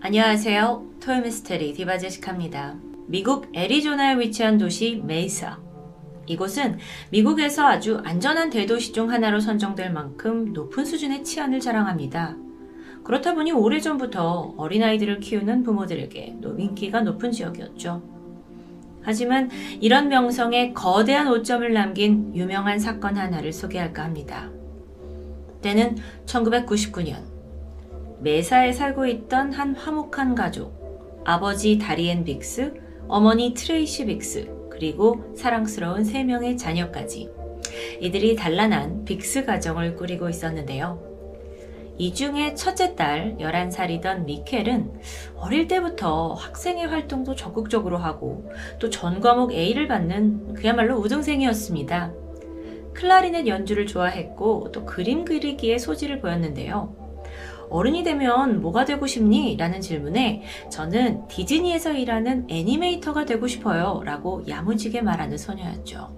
안녕하세요. 토요미스테리 디바제시카입니다. 미국 애리조나에 위치한 도시 메이사. 이곳은 미국에서 아주 안전한 대도시 중 하나로 선정될 만큼 높은 수준의 치안을 자랑합니다. 그렇다 보니 오래전부터 어린아이들을 키우는 부모들에게 인기가 높은 지역이었죠. 하지만 이런 명성에 거대한 오점을 남긴 유명한 사건 하나를 소개할까 합니다. 때는 1999년 메사에 살고 있던 한 화목한 가족, 아버지 다리엔 빅스, 어머니 트레이시 빅스, 그리고 사랑스러운 3명의 자녀까지 이들이 단란한 빅스 가정을 꾸리고 있었는데요. 이 중에 첫째 딸 11살이던 미켈은 어릴 때부터 학생의 활동도 적극적으로 하고 또 전 과목 A를 받는 그야말로 우등생이었습니다. 클라리넷 연주를 좋아했고 또 그림 그리기에 소질을 보였는데요. 어른이 되면 뭐가 되고 싶니? 라는 질문에 저는 디즈니에서 일하는 애니메이터가 되고 싶어요 라고 야무지게 말하는 소녀였죠.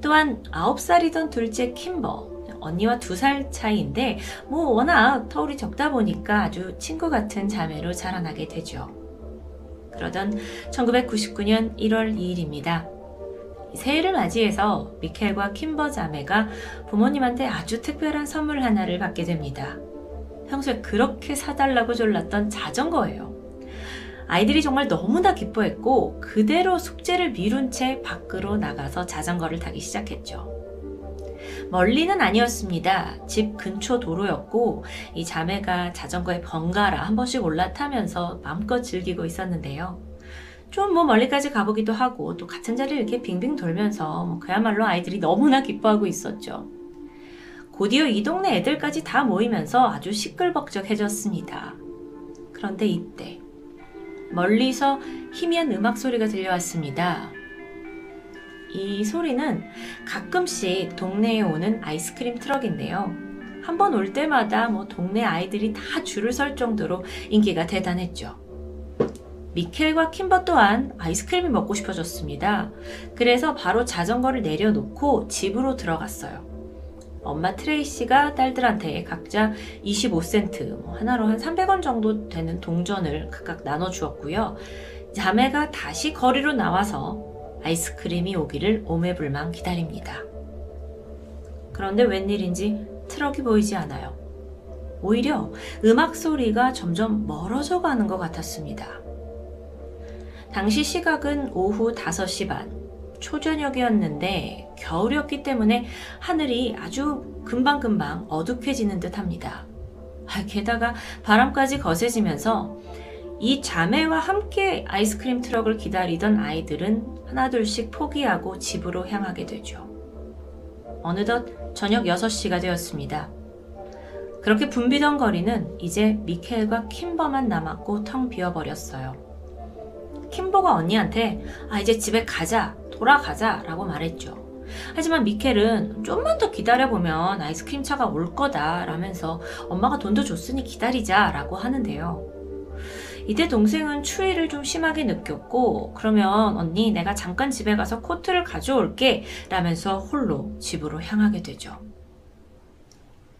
또한 9살이던 둘째 킴버, 언니와 2살 차이인데 워낙 터울이 적다 보니까 아주 친구 같은 자매로 자라나게 되죠. 그러던 1999년 1월 2일입니다. 새해를 맞이해서 미켈과 킴버 자매가 부모님한테 아주 특별한 선물 하나를 받게 됩니다. 평소에 그렇게 사달라고 졸랐던 자전거예요. 아이들이 정말 너무나 기뻐했고 그대로 숙제를 미룬 채 밖으로 나가서 자전거를 타기 시작했죠. 멀리는 아니었습니다. 집 근처 도로였고 이 자매가 자전거에 번갈아 한 번씩 올라타면서 마음껏 즐기고 있었는데요. 좀 멀리까지 가보기도 하고 또 같은 자리를 이렇게 빙빙 돌면서 그야말로 아이들이 너무나 기뻐하고 있었죠. 곧이어 이 동네 애들까지 다 모이면서 아주 시끌벅적해졌습니다. 그런데 이때 멀리서 희미한 음악 소리가 들려왔습니다. 이 소리는 가끔씩 동네에 오는 아이스크림 트럭인데요. 한 번 올 때마다 동네 아이들이 다 줄을 설 정도로 인기가 대단했죠. 미켈과 킴버 또한 아이스크림이 먹고 싶어졌습니다. 그래서 바로 자전거를 내려놓고 집으로 들어갔어요. 엄마 트레이시가 딸들한테 각자 25센트, 하나로 한 300원 정도 되는 동전을 각각 나눠주었고요. 자매가 다시 거리로 나와서 아이스크림이 오기를 오매불망 기다립니다. 그런데 웬일인지 트럭이 보이지 않아요. 오히려 음악 소리가 점점 멀어져 가는 것 같았습니다. 당시 시각은 오후 5시 반, 초저녁이었는데 겨울이었기 때문에 하늘이 아주 금방금방 어둑해지는 듯 합니다. 게다가 바람까지 거세지면서 이 자매와 함께 아이스크림 트럭을 기다리던 아이들은 하나둘씩 포기하고 집으로 향하게 되죠. 어느덧 저녁 6시가 되었습니다. 그렇게 붐비던 거리는 이제 미켈과 킴버만 남았고 텅 비어버렸어요. 킴버가 언니한테 이제 집에 가자, 돌아가자 라고 말했죠. 하지만 미켈은 좀만 더 기다려보면 아이스크림 차가 올 거다 라면서 엄마가 돈도 줬으니 기다리자 라고 하는데요. 이때 동생은 추위를 좀 심하게 느꼈고 그러면 언니 내가 잠깐 집에 가서 코트를 가져올게 라면서 홀로 집으로 향하게 되죠.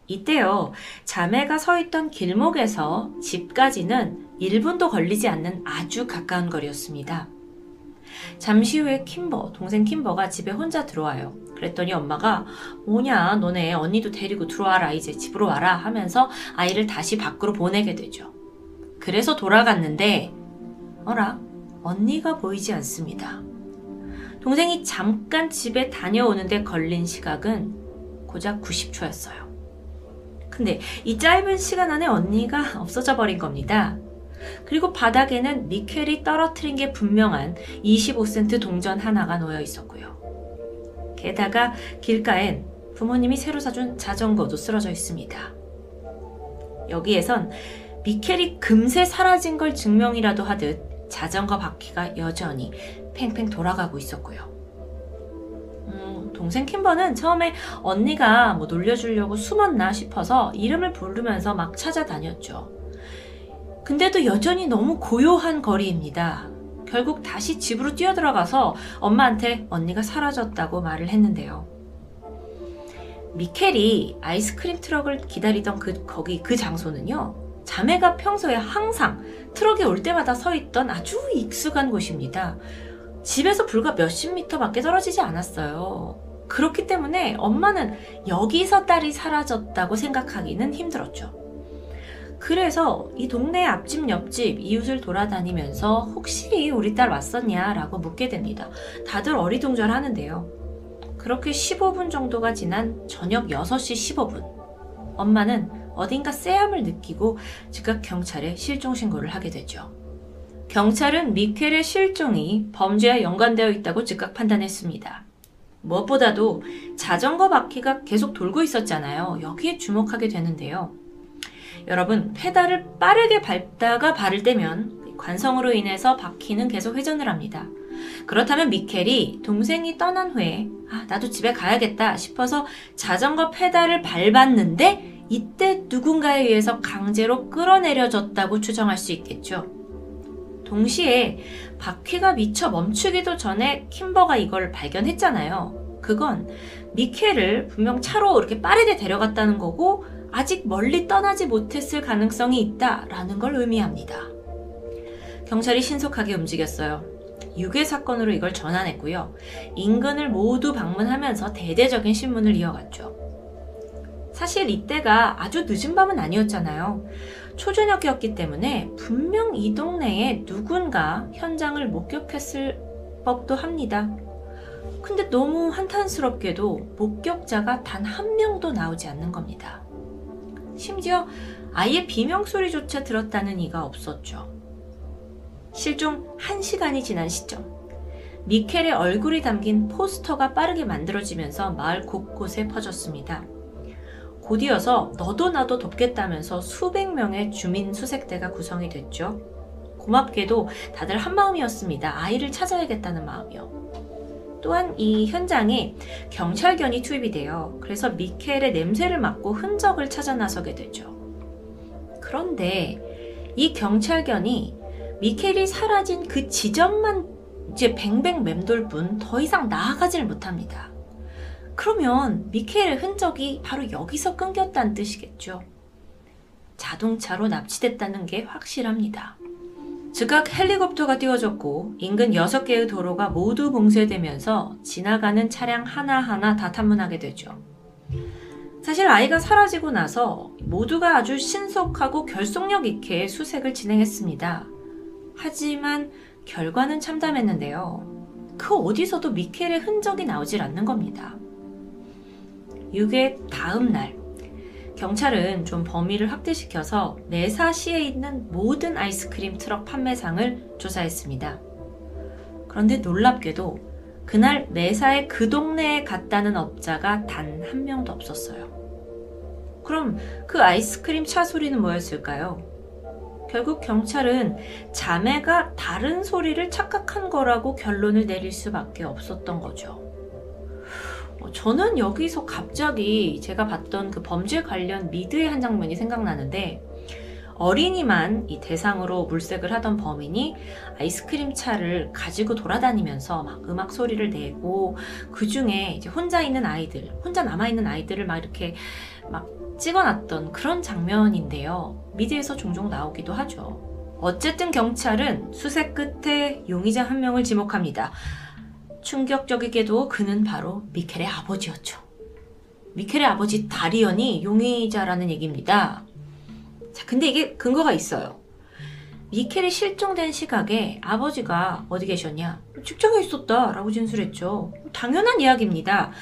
이때요 자매가 서 있던 길목에서 집까지는 1분도 걸리지 않는 아주 가까운 거리였습니다. 잠시 후에 동생 킴버가 집에 혼자 들어와요. 그랬더니 엄마가 뭐냐 너네 언니도 데리고 들어와라 이제 집으로 와라 하면서 아이를 다시 밖으로 보내게 되죠. 그래서 돌아갔는데 어라 언니가 보이지 않습니다. 동생이 잠깐 집에 다녀오는데 걸린 시각은 고작 90초였어요. 근데 이 짧은 시간 안에 언니가 없어져 버린 겁니다. 그리고 바닥에는 미켈이 떨어뜨린 게 분명한 25센트 동전 하나가 놓여 있었고요. 게다가 길가엔 부모님이 새로 사준 자전거도 쓰러져 있습니다. 여기에선 미켈이 금세 사라진 걸 증명이라도 하듯 자전거 바퀴가 여전히 팽팽 돌아가고 있었고요. 동생 킴버는 처음에 언니가 놀려주려고 숨었나 싶어서 이름을 부르면서 막 찾아다녔죠. 근데도 여전히 너무 고요한 거리입니다. 결국 다시 집으로 뛰어들어가서 엄마한테 언니가 사라졌다고 말을 했는데요. 미켈이 아이스크림 트럭을 기다리던 거기 그 장소는요. 자매가 평소에 항상 트럭이 올 때마다 서 있던 아주 익숙한 곳입니다. 집에서 불과 몇십 미터 밖에 떨어지지 않았어요. 그렇기 때문에 엄마는 여기서 딸이 사라졌다고 생각하기는 힘들었죠. 그래서 이 동네 앞집 옆집 이웃을 돌아다니면서 혹시 우리 딸 왔었냐 라고 묻게 됩니다. 다들 어리둥절하는데요. 그렇게 15분 정도가 지난 저녁 6시 15분, 엄마는 어딘가 쎄함을 느끼고 즉각 경찰에 실종신고를 하게 되죠. 경찰은 미켈의 실종이 범죄와 연관되어 있다고 즉각 판단했습니다. 무엇보다도 자전거 바퀴가 계속 돌고 있었잖아요. 여기에 주목하게 되는데요. 여러분, 페달을 빠르게 밟다가 발을 떼면 관성으로 인해서 바퀴는 계속 회전을 합니다. 그렇다면 미켈이 동생이 떠난 후에 나도 집에 가야겠다 싶어서 자전거 페달을 밟았는데 이때 누군가에 의해서 강제로 끌어내려졌다고 추정할 수 있겠죠. 동시에 바퀴가 미처 멈추기도 전에 킴버가 이걸 발견했잖아요. 그건 미켈을 분명 차로 이렇게 빠르게 데려갔다는 거고 아직 멀리 떠나지 못했을 가능성이 있다라는 걸 의미합니다. 경찰이 신속하게 움직였어요. 유괴 사건으로 이걸 전환했고요. 인근을 모두 방문하면서 대대적인 신문을 이어갔죠. 사실 이때가 아주 늦은 밤은 아니었잖아요. 초저녁이었기 때문에 분명 이 동네에 누군가 현장을 목격했을 법도 합니다. 근데 너무 한탄스럽게도 목격자가 단 한 명도 나오지 않는 겁니다. 심지어 아예 비명소리조차 들었다는 이가 없었죠. 실종 1시간이 지난 시점, 미켈의 얼굴이 담긴 포스터가 빠르게 만들어지면서 마을 곳곳에 퍼졌습니다. 곧이어서 너도 나도 돕겠다면서 수백 명의 주민 수색대가 구성이 됐죠. 고맙게도 다들 한마음이었습니다. 아이를 찾아야겠다는 마음이요. 또한 이 현장에 경찰견이 투입이 돼요. 그래서 미켈의 냄새를 맡고 흔적을 찾아 나서게 되죠. 그런데 이 경찰견이 미켈이 사라진 그 지점만 이제 뱅뱅 맴돌 뿐 더 이상 나아가질 못합니다. 그러면 미켈의 흔적이 바로 여기서 끊겼다는 뜻이겠죠. 자동차로 납치됐다는 게 확실합니다. 즉각 헬리콥터가 띄워졌고 인근 6개의 도로가 모두 봉쇄되면서 지나가는 차량 하나하나 다 탐문하게 되죠. 사실 아이가 사라지고 나서 모두가 아주 신속하고 결속력 있게 수색을 진행했습니다. 하지만 결과는 참담했는데요. 그 어디서도 미켈의 흔적이 나오질 않는 겁니다. 유괴 다음 날, 경찰은 좀 범위를 확대시켜서 메사시에 있는 모든 아이스크림 트럭 판매상을 조사했습니다. 그런데 놀랍게도 그날 메사의 그 동네에 갔다는 업자가 단 한 명도 없었어요. 그럼 그 아이스크림 차 소리는 뭐였을까요? 결국 경찰은 자매가 다른 소리를 착각한 거라고 결론을 내릴 수밖에 없었던 거죠. 저는 여기서 갑자기 제가 봤던 그 범죄 관련 미드의 한 장면이 생각나는데, 어린이만 이 대상으로 물색을 하던 범인이 아이스크림 차를 가지고 돌아다니면서 막 음악 소리를 내고 그 중에 이제 혼자 남아있는 아이들을 막 이렇게 막 찍어놨던 그런 장면인데요. 미드에서 종종 나오기도 하죠. 어쨌든 경찰은 수색 끝에 용의자 한 명을 지목합니다. 충격적이게도 그는 바로 미켈의 아버지였죠. 미켈의 아버지 다리언이 용의자라는 얘기입니다. 자, 근데 이게 근거가 있어요. 미켈이 실종된 시각에 아버지가 어디 계셨냐? 직장에 있었다 라고 진술했죠. 당연한 이야기입니다.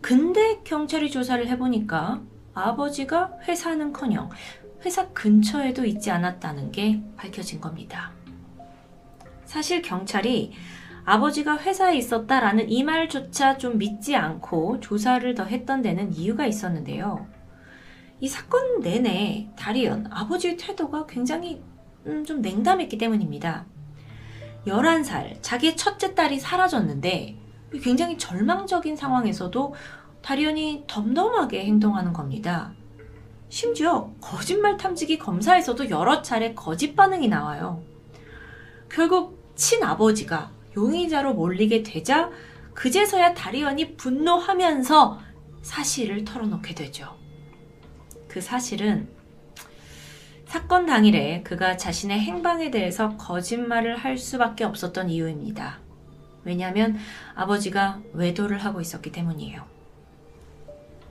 근데 경찰이 조사를 해보니까 아버지가 회사는커녕 회사 근처에도 있지 않았다는 게 밝혀진 겁니다. 사실 경찰이 아버지가 회사에 있었다라는 이 말조차 좀 믿지 않고 조사를 더 했던 데는 이유가 있었는데요. 이 사건 내내 다리언, 아버지의 태도가 굉장히 좀 냉담했기 때문입니다. 11살, 자기의 첫째 딸이 사라졌는데 굉장히 절망적인 상황에서도 다리언이 덤덤하게 행동하는 겁니다. 심지어 거짓말 탐지기 검사에서도 여러 차례 거짓 반응이 나와요. 결국 친아버지가 용의자로 몰리게 되자 그제서야 다리언이 분노하면서 사실을 털어놓게 되죠. 그 사실은 사건 당일에 그가 자신의 행방에 대해서 거짓말을 할 수밖에 없었던 이유입니다. 왜냐하면 아버지가 외도를 하고 있었기 때문이에요.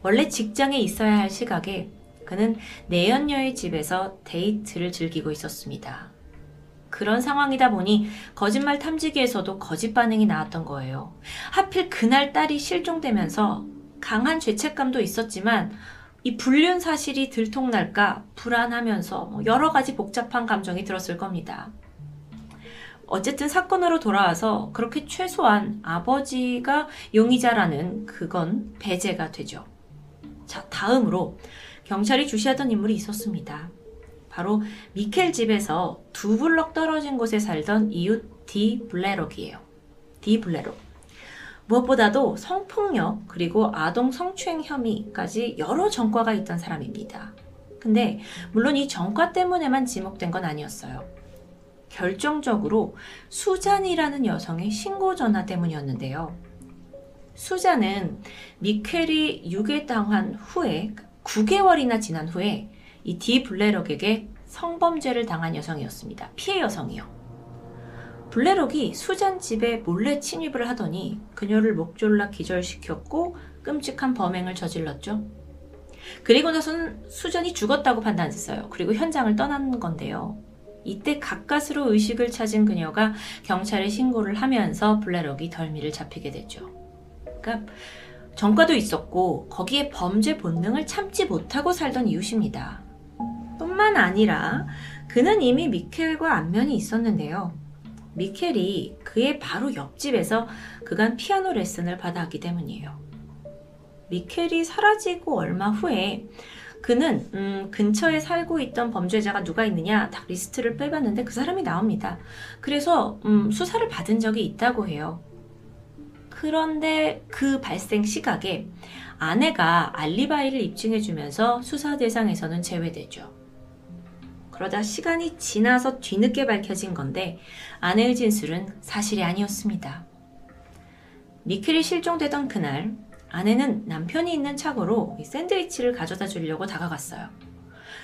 원래 직장에 있어야 할 시각에 그는 내연녀의 집에서 데이트를 즐기고 있었습니다. 그런 상황이다 보니 거짓말 탐지기에서도 거짓 반응이 나왔던 거예요. 하필 그날 딸이 실종되면서 강한 죄책감도 있었지만 이 불륜 사실이 들통날까 불안하면서 여러 가지 복잡한 감정이 들었을 겁니다. 어쨌든 사건으로 돌아와서 그렇게 최소한 아버지가 용의자라는 그건 배제가 되죠. 자, 다음으로 경찰이 주시하던 인물이 있었습니다. 바로 미켈 집에서 2블럭 떨어진 곳에 살던 이웃 디 블레록이에요. 디 블레록. 무엇보다도 성폭력 그리고 아동 성추행 혐의까지 여러 전과가 있던 사람입니다. 근데 물론 이 전과 때문에만 지목된 건 아니었어요. 결정적으로 수잔이라는 여성의 신고 전화 때문이었는데요. 수잔은 미켈이 유괴당한 후에 9개월이나 지난 후에 이 디 블레록에게 성범죄를 당한 여성이었습니다. 피해 여성이요. 블레록이 수잔 집에 몰래 침입을 하더니 그녀를 목졸라 기절시켰고 끔찍한 범행을 저질렀죠. 그리고 나서는 수잔이 죽었다고 판단했어요. 그리고 현장을 떠난 건데요. 이때 가까스로 의식을 찾은 그녀가 경찰에 신고를 하면서 블레록이 덜미를 잡히게 되죠. 그러니까 전과도 있었고 거기에 범죄 본능을 참지 못하고 살던 이웃입니다. 뿐만 아니라 그는 이미 미켈과 안면이 있었는데요. 미켈이 그의 바로 옆집에서 그간 피아노 레슨을 받아왔기 때문이에요. 미켈이 사라지고 얼마 후에 그는 근처에 살고 있던 범죄자가 누가 있느냐 딱 리스트를 빼봤는데 그 사람이 나옵니다. 그래서 수사를 받은 적이 있다고 해요. 그런데 그 발생 시각에 아내가 알리바이를 입증해주면서 수사 대상에서는 제외되죠. 그러다 시간이 지나서 뒤늦게 밝혀진 건데 아내의 진술은 사실이 아니었습니다. 미켈이 실종되던 그날 아내는 남편이 있는 차고로 샌드위치를 가져다 주려고 다가갔어요.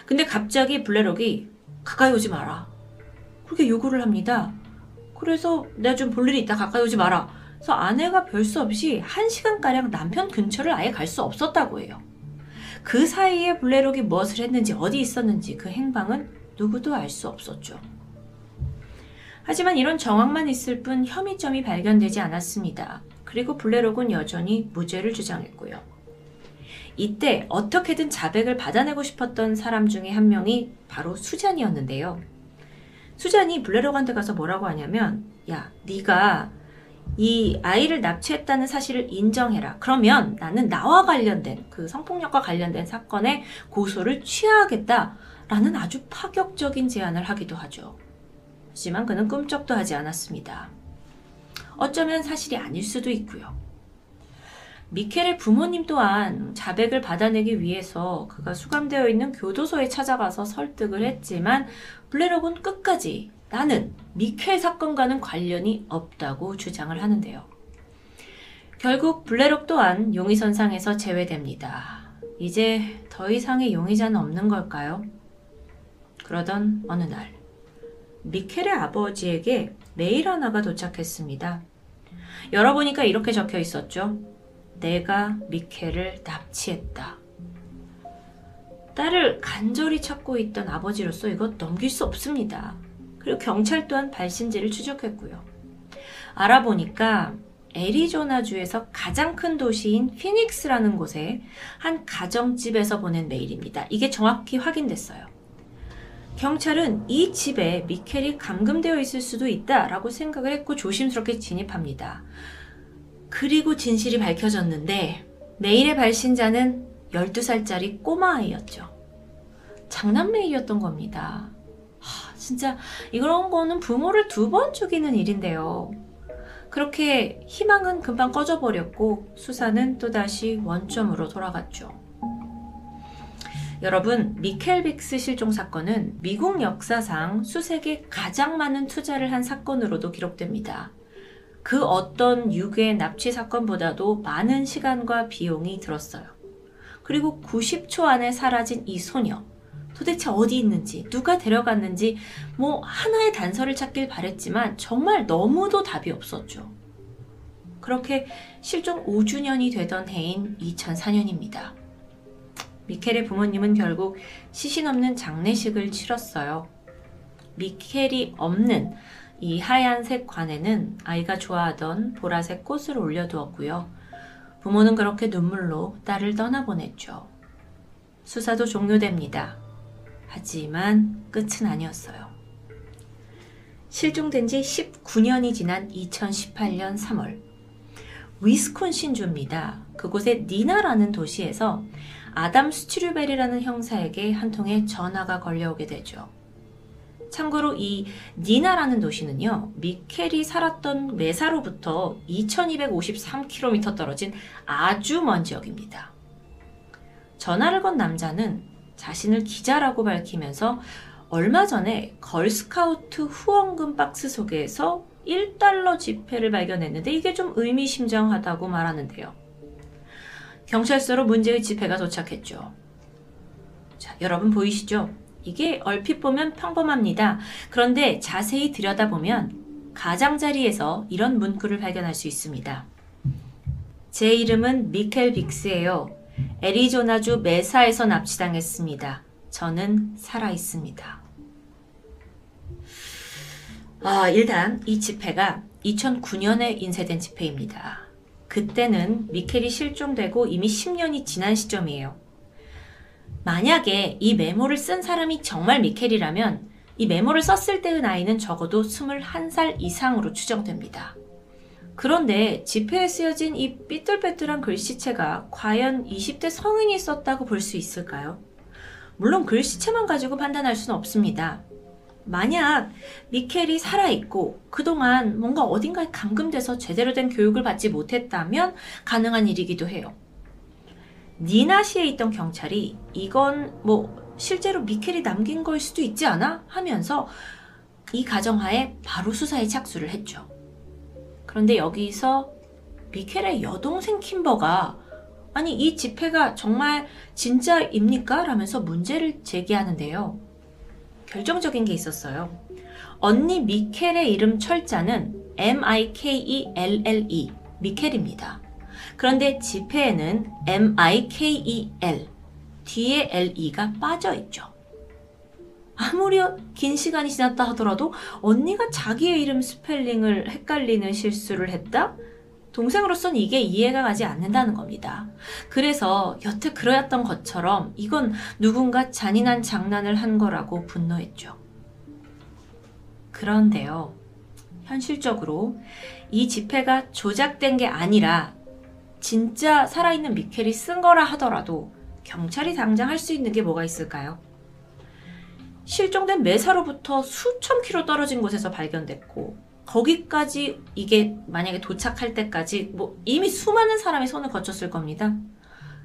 근데 갑자기 블레록이 가까이 오지 마라 그렇게 요구를 합니다. 그래서 내가 좀 볼 일이 있다 가까이 오지 마라 그래서 아내가 별수 없이 1시간가량 남편 근처를 아예 갈 수 없었다고 해요. 그 사이에 블레록이 무엇을 했는지 어디 있었는지 그 행방은 누구도 알 수 없었죠. 하지만 이런 정황만 있을 뿐 혐의점이 발견되지 않았습니다. 그리고 블레록은 여전히 무죄를 주장했고요. 이때 어떻게든 자백을 받아내고 싶었던 사람 중에 한 명이 바로 수잔이었는데요. 수잔이 블레록한테 가서 뭐라고 하냐면 야, 네가 이 아이를 납치했다는 사실을 인정해라. 그러면 나는 나와 관련된 그 성폭력과 관련된 사건에 고소를 취하하겠다라는 아주 파격적인 제안을 하기도 하죠. 하지만 그는 꿈쩍도 하지 않았습니다. 어쩌면 사실이 아닐 수도 있고요. 미켈의 부모님 또한 자백을 받아내기 위해서 그가 수감되어 있는 교도소에 찾아가서 설득을 했지만 블레록은 끝까지 나는 미켈 사건과는 관련이 없다고 주장을 하는데요. 결국 블레록 또한 용의선상에서 제외됩니다. 이제 더 이상의 용의자는 없는 걸까요? 그러던 어느 날 미켈의 아버지에게 메일 하나가 도착했습니다. 열어보니까 이렇게 적혀 있었죠. 내가 미켈을 납치했다. 딸을 간절히 찾고 있던 아버지로서 이거 넘길 수 없습니다. 그리고 경찰 또한 발신지를 추적했고요. 알아보니까 애리조나주에서 가장 큰 도시인 피닉스라는 곳에 한 가정집에서 보낸 메일입니다. 이게 정확히 확인됐어요. 경찰은 이 집에 미켈이 감금되어 있을 수도 있다라고 생각을 했고 조심스럽게 진입합니다. 그리고 진실이 밝혀졌는데 메일의 발신자는 12살짜리 꼬마아이였죠. 장남매이었던 겁니다. 진짜 이런 거는 부모를 2번 죽이는 일인데요. 그렇게 희망은 금방 꺼져버렸고 수사는 또다시 원점으로 돌아갔죠. 여러분, 미켈 빅스 실종 사건은 미국 역사상 수색에 가장 많은 투자를 한 사건으로도 기록됩니다. 그 어떤 유괴 납치 사건보다도 많은 시간과 비용이 들었어요. 그리고 90초 안에 사라진 이 소녀 도대체 어디 있는지, 누가 데려갔는지 뭐 하나의 단서를 찾길 바랬지만 정말 너무도 답이 없었죠. 그렇게 실종 5주년이 되던 해인 2004년입니다. 미켈의 부모님은 결국 시신 없는 장례식을 치렀어요. 미켈이 없는 이 하얀색 관에는 아이가 좋아하던 보라색 꽃을 올려두었고요. 부모는 그렇게 눈물로 딸을 떠나보냈죠. 수사도 종료됩니다. 하지만 끝은 아니었어요. 실종된 지 19년이 지난 2018년 3월 위스콘신주입니다. 그곳의 니나라는 도시에서 아담 스트류베리라는 형사에게 한 통의 전화가 걸려오게 되죠. 참고로 이 니나라는 도시는요, 미켈이 살았던 메사로부터 2253km 떨어진 아주 먼 지역입니다. 전화를 건 남자는 자신을 기자라고 밝히면서 얼마 전에 걸스카우트 후원금 박스 속에서 1달러 지폐를 발견했는데 이게 좀 의미심장하다고 말하는데요. 경찰서로 문제의 지폐가 도착했죠. 자, 여러분 보이시죠? 이게 얼핏 보면 평범합니다. 그런데 자세히 들여다보면 가장자리에서 이런 문구를 발견할 수 있습니다. 제 이름은 미켈 빅스예요. 애리조나주 메사에서 납치당했습니다. 저는 살아있습니다. 일단 이 지폐가 2009년에 인쇄된 지폐입니다. 그때는 미켈이 실종되고 이미 10년이 지난 시점이에요. 만약에 이 메모를 쓴 사람이 정말 미켈이라면 이 메모를 썼을 때의 나이는 적어도 21살 이상으로 추정됩니다. 그런데 지폐에 쓰여진 이 삐뚤빼뚤한 글씨체가 과연 20대 성인이 썼다고 볼 수 있을까요? 물론 글씨체만 가지고 판단할 수는 없습니다. 만약 미켈이 살아있고 그동안 뭔가 어딘가에 감금돼서 제대로 된 교육을 받지 못했다면 가능한 일이기도 해요. 니나시에 있던 경찰이 이건 뭐 실제로 미켈이 남긴 걸 수도 있지 않아? 하면서 이 가정하에 바로 수사에 착수를 했죠. 그런데 여기서 미켈의 여동생 킴버가 아니 이 지폐가 정말 진짜입니까? 라면서 문제를 제기하는데요. 결정적인 게 있었어요. 언니 미켈의 이름 철자는 M-I-K-E-L-L-E, 미켈입니다. 그런데 지폐에는 M-I-K-E-L, 뒤에 L-E가 빠져있죠. 아무리 긴 시간이 지났다 하더라도 언니가 자기의 이름 스펠링을 헷갈리는 실수를 했다? 동생으로서는 이게 이해가 가지 않는다는 겁니다. 그래서 여태 그러했던 것처럼 이건 누군가 잔인한 장난을 한 거라고 분노했죠. 그런데요, 현실적으로 이 지폐가 조작된 게 아니라 진짜 살아있는 미켈이 쓴 거라 하더라도 경찰이 당장 할 수 있는 게 뭐가 있을까요? 실종된 메사로부터 수천 킬로 떨어진 곳에서 발견됐고 거기까지 이게 만약에 도착할 때까지 뭐 이미 수많은 사람이 손을 거쳤을 겁니다.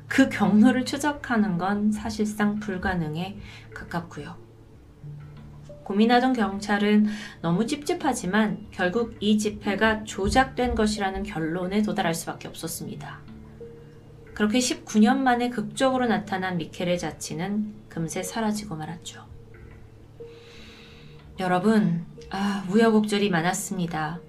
그 경로를 추적하는 건 사실상 불가능에 가깝고요. 고민하던 경찰은 너무 찝찝하지만 결국 이 지폐가 조작된 것이라는 결론에 도달할 수밖에 없었습니다. 그렇게 19년 만에 극적으로 나타난 미켈의 자취는 금세 사라지고 말았죠. 여러분, 우여곡절이 많았습니다.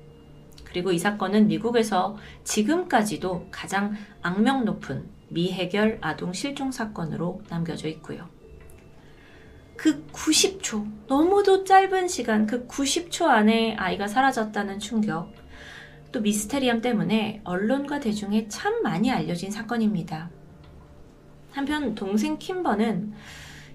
그리고 이 사건은 미국에서 지금까지도 가장 악명 높은 미해결 아동 실종 사건으로 남겨져 있고요. 그 90초, 너무도 짧은 시간, 그 90초 안에 아이가 사라졌다는 충격, 또 미스테리함 때문에 언론과 대중에 참 많이 알려진 사건입니다. 한편 동생 킴버는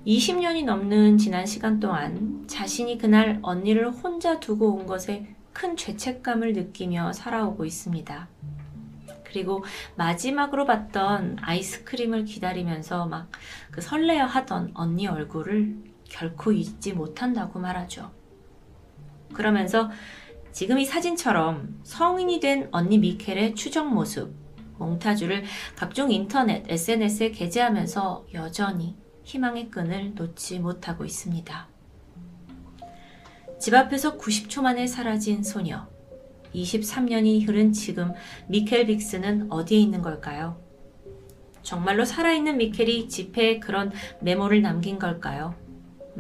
20년이 넘는 지난 시간 동안 자신이 그날 언니를 혼자 두고 온 것에 큰 죄책감을 느끼며 살아오고 있습니다. 그리고 마지막으로 봤던 아이스크림을 기다리면서 막 그 설레어 하던 언니 얼굴을 결코 잊지 못한다고 말하죠. 그러면서 지금 이 사진처럼 성인이 된 언니 미켈의 추정 모습, 몽타주를 각종 인터넷, SNS에 게재하면서 여전히 희망의 끈을 놓지 못하고 있습니다. 집 앞에서 90초 만에 사라진 소녀. 23년이 흐른 지금 미켈 빅스는 어디에 있는 걸까요? 정말로 살아있는 미켈이 지폐에 그런 메모를 남긴 걸까요?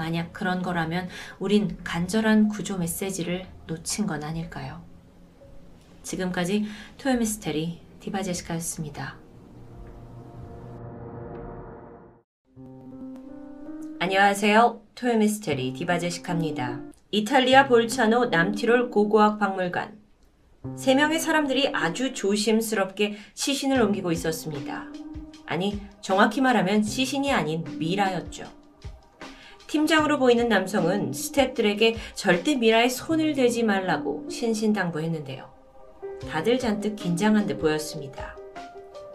만약 그런 거라면 우린 간절한 구조 메시지를 놓친 건 아닐까요? 지금까지 토요미스테리 디바제시카였습니다. 안녕하세요. 토요미스테리 디바제시카입니다. 이탈리아 볼차노 남티롤 고고학 박물관. 세 명의 사람들이 아주 조심스럽게 시신을 옮기고 있었습니다. 아니, 정확히 말하면 시신이 아닌 미라였죠. 팀장으로 보이는 남성은 스태프들에게 절대 미라에 손을 대지 말라고 신신당부했는데요. 다들 잔뜩 긴장한 듯 보였습니다.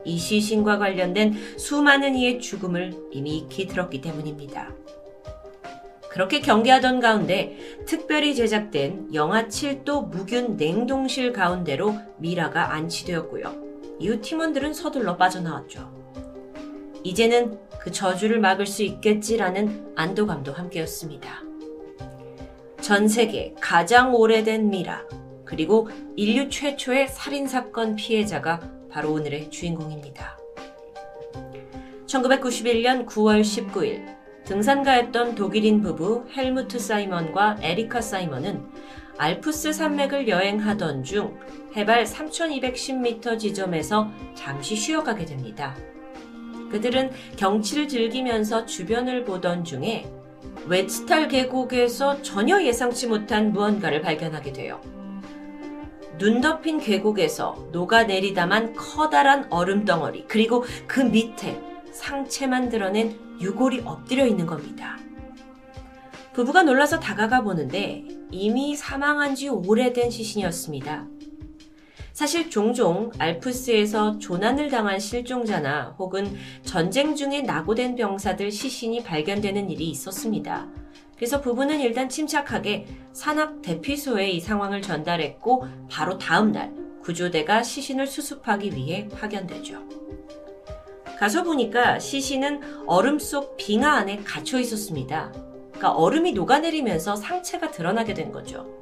이 시신과 관련된 수많은 이의 죽음을 이미 익히 들었기 때문입니다. 그렇게 경계하던 가운데 특별히 제작된 영하 7도 무균 냉동실 가운데로 미라가 안치되었고요. 이후 팀원들은 서둘러 빠져나왔죠. 이제는 그 저주를 막을 수 있겠지라는 안도감도 함께였습니다. 전 세계 가장 오래된 미라, 그리고 인류 최초의 살인사건 피해자가 바로 오늘의 주인공입니다. 1991년 9월 19일 등산가였던 독일인 부부 헬무트 사이먼과 에리카 사이먼은 알프스 산맥을 여행하던 중 해발 3210m 지점에서 잠시 쉬어가게 됩니다. 그들은 경치를 즐기면서 주변을 보던 중에 웨치탈 계곡에서 전혀 예상치 못한 무언가를 발견하게 돼요. 눈 덮인 계곡에서 녹아내리다만 커다란 얼음덩어리, 그리고 그 밑에 상체만 드러낸 유골이 엎드려 있는 겁니다. 부부가 놀라서 다가가 보는데 이미 사망한 지 오래된 시신이었습니다. 사실 종종 알프스에서 조난을 당한 실종자나 혹은 전쟁 중에 낙오된 병사들 시신이 발견되는 일이 있었습니다. 그래서 부부는 일단 침착하게 산악 대피소에 이 상황을 전달했고, 바로 다음 날 구조대가 시신을 수습하기 위해 파견되죠. 가서 보니까 시신은 얼음 속 빙하 안에 갇혀 있었습니다. 그러니까 얼음이 녹아내리면서 상체가 드러나게 된 거죠.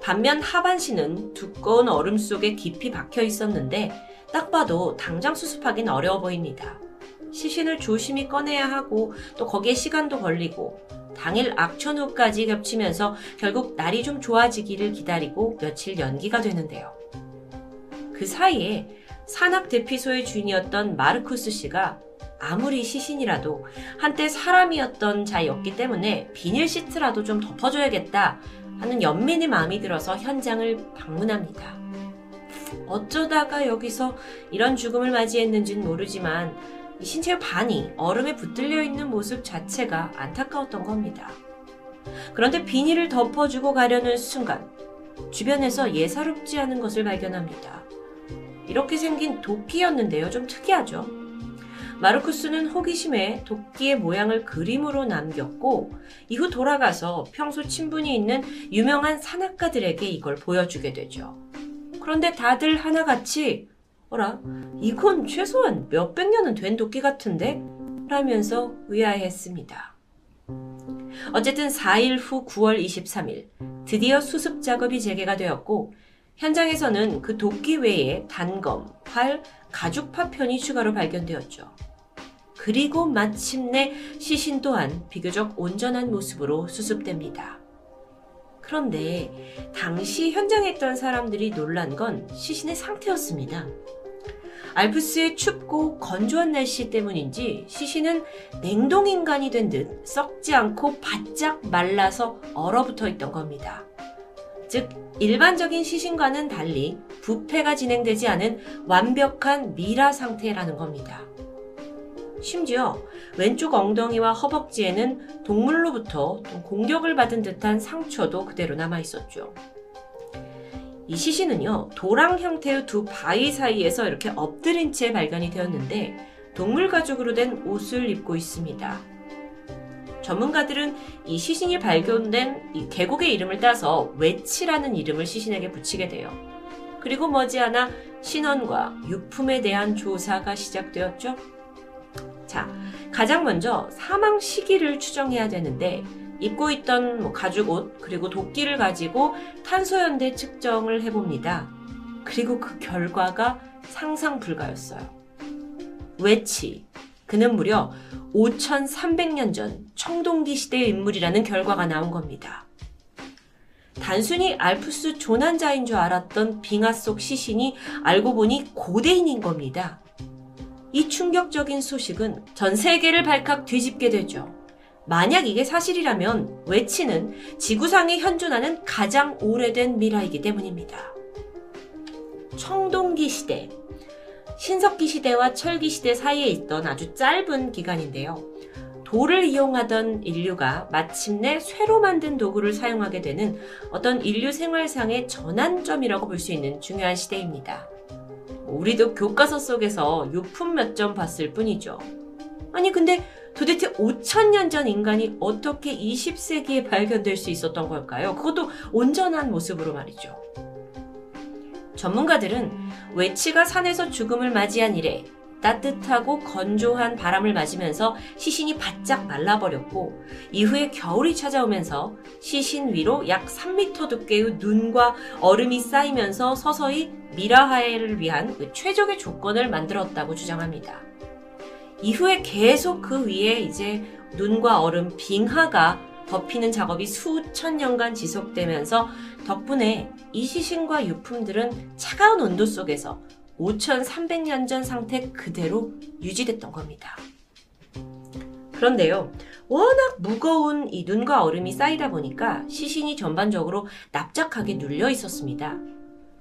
반면 하반신은 두꺼운 얼음 속에 깊이 박혀 있었는데 딱 봐도 당장 수습하긴 어려워 보입니다. 시신을 조심히 꺼내야 하고 또 거기에 시간도 걸리고 당일 악천 후까지 겹치면서 결국 날이 좀 좋아지기를 기다리고 며칠 연기가 되는데요. 그 사이에 산악 대피소의 주인이었던 마르쿠스 씨가 아무리 시신이라도 한때 사람이었던 자였기 때문에 비닐 시트라도 좀 덮어줘야겠다 하는 연민의 마음이 들어서 현장을 방문합니다. 어쩌다가 여기서 이런 죽음을 맞이했는지는 모르지만 이 신체의 반이 얼음에 붙들려 있는 모습 자체가 안타까웠던 겁니다. 그런데 비닐을 덮어주고 가려는 순간 주변에서 예사롭지 않은 것을 발견합니다. 이렇게 생긴 도끼였는데요. 좀 특이하죠. 마르쿠스는 호기심에 도끼의 모양을 그림으로 남겼고 이후 돌아가서 평소 친분이 있는 유명한 산악가들에게 이걸 보여주게 되죠. 그런데 다들 하나같이 "어라, 이건 최소한 몇백 년은 된 도끼 같은데?" 라면서 의아해했습니다. 어쨌든 4일 후 9월 23일 드디어 수습 작업이 재개가 되었고 현장에서는 그 도끼 외에 단검, 활, 가죽 파편이 추가로 발견되었죠. 그리고 마침내 시신 또한 비교적 온전한 모습으로 수습됩니다. 그런데 당시 현장에 있던 사람들이 놀란 건 시신의 상태였습니다. 알프스의 춥고 건조한 날씨 때문인지 시신은 냉동인간이 된 듯 썩지 않고 바짝 말라서 얼어붙어 있던 겁니다. 즉, 일반적인 시신과는 달리 부패가 진행되지 않은 완벽한 미라 상태라는 겁니다. 심지어 왼쪽 엉덩이와 허벅지에는 동물로부터 공격을 받은 듯한 상처도 그대로 남아있었죠. 이 시신은요, 도랑 형태의 두 바위 사이에서 이렇게 엎드린 채 발견이 되었는데 동물 가죽으로 된 옷을 입고 있습니다. 전문가들은 이 시신이 발견된 이 계곡의 이름을 따서 외치라는 이름을 시신에게 붙이게 돼요. 그리고 머지않아 신원과 유품에 대한 조사가 시작되었죠. 자, 가장 먼저 사망 시기를 추정해야 되는데 입고 있던 가죽 옷 그리고 도끼를 가지고 탄소연대 측정을 해봅니다. 그리고 그 결과가 상상 불가였어요. 외치, 그는 무려 5,300년 전 청동기 시대의 인물이라는 결과가 나온 겁니다. 단순히 알프스 조난자인 줄 알았던 빙하 속 시신이 알고 보니 고대인인 겁니다. 이 충격적인 소식은 전 세계를 발칵 뒤집게 되죠. 만약 이게 사실이라면 외치는 지구상에 현존하는 가장 오래된 미라이기 때문입니다. 청동기 시대, 신석기 시대와 철기 시대 사이에 있던 아주 짧은 기간인데요. 돌을 이용하던 인류가 마침내 쇠로 만든 도구를 사용하게 되는 어떤 인류 생활상의 전환점이라고 볼 수 있는 중요한 시대입니다. 우리도 교과서 속에서 유품 몇 점 봤을 뿐이죠. 아니 근데 도대체 5,000년 전 인간이 어떻게 20세기에 발견될 수 있었던 걸까요? 그것도 온전한 모습으로 말이죠. 전문가들은 외치가 산에서 죽음을 맞이한 이래 따뜻하고 건조한 바람을 맞으면서 시신이 바짝 말라버렸고, 이후에 겨울이 찾아오면서 시신 위로 약 3m 두께의 눈과 얼음이 쌓이면서 서서히 미라화해를 위한 그 최적의 조건을 만들었다고 주장합니다. 이후에 계속 그 위에 이제 눈과 얼음, 빙하가 덮이는 작업이 수천 년간 지속되면서 덕분에 이 시신과 유품들은 차가운 온도 속에서 5,300년 전 상태 그대로 유지됐던 겁니다. 그런데요, 워낙 무거운 이 눈과 얼음이 쌓이다 보니까 시신이 전반적으로 납작하게 눌려 있었습니다.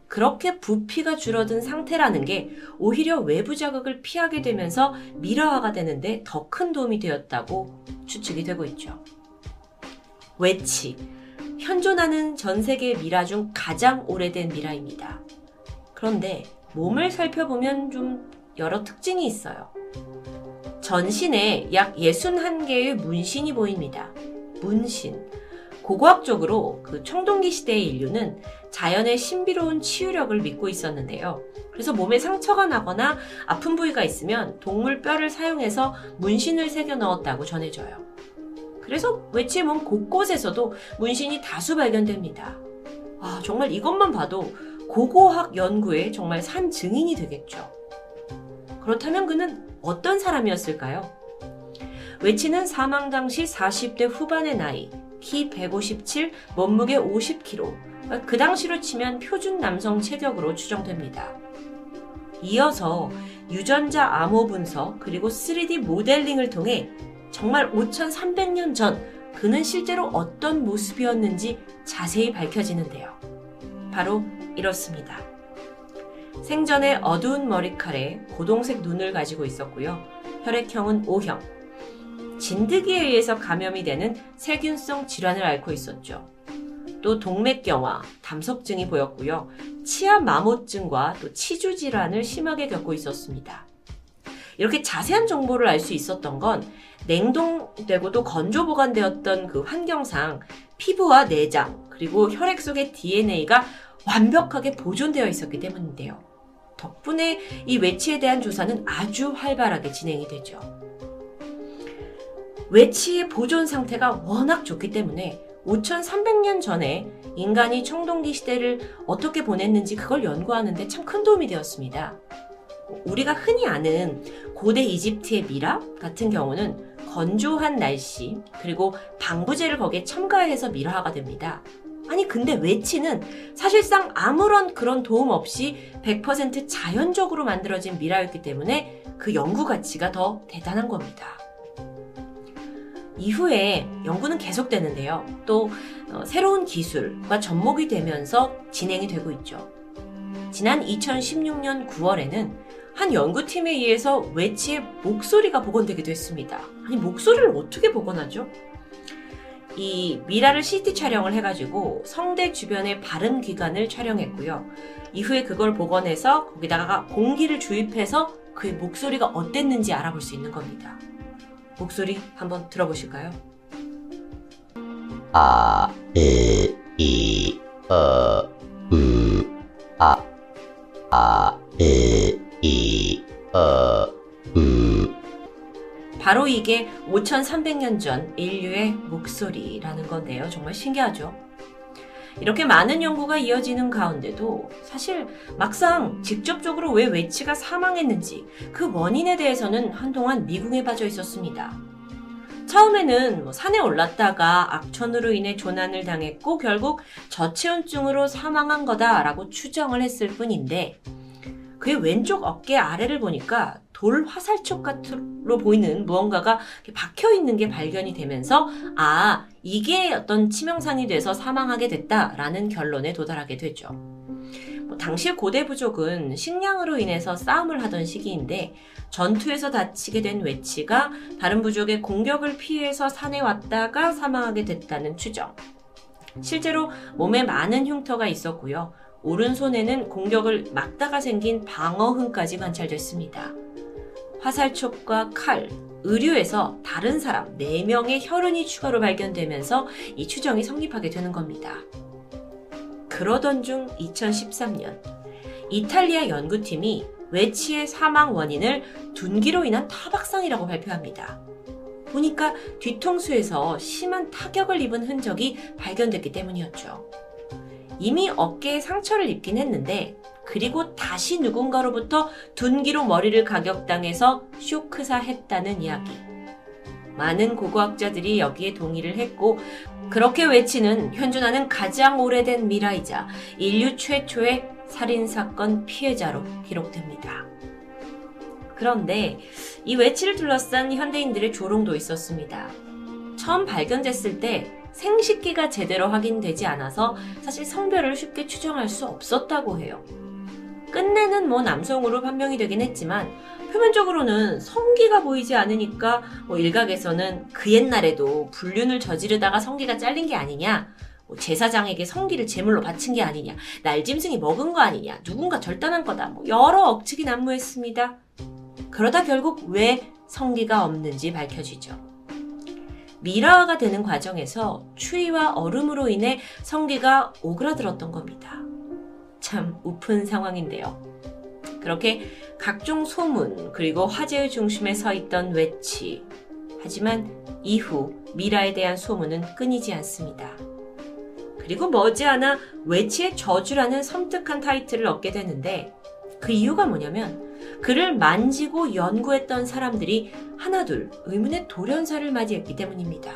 그렇게 부피가 줄어든 상태라는 게 오히려 외부 자극을 피하게 되면서 미라화가 되는데 더 큰 도움이 되었다고 추측이 되고 있죠. 외치, 현존하는 전 세계 미라 중 가장 오래된 미라입니다. 그런데 몸을 살펴보면 좀 여러 특징이 있어요. 전신에 약 61개의 문신이 보입니다. 문신. 고고학적으로 그 청동기 시대의 인류는 자연의 신비로운 치유력을 믿고 있었는데요. 그래서 몸에 상처가 나거나 아픈 부위가 있으면 동물 뼈를 사용해서 문신을 새겨 넣었다고 전해져요. 그래서 외치의 몸 곳곳에서도 문신이 다수 발견됩니다. 아, 정말 이것만 봐도 고고학 연구에 정말 산 증인이 되겠죠. 그렇다면 그는 어떤 사람이었을까요? 외치는 사망 당시 40대 후반의 나이, 키 157, 몸무게 50kg, 그 당시로 치면 표준 남성 체격으로 추정됩니다. 이어서 유전자 암호 분석 그리고 3D 모델링을 통해 정말 5,300년 전 그는 실제로 어떤 모습이었는지 자세히 밝혀지는데요. 바로 이렇습니다. 생전에 어두운 머리칼에 고동색 눈을 가지고 있었고요. 혈액형은 O형. 진드기에 의해서 감염이 되는 세균성 질환을 앓고 있었죠. 또 동맥경화, 담석증이 보였고요. 치아 마모증과 또 치주 질환을 심하게 겪고 있었습니다. 이렇게 자세한 정보를 알 수 있었던 건 냉동되고도 건조 보관되었던 그 환경상 피부와 내장 그리고 혈액 속의 DNA가 완벽하게 보존되어 있었기 때문인데요. 덕분에 이 외치에 대한 조사는 아주 활발하게 진행이 되죠. 외치의 보존 상태가 워낙 좋기 때문에 5,300년 전에 인간이 청동기 시대를 어떻게 보냈는지 그걸 연구하는 데 참 큰 도움이 되었습니다. 우리가 흔히 아는 고대 이집트의 미라 같은 경우는 건조한 날씨 그리고 방부제를 거기에 첨가해서 미라화가 됩니다. 아니 근데 외치는 사실상 아무런 그런 도움 없이 100% 자연적으로 만들어진 미라였기 때문에 그 연구 가치가 더 대단한 겁니다. 이후에 연구는 계속되는데요. 또 새로운 기술과 접목이 되면서 진행이 되고 있죠. 지난 2016년 9월에는 한 연구팀에 의해서 외치의 목소리가 복원되기도 했습니다. 아니 목소리를 어떻게 복원하죠? 이 미라를 CT 촬영을 해가지고 성대 주변의 발음 기관을 촬영했고요. 이후에 그걸 복원해서 거기다가 공기를 주입해서 그의 목소리가 어땠는지 알아볼 수 있는 겁니다. 목소리 한번 들어보실까요? 아, 에, 이, 어, 아, 에, 이, 어, 바로 이게 5,300년 전 인류의 목소리라는 건데요. 정말 신기하죠? 이렇게 많은 연구가 이어지는 가운데도 사실 막상 직접적으로 왜 외치가 사망했는지 그 원인에 대해서는 한동안 미궁에 빠져 있었습니다. 처음에는 산에 올랐다가 악천후로 인해 조난을 당했고 결국 저체온증으로 사망한 거다라고 추정을 했을 뿐인데 그의 왼쪽 어깨 아래를 보니까 돌 화살촉 같으로 보이는 무언가가 박혀있는 게 발견이 되면서 아, 이게 어떤 치명상이 돼서 사망하게 됐다라는 결론에 도달하게 되죠. 당시 고대 부족은 식량으로 인해서 싸움을 하던 시기인데 전투에서 다치게 된 외치가 다른 부족의 공격을 피해서 산에 왔다가 사망하게 됐다는 추정. 실제로 몸에 많은 흉터가 있었고요. 오른손에는 공격을 막다가 생긴 방어흔까지 관찰됐습니다. 화살촉과 칼, 의류에서 다른 사람 4명의 혈흔이 추가로 발견되면서 이 추정이 성립하게 되는 겁니다. 그러던 중 2013년 이탈리아 연구팀이 외치의 사망 원인을 둔기로 인한 타박상이라고 발표합니다. 보니까 뒤통수에서 심한 타격을 입은 흔적이 발견됐기 때문이었죠. 이미 어깨에 상처를 입긴 했는데 그리고 다시 누군가로부터 둔기로 머리를 가격당해서 쇼크사했다는 이야기. 많은 고고학자들이 여기에 동의를 했고 그렇게 외치는 현존하는 가장 오래된 미라이자 인류 최초의 살인사건 피해자로 기록됩니다. 그런데 이 외치를 둘러싼 현대인들의 조롱도 있었습니다. 처음 발견됐을 때 생식기가 제대로 확인되지 않아서 사실 성별을 쉽게 추정할 수 없었다고 해요. 끝내는 남성으로 판명이 되긴 했지만 표면적으로는 성기가 보이지 않으니까 일각에서는 그 옛날에도 불륜을 저지르다가 성기가 잘린 게 아니냐, 제사장에게 성기를 제물로 바친 게 아니냐, 날 짐승이 먹은 거 아니냐, 누군가 절단한 거다, 여러 억측이 난무했습니다. 그러다 결국 왜 성기가 없는지 밝혀지죠. 미라화가 되는 과정에서 추위와 얼음으로 인해 성기가 오그라들었던 겁니다. 참 우픈 상황인데요. 그렇게 각종 소문 그리고 화제의 중심에 서 있던 외치. 하지만 이후 미라에 대한 소문은 끊이지 않습니다. 그리고 머지않아 외치의 저주라는 섬뜩한 타이틀을 얻게 되는데 그 이유가 뭐냐면 그를 만지고 연구했던 사람들이 하나둘 의문의 돌연사를 맞이했기 때문입니다.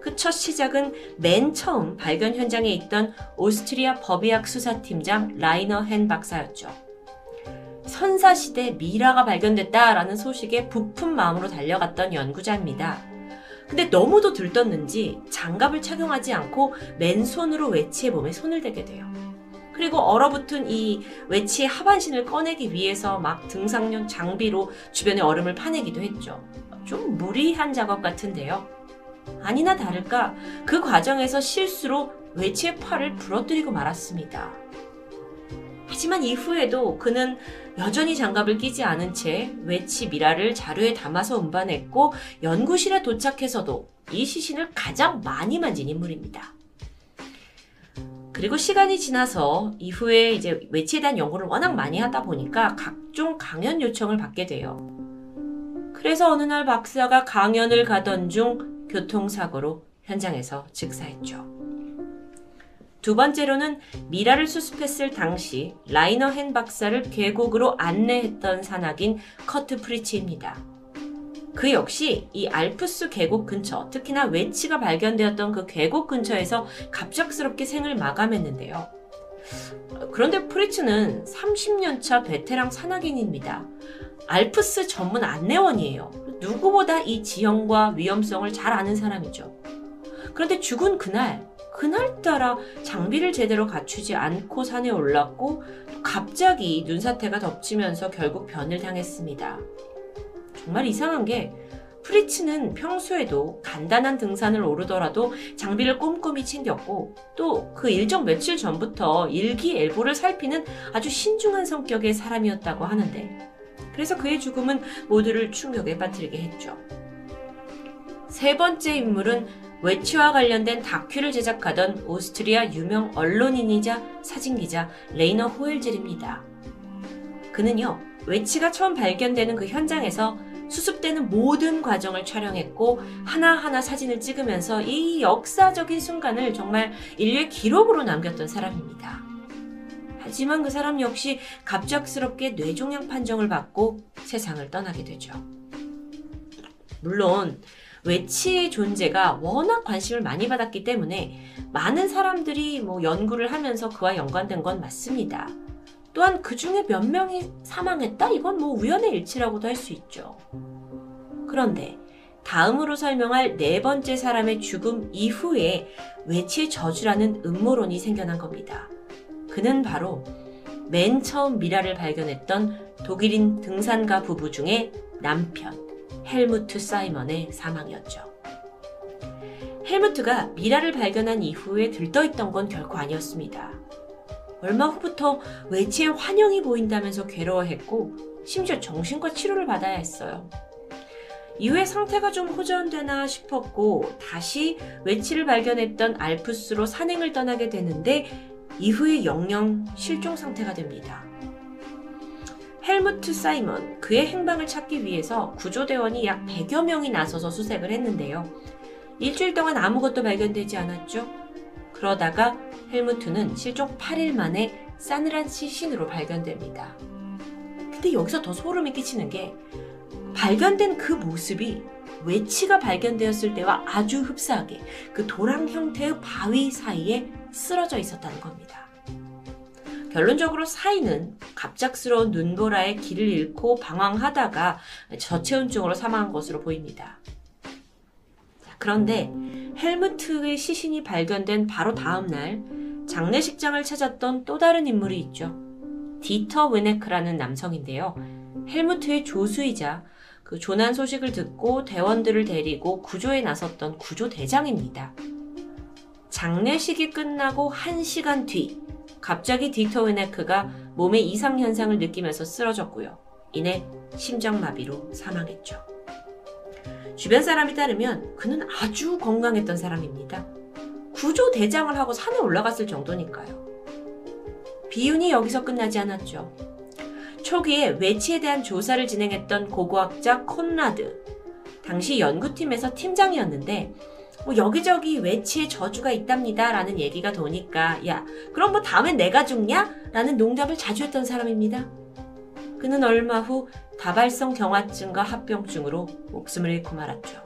그 첫 시작은 맨 처음 발견 현장에 있던 오스트리아 법의학 수사팀장 라이너 헨 박사였죠. 선사시대 미라가 발견됐다라는 소식에 부푼 마음으로 달려갔던 연구자입니다. 근데 너무도 들떴는지 장갑을 착용하지 않고 맨손으로 외치의 몸에 손을 대게 돼요. 그리고 얼어붙은 이 외치의 하반신을 꺼내기 위해서 막 등산용 장비로 주변의 얼음을 파내기도 했죠. 좀 무리한 작업 같은데요. 아니나 다를까 그 과정에서 실수로 외치의 팔을 부러뜨리고 말았습니다. 하지만 이후에도 그는 여전히 장갑을 끼지 않은 채 외치 미라를 자료에 담아서 운반했고 연구실에 도착해서도 이 시신을 가장 많이 만진 인물입니다. 그리고 시간이 지나서 이후에 이제 외치에 대한 연구를 워낙 많이 하다 보니까 각종 강연 요청을 받게 돼요. 그래서 어느 날 박사가 강연을 가던 중 교통사고로 현장에서 즉사했죠. 두 번째로는 미라를 수습했을 당시 라이너 헨 박사를 계곡으로 안내했던 산악인 커트 프리치입니다. 그 역시 이 알프스 계곡 근처, 특히나 외치가 발견되었던 그 계곡 근처에서 갑작스럽게 생을 마감했는데요. 그런데 프리츠는 30년차 베테랑 산악인입니다. 알프스 전문 안내원이에요. 누구보다 이 지형과 위험성을 잘 아는 사람이죠. 그런데 죽은 그날따라 장비를 제대로 갖추지 않고 산에 올랐고 또 갑자기 눈사태가 덮치면서 결국 변을 당했습니다. 정말 이상한 게 프리츠는 평소에도 간단한 등산을 오르더라도 장비를 꼼꼼히 챙겼고 또 그 일정 며칠 전부터 일기예보를 살피는 아주 신중한 성격의 사람이었다고 하는데 그래서 그의 죽음은 모두를 충격에 빠뜨리게 했죠. 세 번째 인물은 외치와 관련된 다큐를 제작하던 오스트리아 유명 언론인이자 사진기자 레이너 호엘젤입니다. 그는요, 외치가 처음 발견되는 그 현장에서 수습되는 모든 과정을 촬영했고 하나하나 사진을 찍으면서 이 역사적인 순간을 정말 인류의 기록으로 남겼던 사람입니다. 하지만 그 사람 역시 갑작스럽게 뇌종양 판정을 받고 세상을 떠나게 되죠. 물론 외치의 존재가 워낙 관심을 많이 받았기 때문에 많은 사람들이 연구를 하면서 그와 연관된 건 맞습니다. 또한 그 중에 몇 명이 사망했다? 이건 우연의 일치라고도 할 수 있죠. 그런데 다음으로 설명할 네 번째 사람의 죽음 이후에 외치의 저주라는 음모론이 생겨난 겁니다. 그는 바로 맨 처음 미라를 발견했던 독일인 등산가 부부 중에 남편 헬무트 사이먼의 사망이었죠. 헬무트가 미라를 발견한 이후에 들떠있던 건 결코 아니었습니다. 얼마 후부터 외치의 환영이 보인다면서 괴로워했고 심지어 정신과 치료를 받아야 했어요. 이후에 상태가 좀 호전되나 싶었고 다시 외치를 발견했던 알프스로 산행을 떠나게 되는데 이후에 영영 실종 상태가 됩니다. 헬무트 사이먼, 그의 행방을 찾기 위해서 구조대원이 약 100여 명이 나서서 수색을 했는데요. 일주일 동안 아무것도 발견되지 않았죠. 그러다가 헬무트는 실종 8일 만에 싸늘한 시신으로 발견됩니다. 근데 여기서 더 소름이 끼치는 게 발견된 그 모습이 외치가 발견되었을 때와 아주 흡사하게 그 도랑 형태의 바위 사이에 쓰러져 있었다는 겁니다. 결론적으로 사인은 갑작스러운 눈보라에 길을 잃고 방황하다가 저체온증으로 사망한 것으로 보입니다. 그런데 헬무트의 시신이 발견된 바로 다음 날 장례식장을 찾았던 또 다른 인물이 있죠. 디터 웨네크라는 남성인데요. 헬무트의 조수이자 그 조난 소식을 듣고 대원들을 데리고 구조에 나섰던 구조대장입니다. 장례식이 끝나고 1시간 뒤 갑자기 디터 웨네크가 몸의 이상현상을 느끼면서 쓰러졌고요. 이내 심장마비로 사망했죠. 주변 사람에 따르면 그는 아주 건강했던 사람입니다. 구조대장을 하고 산에 올라갔을 정도니까요. 비운이 여기서 끝나지 않았죠. 초기에 외치에 대한 조사를 진행했던 고고학자 콘라드. 당시 연구팀에서 팀장이었는데 여기저기 외치의 저주가 있답니다 라는 얘기가 도니까 야 그럼 다음엔 내가 죽냐? 라는 농담을 자주 했던 사람입니다. 그는 얼마 후 다발성 경화증과 합병증으로 목숨을 잃고 말았죠.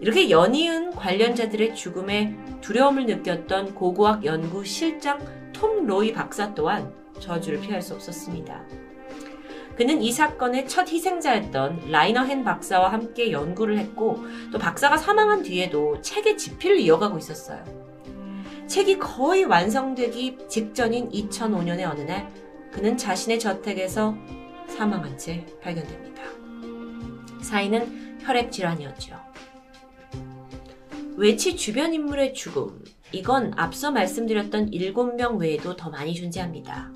이렇게 연이은 관련자들의 죽음에 두려움을 느꼈던 고고학 연구 실장 톰 로이 박사 또한 저주를 피할 수 없었습니다. 그는 이 사건의 첫 희생자였던 라이너 헨 박사와 함께 연구를 했고 또 박사가 사망한 뒤에도 책의 집필을 이어가고 있었어요. 책이 거의 완성되기 직전인 2005년의 어느 날 그는 자신의 저택에서 사망한 채 발견됩니다. 사인은 혈액질환이었죠. 외치 주변 인물의 죽음, 이건 앞서 말씀드렸던 7명 외에도 더 많이 존재합니다.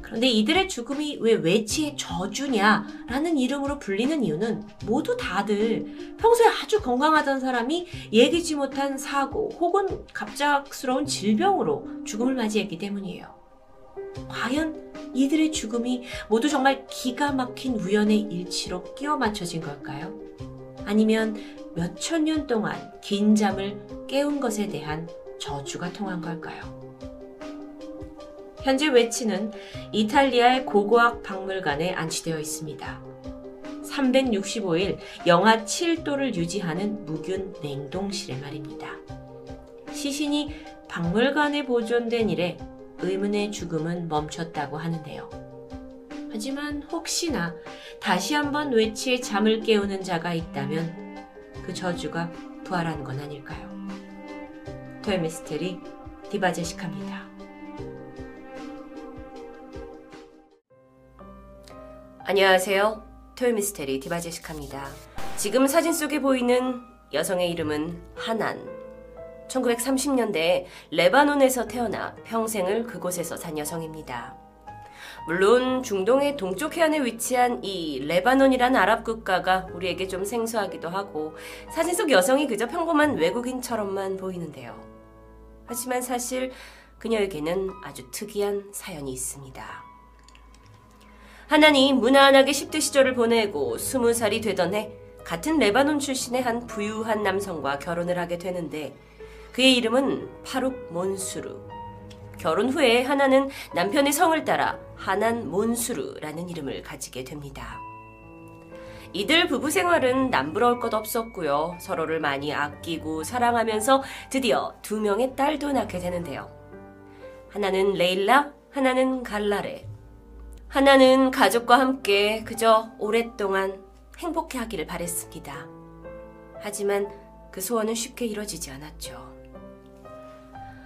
근데 이들의 죽음이 왜 외치의 저주냐라는 이름으로 불리는 이유는 모두 다들 평소에 아주 건강하던 사람이 예기치 못한 사고 혹은 갑작스러운 질병으로 죽음을 맞이했기 때문이에요. 과연 이들의 죽음이 모두 정말 기가 막힌 우연의 일치로 끼워 맞춰진 걸까요? 아니면 몇천 년 동안 긴 잠을 깨운 것에 대한 저주가 통한 걸까요? 현재 외치는 이탈리아의 고고학 박물관에 안치되어 있습니다. 365일 영하 7도를 유지하는 무균 냉동실에 말입니다. 시신이 박물관에 보존된 이래 의문의 죽음은 멈췄다고 하는데요. 하지만 혹시나 다시 한번 외치의 잠을 깨우는 자가 있다면 그 저주가 부활하는 건 아닐까요? 토요미스테리 디바제시카입니다. 안녕하세요. 토요미스테리 디바제시카입니다. 지금 사진 속에 보이는 여성의 이름은 하난. 1930년대에 레바논에서 태어나 평생을 그곳에서 산 여성입니다. 물론 중동의 동쪽 해안에 위치한 이 레바논이라는 아랍 국가가 우리에게 좀 생소하기도 하고 사진 속 여성이 그저 평범한 외국인처럼만 보이는데요. 하지만 사실 그녀에게는 아주 특이한 사연이 있습니다. 하난이 무난하게 10대 시절을 보내고 20살이 되던 해 같은 레바논 출신의 한 부유한 남성과 결혼을 하게 되는데 그의 이름은 파룩 몬수르. 결혼 후에 하난은 남편의 성을 따라 하난 몬수르라는 이름을 가지게 됩니다. 이들 부부 생활은 남부러울 것 없었고요. 서로를 많이 아끼고 사랑하면서 드디어 두 명의 딸도 낳게 되는데요. 하나는 레일라, 하나는 갈라레. 하나는 가족과 함께 그저 오랫동안 행복해 하기를 바랬습니다. 하지만 그 소원은 쉽게 이뤄지지 않았죠.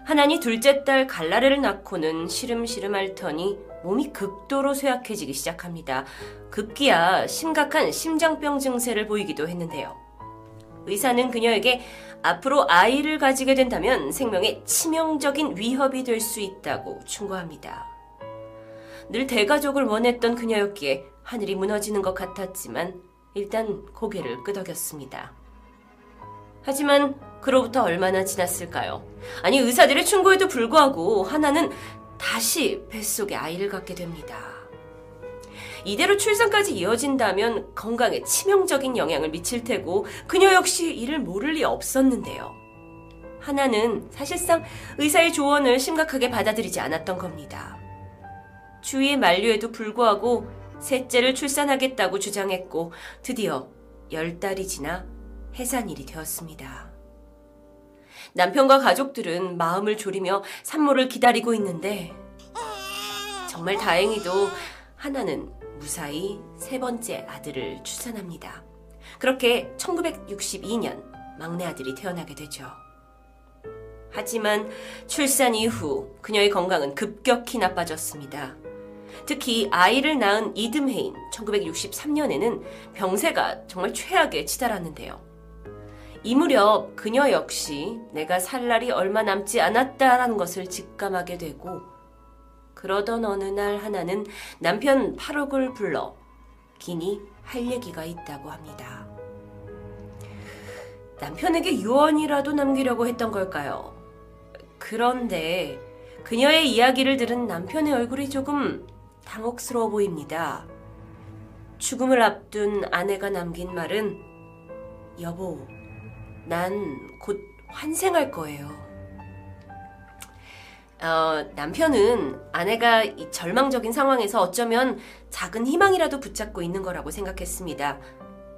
하나니 둘째 딸 갈라레를 낳고는 시름시름 앓더니 몸이 극도로 쇠약해지기 시작합니다. 급기야 심각한 심장병 증세를 보이기도 했는데요. 의사는 그녀에게 앞으로 아이를 가지게 된다면 생명에 치명적인 위협이 될 수 있다고 충고합니다. 늘 대가족을 원했던 그녀였기에 하늘이 무너지는 것 같았지만 일단 고개를 끄덕였습니다. 하지만 그로부터 얼마나 지났을까요? 아니 의사들의 충고에도 불구하고 하나는 다시 뱃속에 아이를 갖게 됩니다. 이대로 출산까지 이어진다면 건강에 치명적인 영향을 미칠 테고 그녀 역시 이를 모를 리 없었는데요. 하나는 사실상 의사의 조언을 심각하게 받아들이지 않았던 겁니다. 주위의 만류에도 불구하고 셋째를 출산하겠다고 주장했고 드디어 10달이 지나 해산일이 되었습니다. 남편과 가족들은 마음을 졸이며 산모를 기다리고 있는데 정말 다행히도 하나는 무사히 세 번째 아들을 출산합니다. 그렇게 1962년 막내 아들이 태어나게 되죠. 하지만 출산 이후 그녀의 건강은 급격히 나빠졌습니다. 특히 아이를 낳은 이듬해인 1963년에는 병세가 정말 최악에 치달았는데요. 이 무렵 그녀 역시 내가 살 날이 얼마 남지 않았다라는 것을 직감하게 되고 그러던 어느 날 하나는 남편 파룩을 불러 기니 할 얘기가 있다고 합니다. 남편에게 유언이라도 남기려고 했던 걸까요? 그런데 그녀의 이야기를 들은 남편의 얼굴이 조금 당혹스러워 보입니다. 죽음을 앞둔 아내가 남긴 말은 여보, 난 곧 환생할 거예요. 남편은 아내가 이 절망적인 상황에서 어쩌면 작은 희망이라도 붙잡고 있는 거라고 생각했습니다.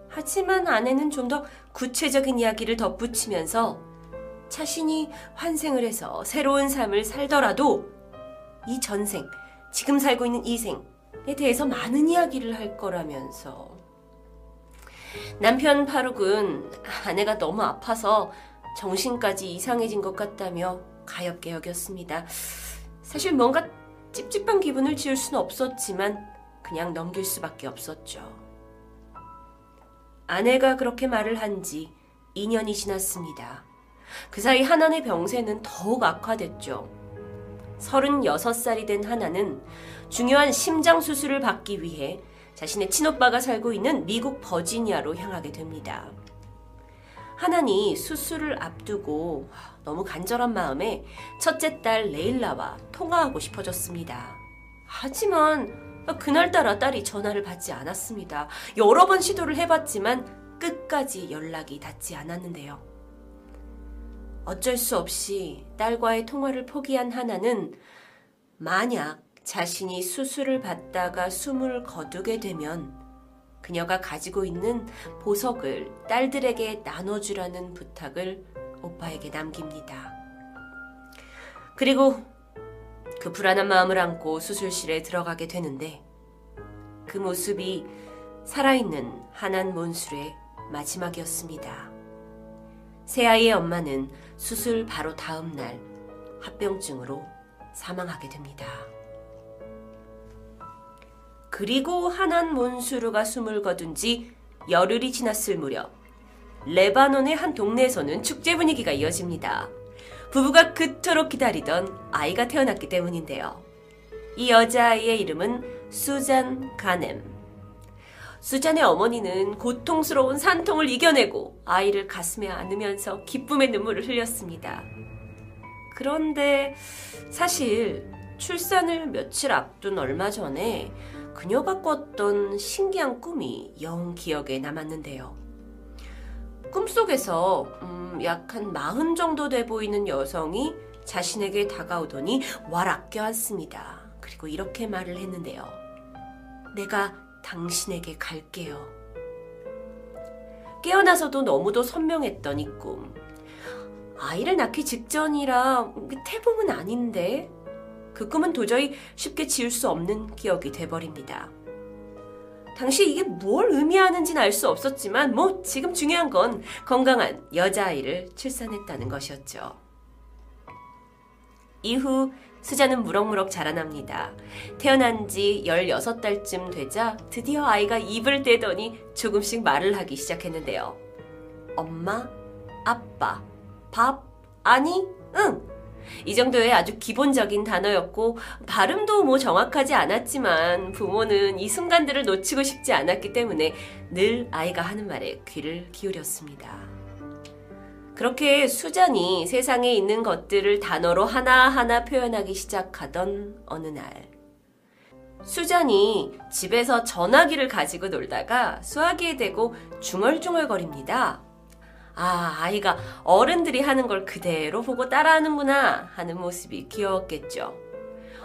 하지만 아내는 좀 더 구체적인 이야기를 덧붙이면서 자신이 환생을 해서 새로운 삶을 살더라도 이 전생, 지금 살고 있는 이 생에 대해서 많은 이야기를 할 거라면서 남편 파룩은 아내가 너무 아파서 정신까지 이상해진 것 같다며 가엾게 여겼습니다. 사실 뭔가 찝찝한 기분을 지울 수는 없었지만 그냥 넘길 수밖에 없었죠. 아내가 그렇게 말을 한 지 2년이 지났습니다. 그 사이 하난의 병세는 더욱 악화됐죠. 36살이 된 하난은 중요한 심장 수술을 받기 위해 자신의 친오빠가 살고 있는 미국 버지니아로 향하게 됩니다. 하난이 수술을 앞두고 너무 간절한 마음에 첫째 딸 레일라와 통화하고 싶어졌습니다. 하지만 그날따라 딸이 전화를 받지 않았습니다. 여러 번 시도를 해봤지만 끝까지 연락이 닿지 않았는데요. 어쩔 수 없이 딸과의 통화를 포기한 하나는 만약 자신이 수술을 받다가 숨을 거두게 되면 그녀가 가지고 있는 보석을 딸들에게 나눠주라는 부탁을 오빠에게 남깁니다. 그리고 그 불안한 마음을 안고 수술실에 들어가게 되는데 그 모습이 살아있는 하난 몬수르의 마지막이었습니다. 새 아이의 엄마는 수술 바로 다음 날 합병증으로 사망하게 됩니다. 그리고 하난 몬수르가 숨을 거둔 지 열흘이 지났을 무렵 레바논의 한 동네에서는 축제 분위기가 이어집니다. 부부가 그토록 기다리던 아이가 태어났기 때문인데요. 이 여자아이의 이름은 수잔 가넴. 수잔의 어머니는 고통스러운 산통을 이겨내고 아이를 가슴에 안으면서 기쁨의 눈물을 흘렸습니다. 그런데 사실 출산을 며칠 앞둔 얼마 전에 그녀가 꿨던 신기한 꿈이 영 기억에 남았는데요. 꿈속에서 약 한 40 정도 돼 보이는 여성이 자신에게 다가오더니 와락 껴안습니다. 그리고 이렇게 말을 했는데요. 내가 당신에게 갈게요. 깨어나서도 너무도 선명했던 이 꿈. 아이를 낳기 직전이라 태몽은 아닌데 그 꿈은 도저히 쉽게 지울 수 없는 기억이 돼버립니다. 당시 이게 뭘 의미하는지는 알 수 없었지만 지금 중요한 건 건강한 여자아이를 출산했다는 것이었죠. 이후 수잔은 무럭무럭 자라납니다. 태어난 지 16달쯤 되자 드디어 아이가 입을 떼더니 조금씩 말을 하기 시작했는데요. 엄마, 아빠, 밥, 아니, 응! 이 정도의 아주 기본적인 단어였고 발음도 정확하지 않았지만 부모는 이 순간들을 놓치고 싶지 않았기 때문에 늘 아이가 하는 말에 귀를 기울였습니다. 그렇게 수잔이 세상에 있는 것들을 단어로 하나하나 표현하기 시작하던 어느 날, 수잔이 집에서 전화기를 가지고 놀다가 수화기에 대고 중얼중얼거립니다. 아, 아이가 어른들이 하는 걸 그대로 보고 따라하는구나 하는 모습이 귀여웠겠죠.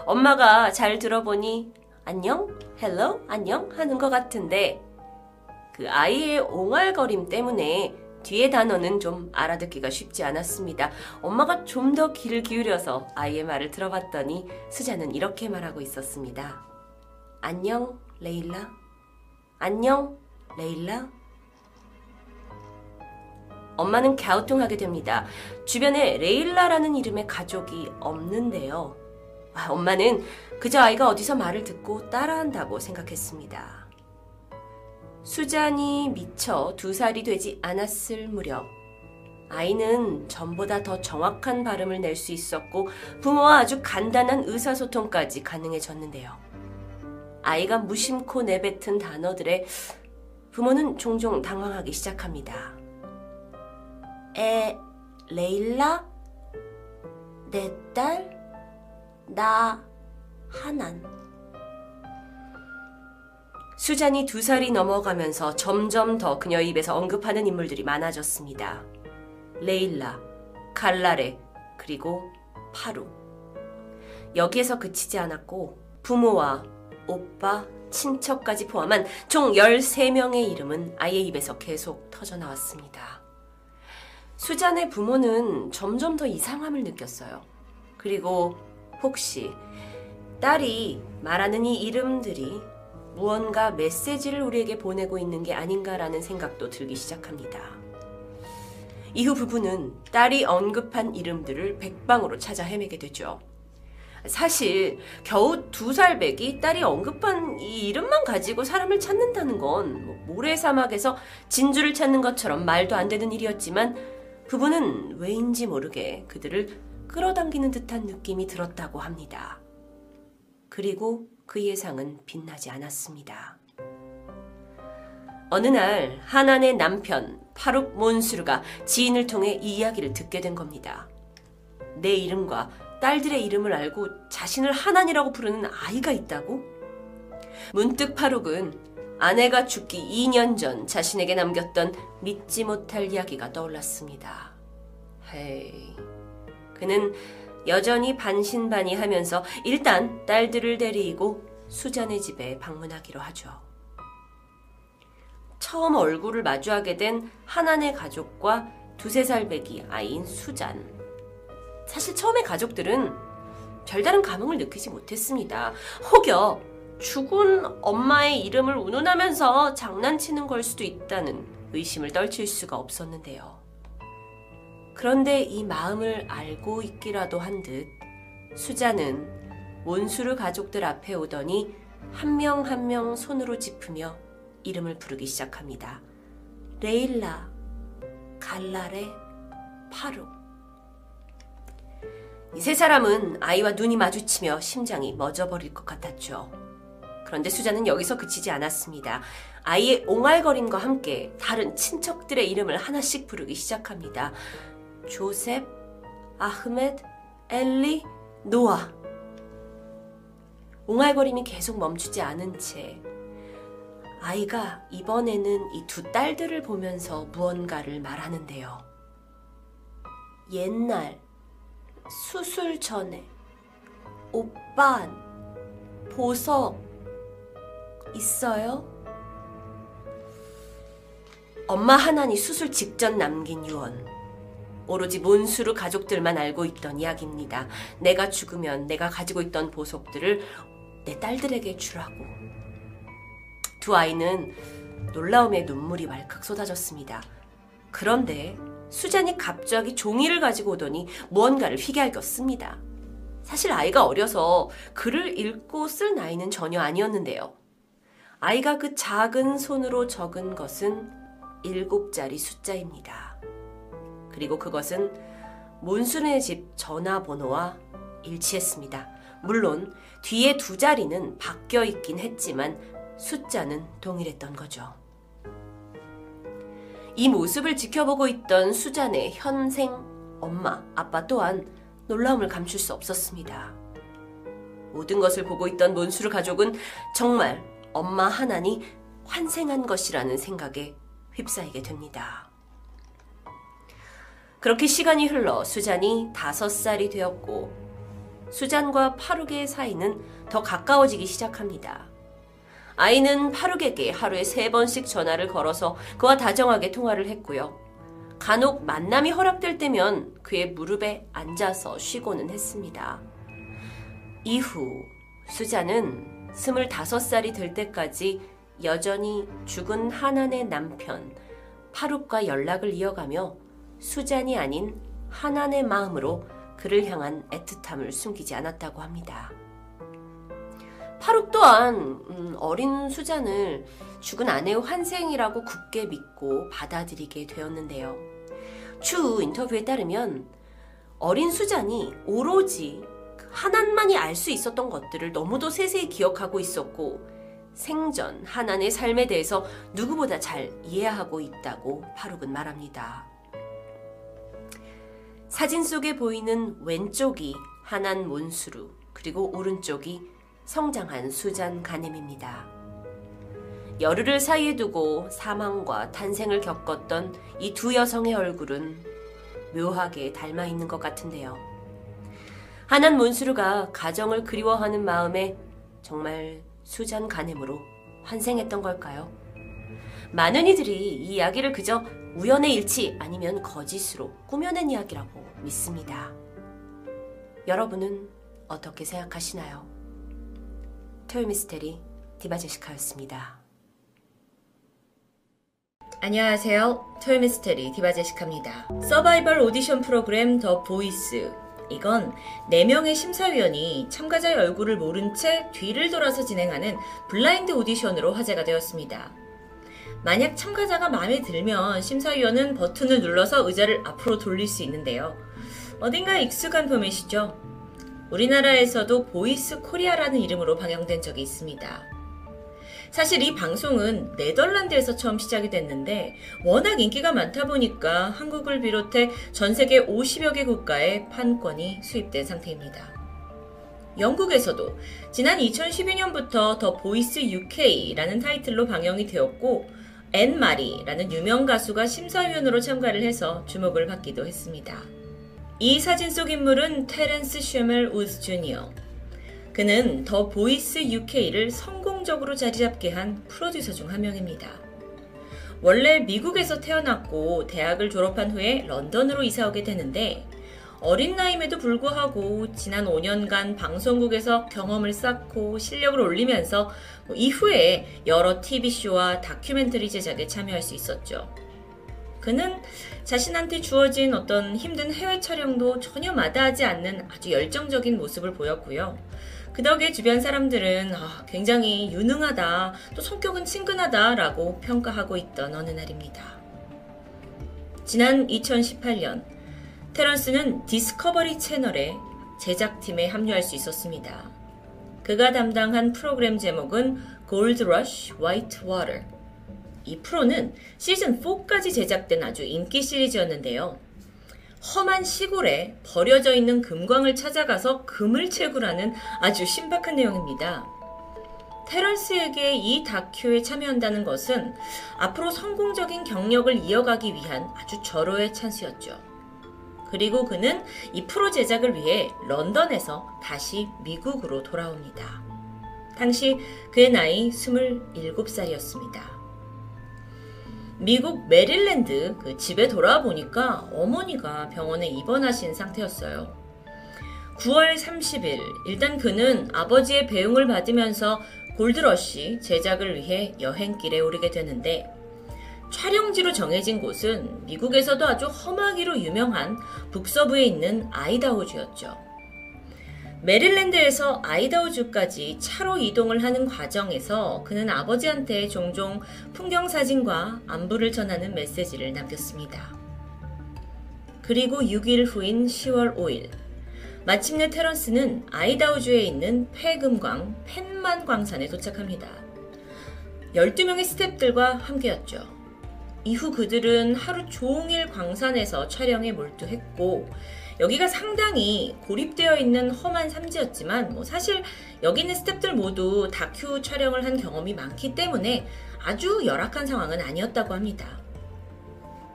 엄마가 잘 들어보니 안녕, 헬로, 안녕 하는 것 같은데 그 아이의 옹알거림 때문에 뒤에 단어는 좀 알아듣기가 쉽지 않았습니다. 엄마가 좀 더 귀를 기울여서 아이의 말을 들어봤더니 수잔은 이렇게 말하고 있었습니다. 안녕, 레일라. 안녕, 레일라. 엄마는 갸우뚱하게 됩니다. 주변에 레일라라는 이름의 가족이 없는데요. 엄마는 그저 아이가 어디서 말을 듣고 따라한다고 생각했습니다. 수잔이 미처 2살이 되지 않았을 무렵 아이는 전보다 더 정확한 발음을 낼 수 있었고 부모와 아주 간단한 의사소통까지 가능해졌는데요. 아이가 무심코 내뱉은 단어들에 부모는 종종 당황하기 시작합니다. 레일라? 내 딸? 나 하난. 수잔이 2살이 넘어가면서 점점 더 그녀의 입에서 언급하는 인물들이 많아졌습니다. 레일라, 갈라레, 그리고 파룩. 여기에서 그치지 않았고 부모와 오빠, 친척까지 포함한 총 13명의 이름은 아이의 입에서 계속 터져나왔습니다. 수잔의 부모는 점점 더 이상함을 느꼈어요. 그리고 혹시 딸이 말하는 이 이름들이 무언가 메시지를 우리에게 보내고 있는 게 아닌가라는 생각도 들기 시작합니다. 이후 부부는 딸이 언급한 이름들을 백방으로 찾아 헤매게 되죠. 사실 겨우 2살 배기 딸이 언급한 이 이름만 가지고 사람을 찾는다는 건 모래사막에서 진주를 찾는 것처럼 말도 안 되는 일이었지만 부부는 왜인지 모르게 그들을 끌어당기는 듯한 느낌이 들었다고 합니다. 그리고 그 예상은 빛나지 않았습니다. 어느 날 하난의 남편 파룩 몬수르가 지인을 통해 이 이야기를 듣게 된 겁니다. 내 이름과 딸들의 이름을 알고 자신을 하난이라고 부르는 아이가 있다고? 문득 파룩은 아내가 죽기 2년 전 자신에게 남겼던 믿지 못할 이야기가 떠올랐습니다. 헤이. 그는 여전히 반신반의하면서 일단 딸들을 데리고 수잔의 집에 방문하기로 하죠. 처음 얼굴을 마주하게 된 하난의 가족과 2~3살 배기 아이인 수잔. 사실 처음에 가족들은 별다른 감흥을 느끼지 못했습니다. 혹여 죽은 엄마의 이름을 운운하면서 장난치는 걸 수도 있다는 의심을 떨칠 수가 없었는데요. 그런데 이 마음을 알고 있기라도 한 듯 수잔은 몬수르 가족들 앞에 오더니 한 명 한 명 손으로 짚으며 이름을 부르기 시작합니다. 레일라, 갈라레, 파룩. 이 3사람은 아이와 눈이 마주치며 심장이 멎어버릴 것 같았죠. 그런데 수잔은 여기서 그치지 않았습니다. 아이의 옹알거림과 함께 다른 친척들의 이름을 하나씩 부르기 시작합니다. 조셉, 아흐메드, 엘리, 노아. 옹알거림이 계속 멈추지 않은 채 아이가 이번에는 이 두 딸들을 보면서 무언가를 말하는데요. 옛날, 수술 전에, 오빤, 보석, 있어요? 엄마 하난이 수술 직전 남긴 유언. 오로지 몬수르 가족들만 알고 있던 이야기입니다. 내가 죽으면 내가 가지고 있던 보석들을 내 딸들에게 주라고. 두 아이는 놀라움에 눈물이 왈칵 쏟아졌습니다. 그런데 수잔이 갑자기 종이를 가지고 오더니 무언가를 휘갈겼습니다. 사실 아이가 어려서 글을 읽고 쓸 나이는 전혀 아니었는데요. 아이가 그 작은 손으로 적은 것은 7자리 숫자입니다. 그리고 그것은 몬수르의 집 전화번호와 일치했습니다. 물론 뒤에 2자리는 바뀌어 있긴 했지만 숫자는 동일했던 거죠. 이 모습을 지켜보고 있던 수잔의 현생 엄마, 아빠 또한 놀라움을 감출 수 없었습니다. 모든 것을 보고 있던 몬수르 가족은 정말 엄마 하난이 환생한 것이라는 생각에 휩싸이게 됩니다. 그렇게 시간이 흘러 수잔이 5살이 되었고 수잔과 파룩의 사이는 더 가까워지기 시작합니다. 아이는 파룩에게 하루에 3번씩 전화를 걸어서 그와 다정하게 통화를 했고요. 간혹 만남이 허락될 때면 그의 무릎에 앉아서 쉬고는 했습니다. 이후 수잔은 25살이 될 때까지 여전히 죽은 하난의 남편 파룩과 연락을 이어가며 수잔이 아닌 하난의 마음으로 그를 향한 애틋함을 숨기지 않았다고 합니다. 파룩 또한 어린 수잔을 죽은 아내의 환생이라고 굳게 믿고 받아들이게 되었는데요. 추후 인터뷰에 따르면 어린 수잔이 오로지 하난만이 알 수 있었던 것들을 너무도 세세히 기억하고 있었고 생전 하난의 삶에 대해서 누구보다 잘 이해하고 있다고 파룩은 말합니다. 사진 속에 보이는 왼쪽이 하난 몬수르, 그리고 오른쪽이 성장한 수잔 가넴입니다. 열흘을 사이에 두고 사망과 탄생을 겪었던 이 두 여성의 얼굴은 묘하게 닮아 있는 것 같은데요. 하난 몬수르가 가정을 그리워하는 마음에 정말 수잔 가넴으로 환생했던 걸까요? 많은 이들이 이 이야기를 그저 우연의 일치 아니면 거짓으로 꾸며낸 이야기라고 믿습니다. 여러분은 어떻게 생각하시나요? 토요미스테리 디바제시카였습니다. 안녕하세요. 토요미스테리 디바제시카입니다. 서바이벌 오디션 프로그램 더 보이스, 이건 4명의 심사위원이 참가자의 얼굴을 모른 채 뒤를 돌아서 진행하는 블라인드 오디션으로 화제가 되었습니다. 만약 참가자가 마음에 들면 심사위원은 버튼을 눌러서 의자를 앞으로 돌릴 수 있는데요. 어딘가에 익숙한 포맷이죠. 우리나라에서도 보이스 코리아라는 이름으로 방영된 적이 있습니다. 사실 이 방송은 네덜란드에서 처음 시작이 됐는데 워낙 인기가 많다 보니까 한국을 비롯해 전세계 50여 개 국가에 판권이 수입된 상태입니다. 영국에서도 지난 2012년부터 더 보이스 UK라는 타이틀로 방영이 되었고 앤 마리라는 유명 가수가 심사위원으로 참가를 해서 주목을 받기도 했습니다. 이 사진 속 인물은 테렌스 슈멜 우즈 주니어. 그는 더 보이스 UK를 성공적으로 자리잡게 한 프로듀서 중 한 명입니다. 원래 미국에서 태어났고 대학을 졸업한 후에 런던으로 이사오게 되는데 어린 나이임에도 불구하고 지난 5년간 방송국에서 경험을 쌓고 실력을 올리면서 이후에 여러 TV쇼와 다큐멘터리 제작에 참여할 수 있었죠. 그는 자신한테 주어진 어떤 힘든 해외 촬영도 전혀 마다하지 않는 아주 열정적인 모습을 보였고요. 그 덕에 주변 사람들은 굉장히 유능하다, 또 성격은 친근하다라고 평가하고 있던 어느 날입니다. 지난 2018년, 테런스는 디스커버리 채널의 제작팀에 합류할 수 있었습니다. 그가 담당한 프로그램 제목은 골드 러쉬 화이트 워터. 이 프로는 시즌 4까지 제작된 아주 인기 시리즈였는데요. 험한 시골에 버려져 있는 금광을 찾아가서 금을 채굴하는 아주 신박한 내용입니다. 테런스에게 이 다큐에 참여한다는 것은 앞으로 성공적인 경력을 이어가기 위한 아주 절호의 찬스였죠. 그리고 그는 이 프로 제작을 위해 런던에서 다시 미국으로 돌아옵니다. 당시 그의 나이 27살이었습니다. 미국 메릴랜드 그 집에 돌아와 보니까 어머니가 병원에 입원하신 상태였어요. 9월 30일, 일단 그는 아버지의 배웅을 받으면서 골드러시 제작을 위해 여행길에 오르게 되는데, 촬영지로 정해진 곳은 미국에서도 아주 험하기로 유명한 북서부에 있는 아이다호주였죠. 메릴랜드에서 아이다호주까지 차로 이동을 하는 과정에서 그는 아버지한테 종종 풍경사진과 안부를 전하는 메시지를 남겼습니다. 그리고 6일 후인 10월 5일, 마침내 테런스는 아이다호주에 있는 폐금광 펜만 광산에 도착합니다. 12명의 스태프들과 함께였죠. 이후 그들은 하루 종일 광산에서 촬영에 몰두했고, 여기가 상당히 고립되어 있는 험한 삼지였지만 사실 여기 있는 스태프들 모두 다큐 촬영을 한 경험이 많기 때문에 아주 열악한 상황은 아니었다고 합니다.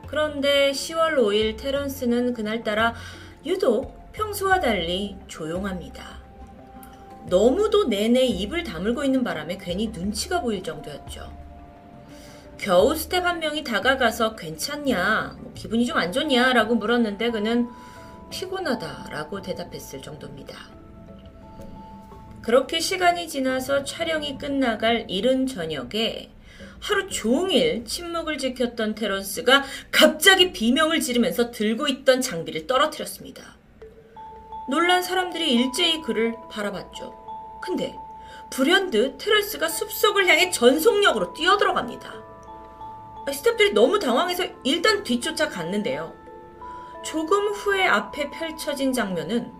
그런데 10월 5일 테런스는 그날따라 유독 평소와 달리 조용합니다. 너무도 내내 입을 다물고 있는 바람에 괜히 눈치가 보일 정도였죠. 겨우 스텝 한 명이 다가가서 괜찮냐, 기분이 좀 안 좋냐 라고 물었는데 그는 피곤하다 라고 대답했을 정도입니다. 그렇게 시간이 지나서 촬영이 끝나갈 이른 저녁에 하루 종일 침묵을 지켰던 테런스가 갑자기 비명을 지르면서 들고 있던 장비를 떨어뜨렸습니다. 놀란 사람들이 일제히 그를 바라봤죠. 근데 불현듯 테런스가 숲속을 향해 전속력으로 뛰어들어갑니다. 스태프들이 너무 당황해서 일단 뒤쫓아갔는데요. 조금 후에 앞에 펼쳐진 장면은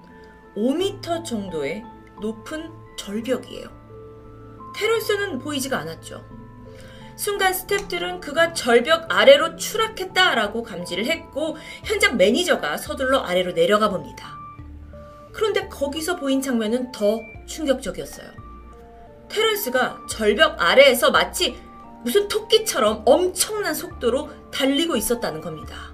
5m 정도의 높은 절벽이에요. 테런스는 보이지가 않았죠. 순간 스태프들은 그가 절벽 아래로 추락했다라고 감지를 했고, 현장 매니저가 서둘러 아래로 내려가 봅니다. 그런데 거기서 보인 장면은 더 충격적이었어요. 테런스가 절벽 아래에서 마치 무슨 토끼처럼 엄청난 속도로 달리고 있었다는 겁니다.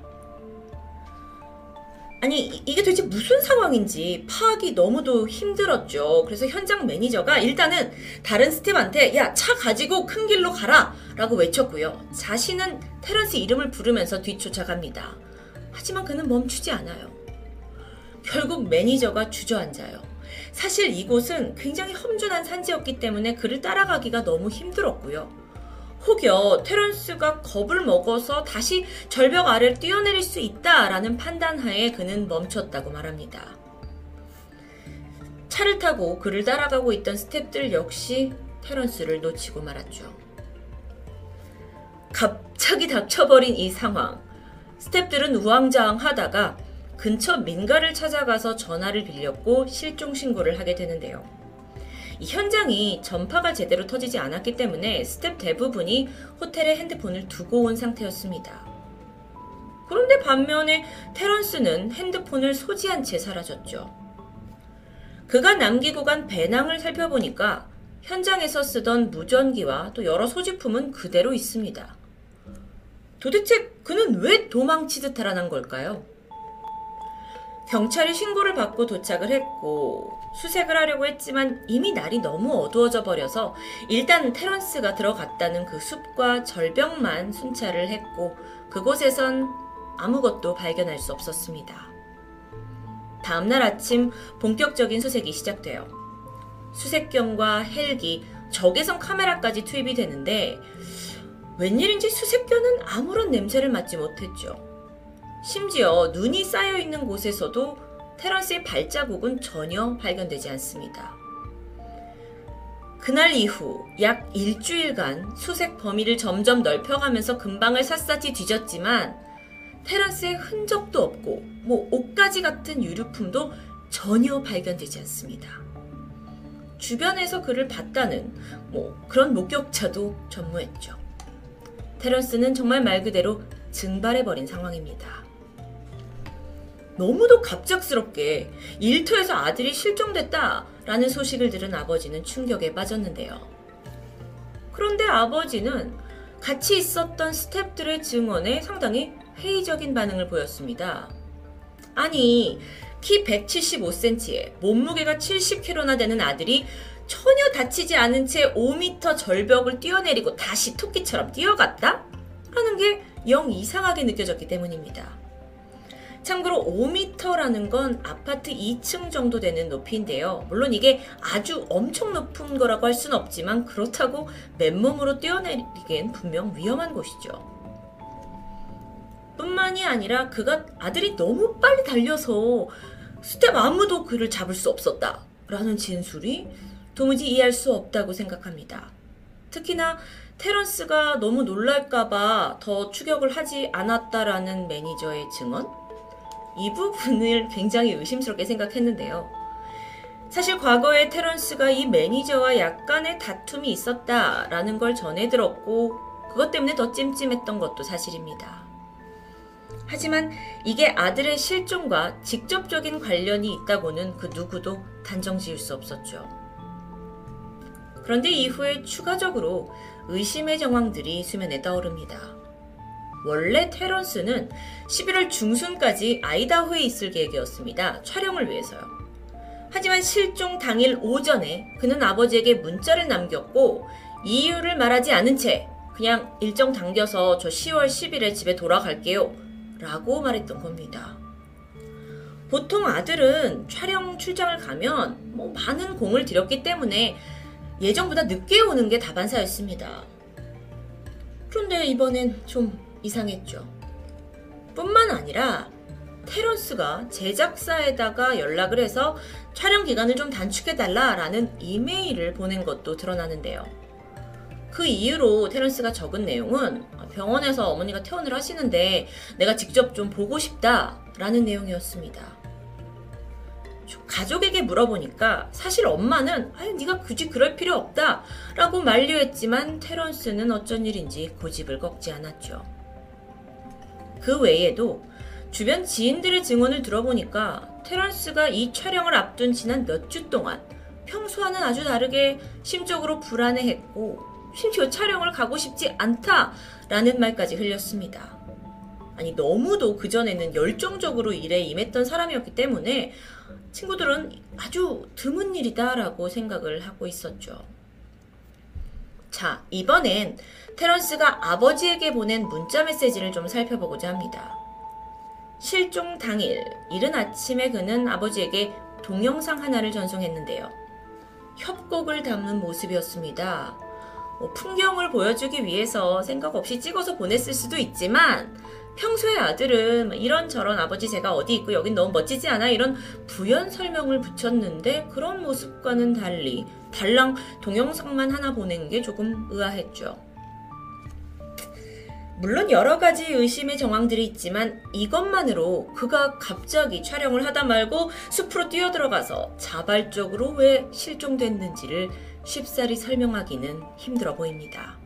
아니, 이게 도대체 무슨 상황인지 파악이 너무도 힘들었죠. 그래서 현장 매니저가 일단은 다른 스텝한테 "야, 차 가지고 큰 길로 가라 라고 외쳤고요. 자신은 테런스 이름을 부르면서 뒤쫓아갑니다. 하지만 그는 멈추지 않아요. 결국 매니저가 주저앉아요. 사실 이곳은 굉장히 험준한 산지였기 때문에 그를 따라가기가 너무 힘들었고요. 혹여 테런스가 겁을 먹어서 다시 절벽 아래로 뛰어내릴 수 있다라는 판단하에 그는 멈췄다고 말합니다. 차를 타고 그를 따라가고 있던 스태프들 역시 테런스를 놓치고 말았죠. 갑자기 닥쳐버린 이 상황, 스태프들은 우왕좌왕하다가 근처 민가를 찾아가서 전화를 빌렸고 실종신고를 하게 되는데요. 이 현장이 전파가 제대로 터지지 않았기 때문에 스태프 대부분이 호텔에 핸드폰을 두고 온 상태였습니다. 그런데 반면에 테런스는 핸드폰을 소지한 채 사라졌죠. 그가 남기고 간 배낭을 살펴보니까 현장에서 쓰던 무전기와 또 여러 소지품은 그대로 있습니다. 도대체 그는 왜 도망치듯 달아난 걸까요? 경찰이 신고를 받고 도착을 했고, 수색을 하려고 했지만 이미 날이 너무 어두워져 버려서 일단 테런스가 들어갔다는 그 숲과 절벽만 순찰을 했고, 그곳에선 아무것도 발견할 수 없었습니다. 다음날 아침 본격적인 수색이 시작돼요. 수색견과 헬기, 적외선 카메라까지 투입이 되는데 웬일인지 수색견은 아무런 냄새를 맡지 못했죠. 심지어 눈이 쌓여있는 곳에서도 테런스의 발자국은 전혀 발견되지 않습니다. 그날 이후 약 일주일간 수색 범위를 점점 넓혀가면서 근방을 샅샅이 뒤졌지만 테런스의 흔적도 없고 옷가지 같은 유류품도 전혀 발견되지 않습니다. 주변에서 그를 봤다는 그런 목격자도 전무했죠. 테런스는 정말 말 그대로 증발해버린 상황입니다. 너무도 갑작스럽게 일터에서 아들이 실종됐다라는 소식을 들은 아버지는 충격에 빠졌는데요. 그런데 아버지는 같이 있었던 스태프들의 증언에 상당히 회의적인 반응을 보였습니다. 아니, 키 175cm에 몸무게가 70kg나 되는 아들이 전혀 다치지 않은 채 5m 절벽을 뛰어내리고 다시 토끼처럼 뛰어갔다? 하는 게 영 이상하게 느껴졌기 때문입니다. 참고로 5m라는 건 아파트 2층 정도 되는 높이인데요. 물론 이게 아주 엄청 높은 거라고 할 순 없지만 그렇다고 맨몸으로 뛰어내리기엔 분명 위험한 곳이죠. 뿐만이 아니라 그가 아들이 너무 빨리 달려서 스텝 아무도 그를 잡을 수 없었다라는 진술이 도무지 이해할 수 없다고 생각합니다. 특히나 테런스가 너무 놀랄까봐 더 추격을 하지 않았다라는 매니저의 증언? 이 부분을 굉장히 의심스럽게 생각했는데요. 사실 과거에 테런스가 이 매니저와 약간의 다툼이 있었다라는 걸 전해 들었고 그것 때문에 더 찜찜했던 것도 사실입니다. 하지만 이게 아들의 실종과 직접적인 관련이 있다고는 그 누구도 단정지을 수 없었죠. 그런데 이후에 추가적으로 의심의 정황들이 수면에 떠오릅니다. 원래 테런스는 11월 중순까지 아이다호에 있을 계획이었습니다. 촬영을 위해서요. 하지만 실종 당일 오전에 그는 아버지에게 문자를 남겼고 이유를 말하지 않은 채 그냥 일정 당겨서 저 10월 10일에 집에 돌아갈게요 라고 말했던 겁니다. 보통 아들은 촬영 출장을 가면 많은 공을 들였기 때문에 예정보다 늦게 오는 게 다반사였습니다. 그런데 이번엔 좀 이상했죠. 뿐만 아니라 테런스가 제작사에다가 연락을 해서 촬영 기간을 좀 단축해달라라는 이메일을 보낸 것도 드러나는데요. 그 이유로 테런스가 적은 내용은 병원에서 어머니가 퇴원을 하시는데 내가 직접 좀 보고 싶다라는 내용이었습니다. 가족에게 물어보니까 사실 엄마는 아니 네가 굳이 그럴 필요 없다라고 만류했지만 테런스는 어쩐 일인지 고집을 꺾지 않았죠. 그 외에도 주변 지인들의 증언을 들어보니까 테런스가 이 촬영을 앞둔 지난 몇 주 동안 평소와는 아주 다르게 심적으로 불안해했고 심지어 촬영을 가고 싶지 않다라는 말까지 흘렸습니다. 아니 너무도 그전에는 열정적으로 일에 임했던 사람이었기 때문에 친구들은 아주 드문 일이다라고 생각을 하고 있었죠. 자, 이번엔 테런스가 아버지에게 보낸 문자 메시지를 좀 살펴보고자 합니다. 실종 당일 이른 아침에 그는 아버지에게 동영상 하나를 전송했는데요. 협곡을 담는 모습이었습니다. 풍경을 보여주기 위해서 생각 없이 찍어서 보냈을 수도 있지만 평소에 아들은 이런저런 아버지 제가 어디 있고 여긴 너무 멋지지 않아? 이런 부연 설명을 붙였는데 그런 모습과는 달리 달랑 동영상만 하나 보낸 게 조금 의아했죠. 물론 여러 가지 의심의 정황들이 있지만 이것만으로 그가 갑자기 촬영을 하다 말고 숲으로 뛰어들어가서 자발적으로 왜 실종됐는지를 쉽사리 설명하기는 힘들어 보입니다.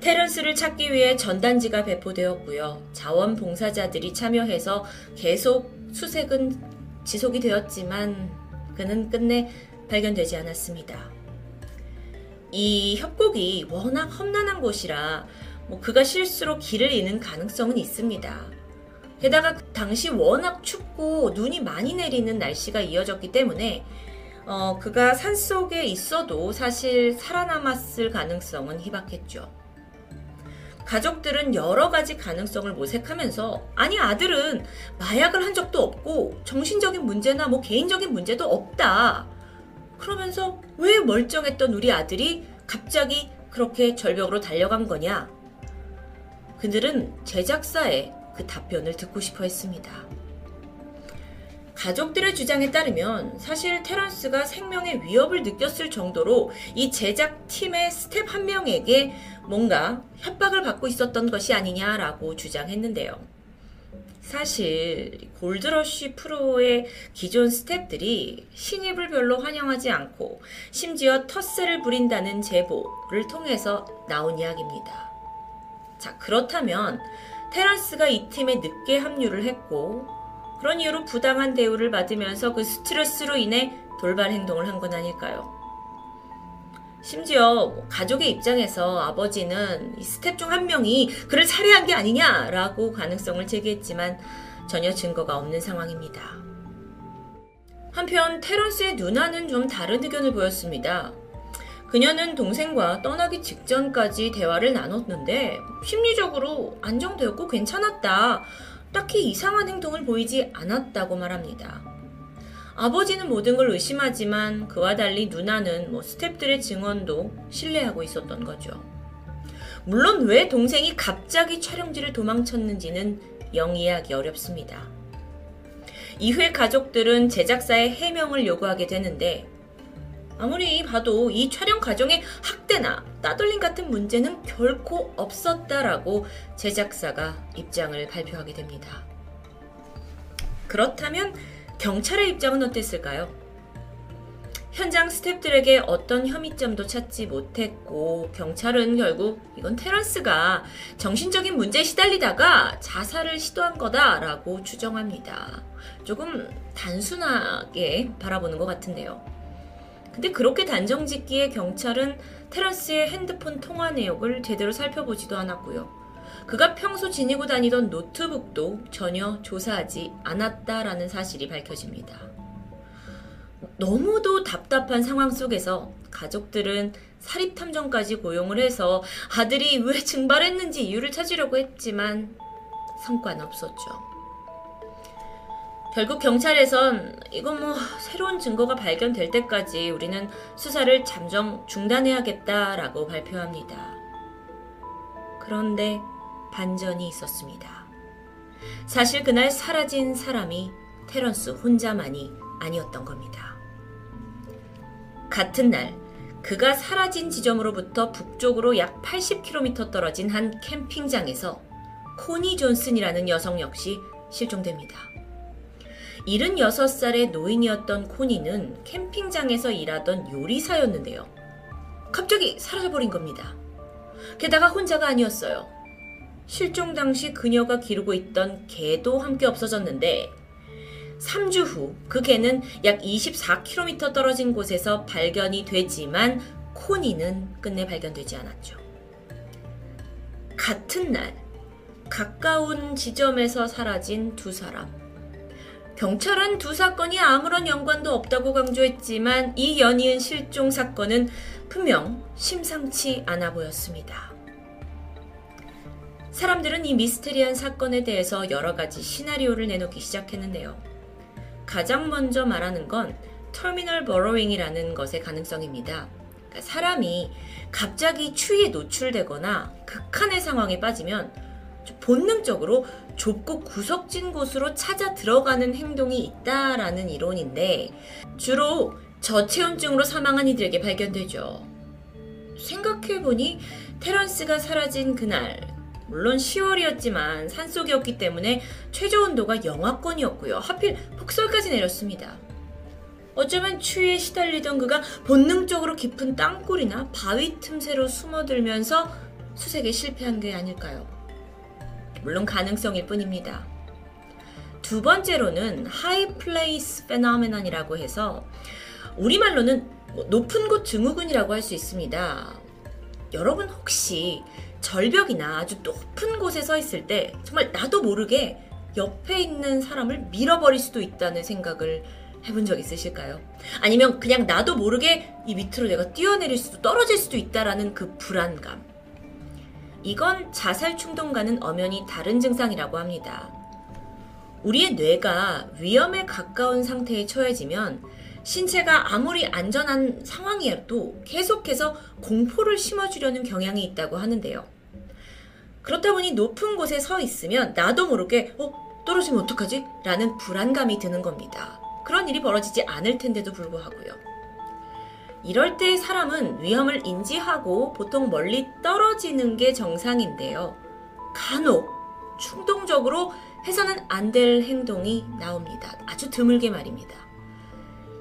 테런스를 찾기 위해 전단지가 배포되었고요. 자원봉사자들이 참여해서 계속 수색은 지속이 되었지만 그는 끝내 발견되지 않았습니다. 이 협곡이 워낙 험난한 곳이라 그가 실수로 길을 잃은 가능성은 있습니다. 게다가 당시 워낙 춥고 눈이 많이 내리는 날씨가 이어졌기 때문에 그가 산속에 있어도 사실 살아남았을 가능성은 희박했죠. 가족들은 여러 가지 가능성을 모색하면서 아니 아들은 마약을 한 적도 없고 정신적인 문제나 개인적인 문제도 없다. 그러면서 왜 멀쩡했던 우리 아들이 갑자기 그렇게 절벽으로 달려간 거냐? 그들은 제작사의 그 답변을 듣고 싶어 했습니다. 가족들의 주장에 따르면 사실 테런스가 생명의 위협을 느꼈을 정도로 이 제작팀의 스텝 한 명에게 뭔가 협박을 받고 있었던 것이 아니냐라고 주장했는데요. 사실 골드러쉬 프로의 기존 스텝들이 신입을 별로 환영하지 않고 심지어 텃세를 부린다는 제보를 통해서 나온 이야기입니다. 자, 그렇다면 테란스가 이 팀에 늦게 합류를 했고 그런 이유로 부당한 대우를 받으면서 그 스트레스로 인해 돌발 행동을 한 건 아닐까요? 심지어 가족의 입장에서 아버지는 이 스텝 중 한 명이 그를 살해한 게 아니냐라고 가능성을 제기했지만 전혀 증거가 없는 상황입니다. 한편 테런스의 누나는 좀 다른 의견을 보였습니다. 그녀는 동생과 떠나기 직전까지 대화를 나눴는데 심리적으로 안정되었고 괜찮았다. 딱히 이상한 행동을 보이지 않았다고 말합니다. 아버지는 모든 걸 의심하지만 그와 달리 누나는 스태프들의 증언도 신뢰하고 있었던 거죠. 물론 왜 동생이 갑자기 촬영지를 도망쳤는지는 영 이해하기 어렵습니다. 이후에 가족들은 제작사의 해명을 요구하게 되는데 아무리 봐도 이 촬영 과정에 학대나 따돌림 같은 문제는 결코 없었다라고 제작사가 입장을 발표하게 됩니다. 그렇다면 경찰의 입장은 어땠을까요? 현장 스태프들에게 어떤 혐의점도 찾지 못했고 경찰은 결국 이건 테런스가 정신적인 문제에 시달리다가 자살을 시도한 거다라고 추정합니다. 조금 단순하게 바라보는 것 같은데요. 근데 그렇게 단정짓기에 경찰은 테런스의 핸드폰 통화 내역을 제대로 살펴보지도 않았고요. 그가 평소 지니고 다니던 노트북도 전혀 조사하지 않았다라는 사실이 밝혀집니다. 너무도 답답한 상황 속에서 가족들은 사립탐정까지 고용을 해서 아들이 왜 증발했는지 이유를 찾으려고 했지만 성과는 없었죠. 결국 경찰에선 이건 새로운 증거가 발견될 때까지 우리는 수사를 잠정 중단해야겠다라고 발표합니다. 그런데 반전이 있었습니다. 사실 그날 사라진 사람이 테런스 혼자만이 아니었던 겁니다. 같은 날 그가 사라진 지점으로부터 북쪽으로 약 80km 떨어진 한 캠핑장에서 코니 존슨이라는 여성 역시 실종됩니다. 76살의 노인이었던 코니는 캠핑장에서 일하던 요리사였는데요. 갑자기 사라져버린 겁니다. 게다가 혼자가 아니었어요. 실종 당시 그녀가 기르고 있던 개도 함께 없어졌는데 3주 후 그 개는 약 24km 떨어진 곳에서 발견이 되지만 코니는 끝내 발견되지 않았죠. 같은 날 가까운 지점에서 사라진 두 사람. 경찰은 두 사건이 아무런 연관도 없다고 강조했지만 이 연이은 실종 사건은 분명 심상치 않아 보였습니다. 사람들은 이 미스테리한 사건에 대해서 여러 가지 시나리오를 내놓기 시작했는데요. 가장 먼저 말하는 건 터미널 버로잉이라는 것의 가능성입니다. 그러니까 사람이 갑자기 추위에 노출되거나 극한의 상황에 빠지면 본능적으로 좁고 구석진 곳으로 찾아 들어가는 행동이 있다라는 이론인데 주로 저체온증으로 사망한 이들에게 발견되죠. 생각해보니 테런스가 사라진 그날 물론 10월이었지만 산속이었기 때문에 최저온도가 영하권이었고요. 하필 폭설까지 내렸습니다. 어쩌면 추위에 시달리던 그가 본능적으로 깊은 땅굴이나 바위 틈새로 숨어들면서 수색에 실패한 게 아닐까요? 물론 가능성일 뿐입니다. 두 번째로는 하이 플레이스 페노메넌이라고 해서 우리말로는 높은 곳 증후군이라고 할 수 있습니다. 여러분 혹시 절벽이나 아주 높은 곳에 서 있을 때 정말 나도 모르게 옆에 있는 사람을 밀어버릴 수도 있다는 생각을 해본 적 있으실까요? 아니면 그냥 나도 모르게 이 밑으로 내가 뛰어내릴 수도 떨어질 수도 있다라는 그 불안감. 이건 자살 충동과는 엄연히 다른 증상이라고 합니다. 우리의 뇌가 위험에 가까운 상태에 처해지면 신체가 아무리 안전한 상황이어도 계속해서 공포를 심어주려는 경향이 있다고 하는데요. 그렇다 보니 높은 곳에 서 있으면 나도 모르게 떨어지면 어떡하지? 라는 불안감이 드는 겁니다. 그런 일이 벌어지지 않을 텐데도 불구하고요. 이럴 때 사람은 위험을 인지하고 보통 멀리 떨어지는 게 정상인데요. 간혹 충동적으로 해서는 안 될 행동이 나옵니다. 아주 드물게 말입니다.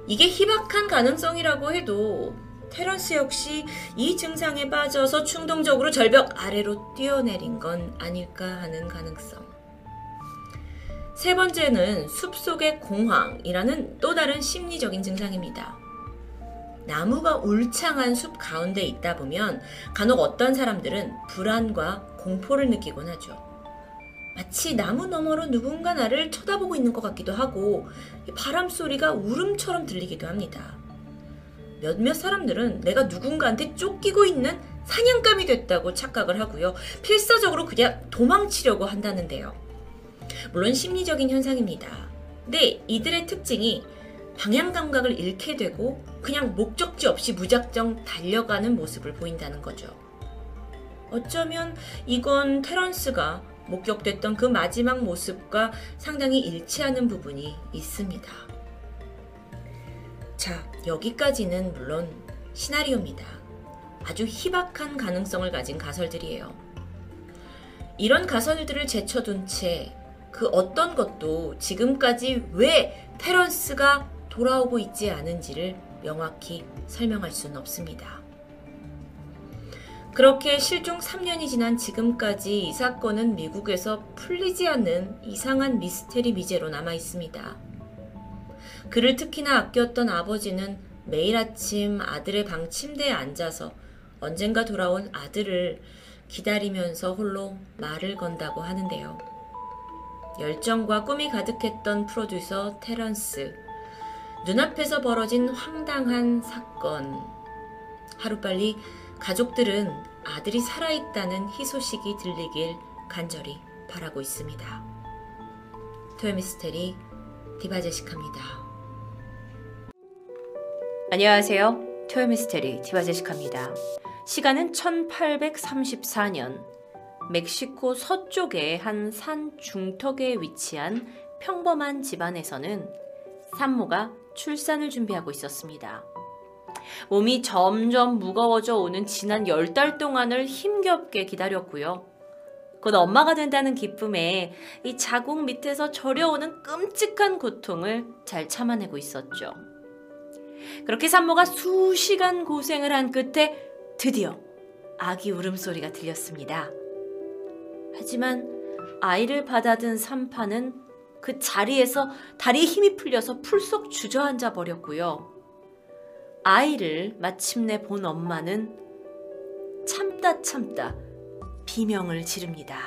이게 희박한 가능성이라고 해도 테런스 역시 이 증상에 빠져서 충동적으로 절벽 아래로 뛰어내린 건 아닐까 하는 가능성. 세 번째는 숲속의 공황이라는 또 다른 심리적인 증상입니다. 나무가 울창한 숲 가운데 있다 보면 간혹 어떤 사람들은 불안과 공포를 느끼곤 하죠. 마치 나무 너머로 누군가 나를 쳐다보고 있는 것 같기도 하고 바람소리가 울음처럼 들리기도 합니다. 몇몇 사람들은 내가 누군가한테 쫓기고 있는 사냥감이 됐다고 착각을 하고요. 필사적으로 그냥 도망치려고 한다는데요. 물론 심리적인 현상입니다. 근데 이들의 특징이 방향감각을 잃게 되고 그냥 목적지 없이 무작정 달려가는 모습을 보인다는 거죠. 어쩌면 이건 테런스가 목격됐던 그 마지막 모습과 상당히 일치하는 부분이 있습니다. 자, 여기까지는 물론 시나리오입니다. 아주 희박한 가능성을 가진 가설들이에요. 이런 가설들을 제쳐둔 채 그 어떤 것도 지금까지 왜 테런스가 돌아오고 있지 않은지를 명확히 설명할 수는 없습니다. 그렇게 실종 3년이 지난 지금까지 이 사건은 미국에서 풀리지 않는 이상한 미스테리 미제로 남아있습니다. 그를 특히나 아꼈던 아버지는 매일 아침 아들의 방 침대에 앉아서 언젠가 돌아온 아들을 기다리면서 홀로 말을 건다고 하는데요. 열정과 꿈이 가득했던 프로듀서 테런스, 눈앞에서 벌어진 황당한 사건. 하루빨리 가족들은 아들이 살아있다는 희소식이 들리길 간절히 바라고 있습니다. 토요미스테리 디바제시카입니다. 안녕하세요. 토요미스테리 디바제시카입니다. 시간은 1834년 멕시코 서쪽의 한 산 중턱에 위치한 평범한 집안에서는 산모가 출산을 준비하고 있었습니다. 몸이 점점 무거워져 오는 지난 10달 동안을 힘겹게 기다렸고요. 곧 엄마가 된다는 기쁨에 이 자궁 밑에서 저려오는 끔찍한 고통을 잘 참아내고 있었죠. 그렇게 산모가 수시간 고생을 한 끝에 드디어 아기 울음소리가 들렸습니다. 하지만 아이를 받아든 산파는 그 자리에서 다리에 힘이 풀려서 풀썩 주저앉아 버렸고요. 아이를 마침내 본 엄마는 참다 비명을 지릅니다.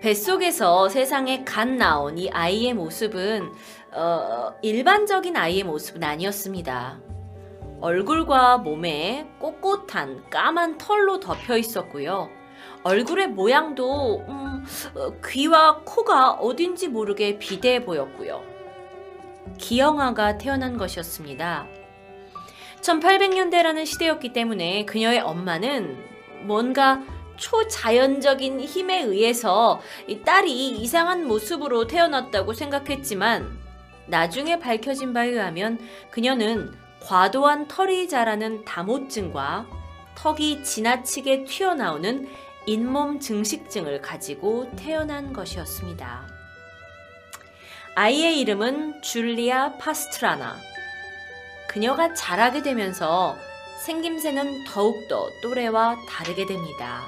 뱃속에서 세상에 갓 나온 이 아이의 모습은 일반적인 아이의 모습은 아니었습니다. 얼굴과 몸에 꼿꼿한 까만 털로 덮여 있었고요. 얼굴의 모양도 귀와 코가 어딘지 모르게 비대해 보였고요. 기영아가 태어난 것이었습니다. 1800년대라는 시대였기 때문에 그녀의 엄마는 뭔가 초자연적인 힘에 의해서 이 딸이 이상한 모습으로 태어났다고 생각했지만 나중에 밝혀진 바에 의하면 그녀는 과도한 털이 자라는 다모증과 턱이 지나치게 튀어나오는 잇몸 증식증을 가지고 태어난 것이었습니다. 아이의 이름은 줄리아 파스트라나. 그녀가 자라게 되면서 생김새는 더욱더 또래와 다르게 됩니다.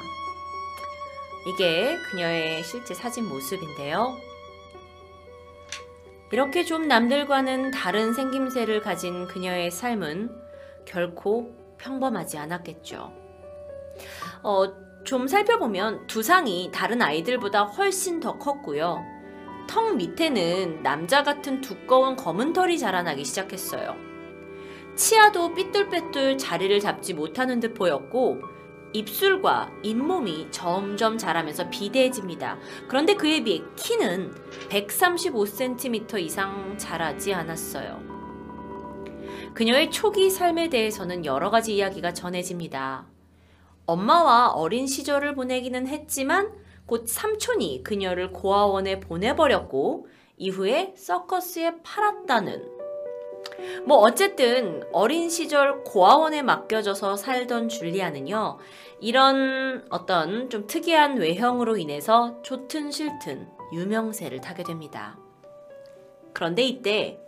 이게 그녀의 실제 사진 모습인데요. 이렇게 좀 남들과는 다른 생김새를 가진 그녀의 삶은 결코 평범하지 않았겠죠. 좀 살펴보면 두상이 다른 아이들보다 훨씬 더 컸고요. 턱 밑에는 남자 같은 두꺼운 검은 털이 자라나기 시작했어요. 치아도 삐뚤빼뚤 자리를 잡지 못하는 듯 보였고 입술과 잇몸이 점점 자라면서 비대해집니다. 그런데 그에 비해 키는 135cm 이상 자라지 않았어요. 그녀의 초기 삶에 대해서는 여러 가지 이야기가 전해집니다. 엄마와 어린 시절을 보내기는 했지만 곧 삼촌이 그녀를 고아원에 보내버렸고 이후에 서커스에 팔았다는, 뭐 어쨌든 어린 시절 고아원에 맡겨져서 살던 줄리아는요, 이런 어떤 좀 특이한 외형으로 인해서 좋든 싫든 유명세를 타게 됩니다. 그런데 이때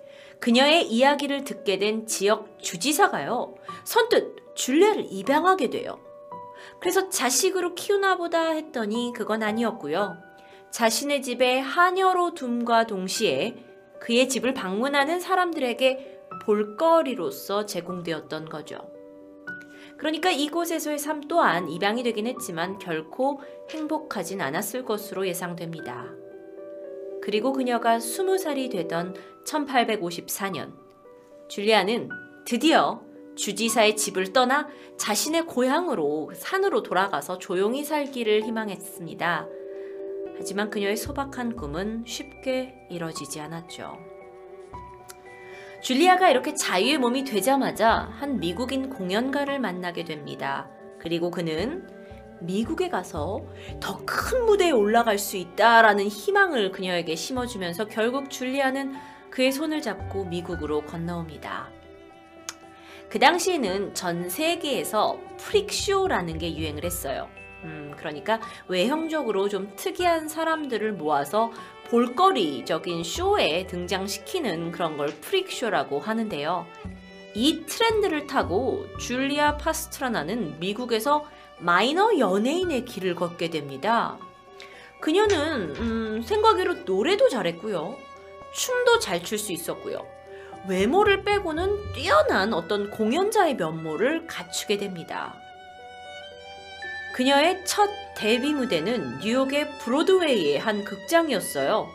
그녀의 이야기를 듣게 된 지역 주지사가요, 선뜻 줄리아를 입양하게 돼요. 그래서 자식으로 키우나 보다 했더니 그건 아니었고요. 자신의 집에 하녀로 둠과 동시에 그의 집을 방문하는 사람들에게 볼거리로서 제공되었던 거죠. 그러니까 이곳에서의 삶 또한 입양이 되긴 했지만 결코 행복하진 않았을 것으로 예상됩니다. 그리고 그녀가 20살이 되던 1854년, 줄리아는 드디어 주지사의 집을 떠나 자신의 고향으로 산으로 돌아가서 조용히 살기를 희망했습니다. 하지만 그녀의 소박한 꿈은 쉽게 이뤄지지 않았죠. 줄리아가 이렇게 자유의 몸이 되자마자 한 미국인 공연가를 만나게 됩니다. 그리고 그는 미국에 가서 더 큰 무대에 올라갈 수 있다라는 희망을 그녀에게 심어주면서 결국 줄리아는 그의 손을 잡고 미국으로 건너옵니다. 그 당시에는 전 세계에서 프릭쇼라는 게 유행을 했어요. 그러니까 외형적으로 좀 특이한 사람들을 모아서 볼거리적인 쇼에 등장시키는 그런 걸 프릭쇼라고 하는데요. 이 트렌드를 타고 줄리아 파스트라나는 미국에서 마이너 연예인의 길을 걷게 됩니다. 그녀는 생각외로 노래도 잘했고요. 춤도 잘 출 수 있었고요. 외모를 빼고는 뛰어난 어떤 공연자의 면모를 갖추게 됩니다. 그녀의 첫 데뷔 무대는 뉴욕의 브로드웨이의 한 극장이었어요.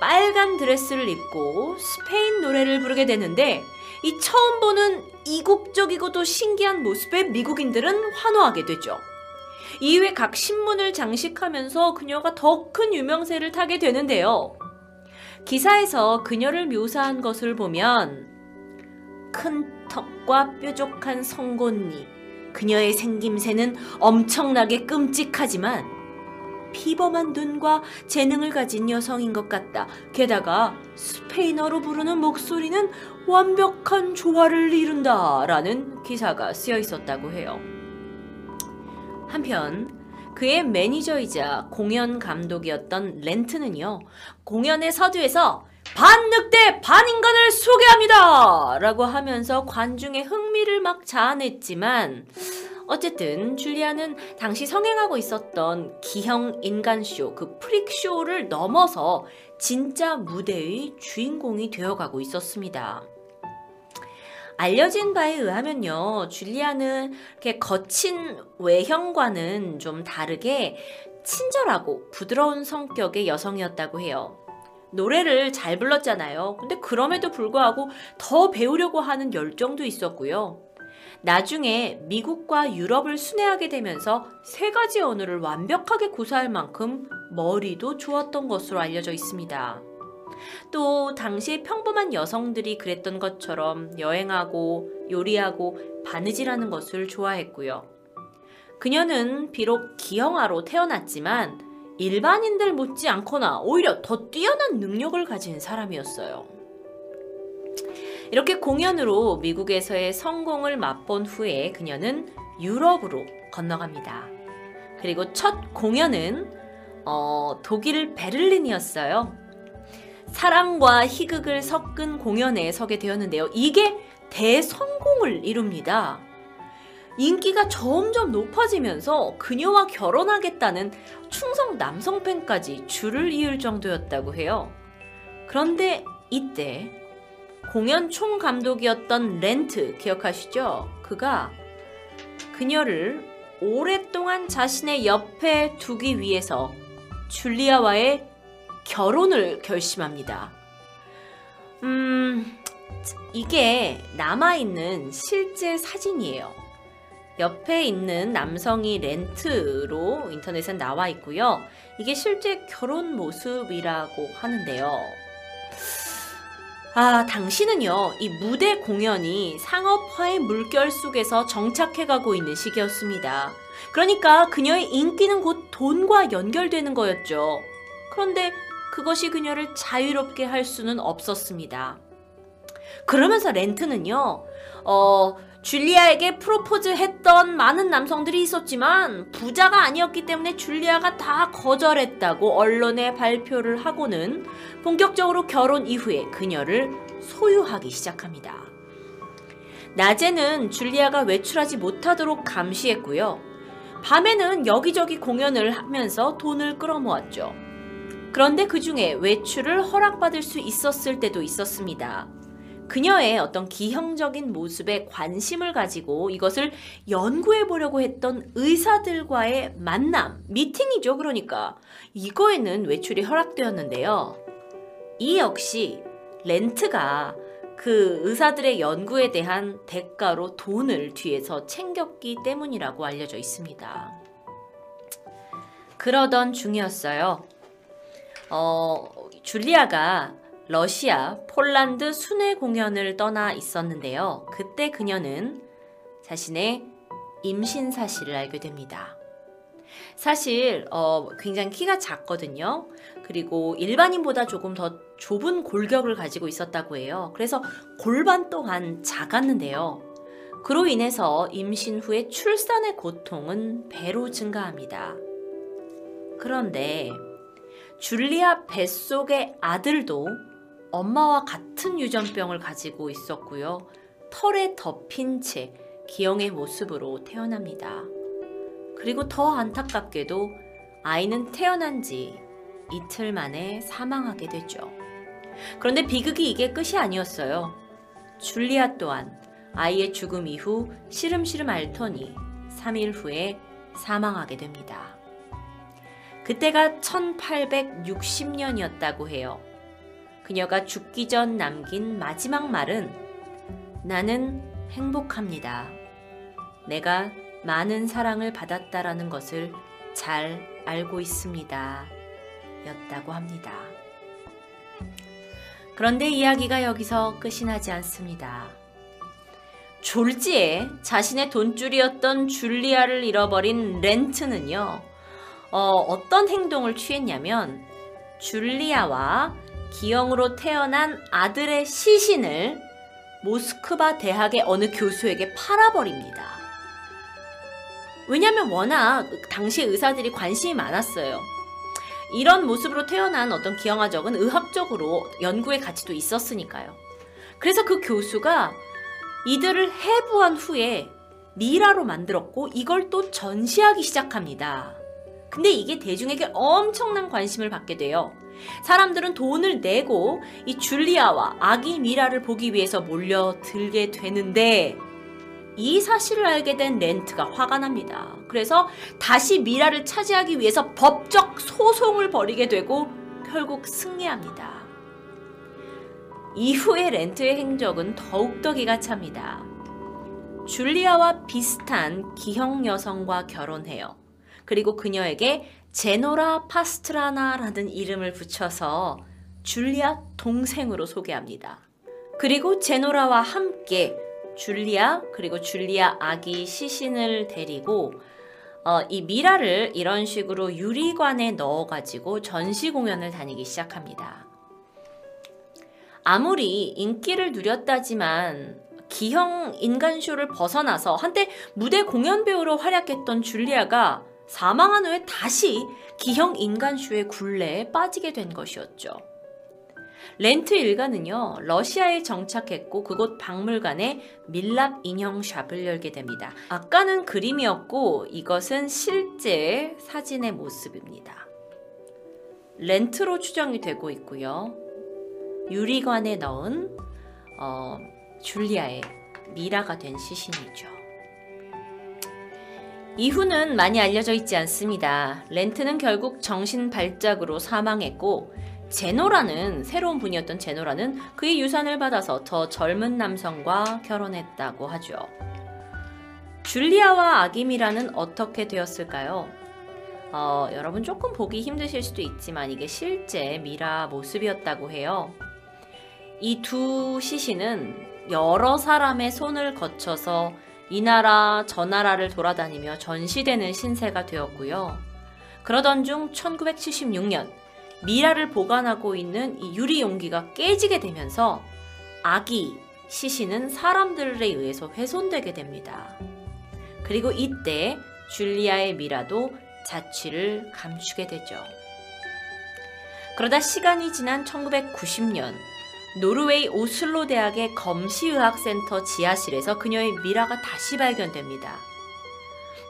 빨간 드레스를 입고 스페인 노래를 부르게 되는데 이 처음 보는 이국적이고 또 신기한 모습에 미국인들은 환호하게 되죠. 이외 각 신문을 장식하면서 그녀가 더 큰 유명세를 타게 되는데요. 기사에서 그녀를 묘사한 것을 보면 큰 턱과 뾰족한 송곳니, 그녀의 생김새는 엄청나게 끔찍하지만 피범한 눈과 재능을 가진 여성인 것 같다. 게다가 스페인어로 부르는 목소리는 완벽한 조화를 이룬다 라는 기사가 쓰여 있었다고 해요. 한편 그의 매니저이자 공연 감독이었던 렌트는요, 공연의 서두에서 반늑대 반인간을 소개합니다! 라고 하면서 관중의 흥미를 막 자아냈지만 어쨌든 줄리아는 당시 성행하고 있었던 기형 인간쇼, 그 프릭쇼를 넘어서 진짜 무대의 주인공이 되어가고 있었습니다. 알려진 바에 의하면요, 줄리아는 이렇게 거친 외형과는 좀 다르게 친절하고 부드러운 성격의 여성이었다고 해요. 노래를 잘 불렀잖아요. 근데 그럼에도 불구하고 더 배우려고 하는 열정도 있었고요. 나중에 미국과 유럽을 순회하게 되면서 세 가지 언어를 완벽하게 구사할 만큼 머리도 좋았던 것으로 알려져 있습니다. 또 당시에 평범한 여성들이 그랬던 것처럼 여행하고 요리하고 바느질하는 것을 좋아했고요. 그녀는 비록 기형아로 태어났지만 일반인들 못지않거나 오히려 더 뛰어난 능력을 가진 사람이었어요. 이렇게 공연으로 미국에서의 성공을 맛본 후에 그녀는 유럽으로 건너갑니다. 그리고 첫 공연은 독일 베를린이었어요. 사랑과 희극을 섞은 공연에 서게 되었는데요. 이게 대성공을 이룹니다. 인기가 점점 높아지면서 그녀와 결혼하겠다는 충성 남성 팬까지 줄을 이을 정도였다고 해요. 그런데 이때 공연 총감독이었던 렌트 기억하시죠? 그가 그녀를 오랫동안 자신의 옆에 두기 위해서 줄리아와의 결혼을 결심합니다. 이게 남아있는 실제 사진이에요. 옆에 있는 남성이 렌트로 인터넷에 나와 있고요. 이게 실제 결혼 모습이라고 하는데요. 당시는요, 이 무대 공연이 상업화의 물결 속에서 정착해가고 있는 시기였습니다. 그러니까 그녀의 인기는 곧 돈과 연결되는 거였죠. 그런데 그것이 그녀를 자유롭게 할 수는 없었습니다. 그러면서 렌트는요, 줄리아에게 프로포즈했던 많은 남성들이 있었지만 부자가 아니었기 때문에 줄리아가 다 거절했다고 언론에 발표를 하고는 본격적으로 결혼 이후에 그녀를 소유하기 시작합니다. 낮에는 줄리아가 외출하지 못하도록 감시했고요. 밤에는 여기저기 공연을 하면서 돈을 끌어모았죠. 그런데 그 중에 외출을 허락받을 수 있었을 때도 있었습니다. 그녀의 어떤 기형적인 모습에 관심을 가지고 이것을 연구해 보려고 했던 의사들과의 만남, 미팅이죠. 그러니까 이거에는 외출이 허락되었는데요. 이 역시 렌트가 그 의사들의 연구에 대한 대가로 돈을 뒤에서 챙겼기 때문이라고 알려져 있습니다. 그러던 중이었어요. 줄리아가 러시아, 폴란드 순회 공연을 떠나 있었는데요. 그때 그녀는 자신의 임신 사실을 알게 됩니다. 사실 굉장히 키가 작거든요. 그리고 일반인보다 조금 더 좁은 골격을 가지고 있었다고 해요. 그래서 골반 또한 작았는데요. 그로 인해서 임신 후에 출산의 고통은 배로 증가합니다. 그런데 줄리아 뱃속의 아들도 엄마와 같은 유전병을 가지고 있었고요. 털에 덮인 채 기형의 모습으로 태어납니다. 그리고 더 안타깝게도 아이는 태어난 지 이틀 만에 사망하게 되죠. 그런데 비극이 이게 끝이 아니었어요. 줄리아 또한 아이의 죽음 이후 시름시름 앓더니 3일 후에 사망하게 됩니다. 그때가 1860년이었다고 해요. 그녀가 죽기 전 남긴 마지막 말은 나는 행복합니다. 내가 많은 사랑을 받았다라는 것을 잘 알고 있습니다. 였다고 합니다. 그런데 이야기가 여기서 끝이 나지 않습니다. 졸지에 자신의 돈줄이었던 줄리아를 잃어버린 렌트는요. 어떤 행동을 취했냐면 줄리아와 기형으로 태어난 아들의 시신을 모스크바 대학의 어느 교수에게 팔아버립니다. 왜냐면 워낙 당시 의사들이 관심이 많았어요. 이런 모습으로 태어난 어떤 기형아적은 의학적으로 연구의 가치도 있었으니까요. 그래서 그 교수가 이들을 해부한 후에 미라로 만들었고 이걸 또 전시하기 시작합니다. 근데 이게 대중에게 엄청난 관심을 받게 돼요. 사람들은 돈을 내고 이 줄리아와 아기 미라를 보기 위해서 몰려들게 되는데 이 사실을 알게 된 렌트가 화가 납니다. 그래서 다시 미라를 차지하기 위해서 법적 소송을 벌이게 되고 결국 승리합니다. 이후에 렌트의 행적은 더욱더 기가 찹니다. 줄리아와 비슷한 기형 여성과 결혼해요. 그리고 그녀에게 제노라 파스트라나라는 이름을 붙여서 줄리아 동생으로 소개합니다. 그리고 제노라와 함께 줄리아 그리고 줄리아 아기 시신을 데리고 이 미라를 이런 식으로 유리관에 넣어가지고 전시 공연을 다니기 시작합니다. 아무리 인기를 누렸다지만 기형 인간쇼를 벗어나서 한때 무대 공연 배우로 활약했던 줄리아가 사망한 후에 다시 기형 인간쇼의 굴레에 빠지게 된 것이었죠. 렌트 일가는요, 러시아에 정착했고 그곳 박물관에 밀랍 인형샵을 열게 됩니다. 아까는 그림이었고 이것은 실제 사진의 모습입니다. 렌트로 추정이 되고 있고요. 유리관에 넣은 줄리아의 미라가 된 시신이죠. 이후는 많이 알려져 있지 않습니다. 렌트는 결국 정신발작으로 사망했고 제노라는 새로운 분이었던 제노라는 그의 유산을 받아서 더 젊은 남성과 결혼했다고 하죠. 줄리아와 아기미라는 어떻게 되었을까요? 여러분 조금 보기 힘드실 수도 있지만 이게 실제 미라 모습이었다고 해요. 이 두 시신은 여러 사람의 손을 거쳐서 이 나라 저 나라를 돌아다니며 전시되는 신세가 되었고요. 그러던 중 1976년 미라를 보관하고 있는 이 유리 용기가 깨지게 되면서 아기 시신은 사람들에 의해서 훼손되게 됩니다. 그리고 이때 줄리아의 미라도 자취를 감추게 되죠. 그러다 시간이 지난 1990년 노르웨이 오슬로 대학의 검시의학센터 지하실에서 그녀의 미라가 다시 발견됩니다.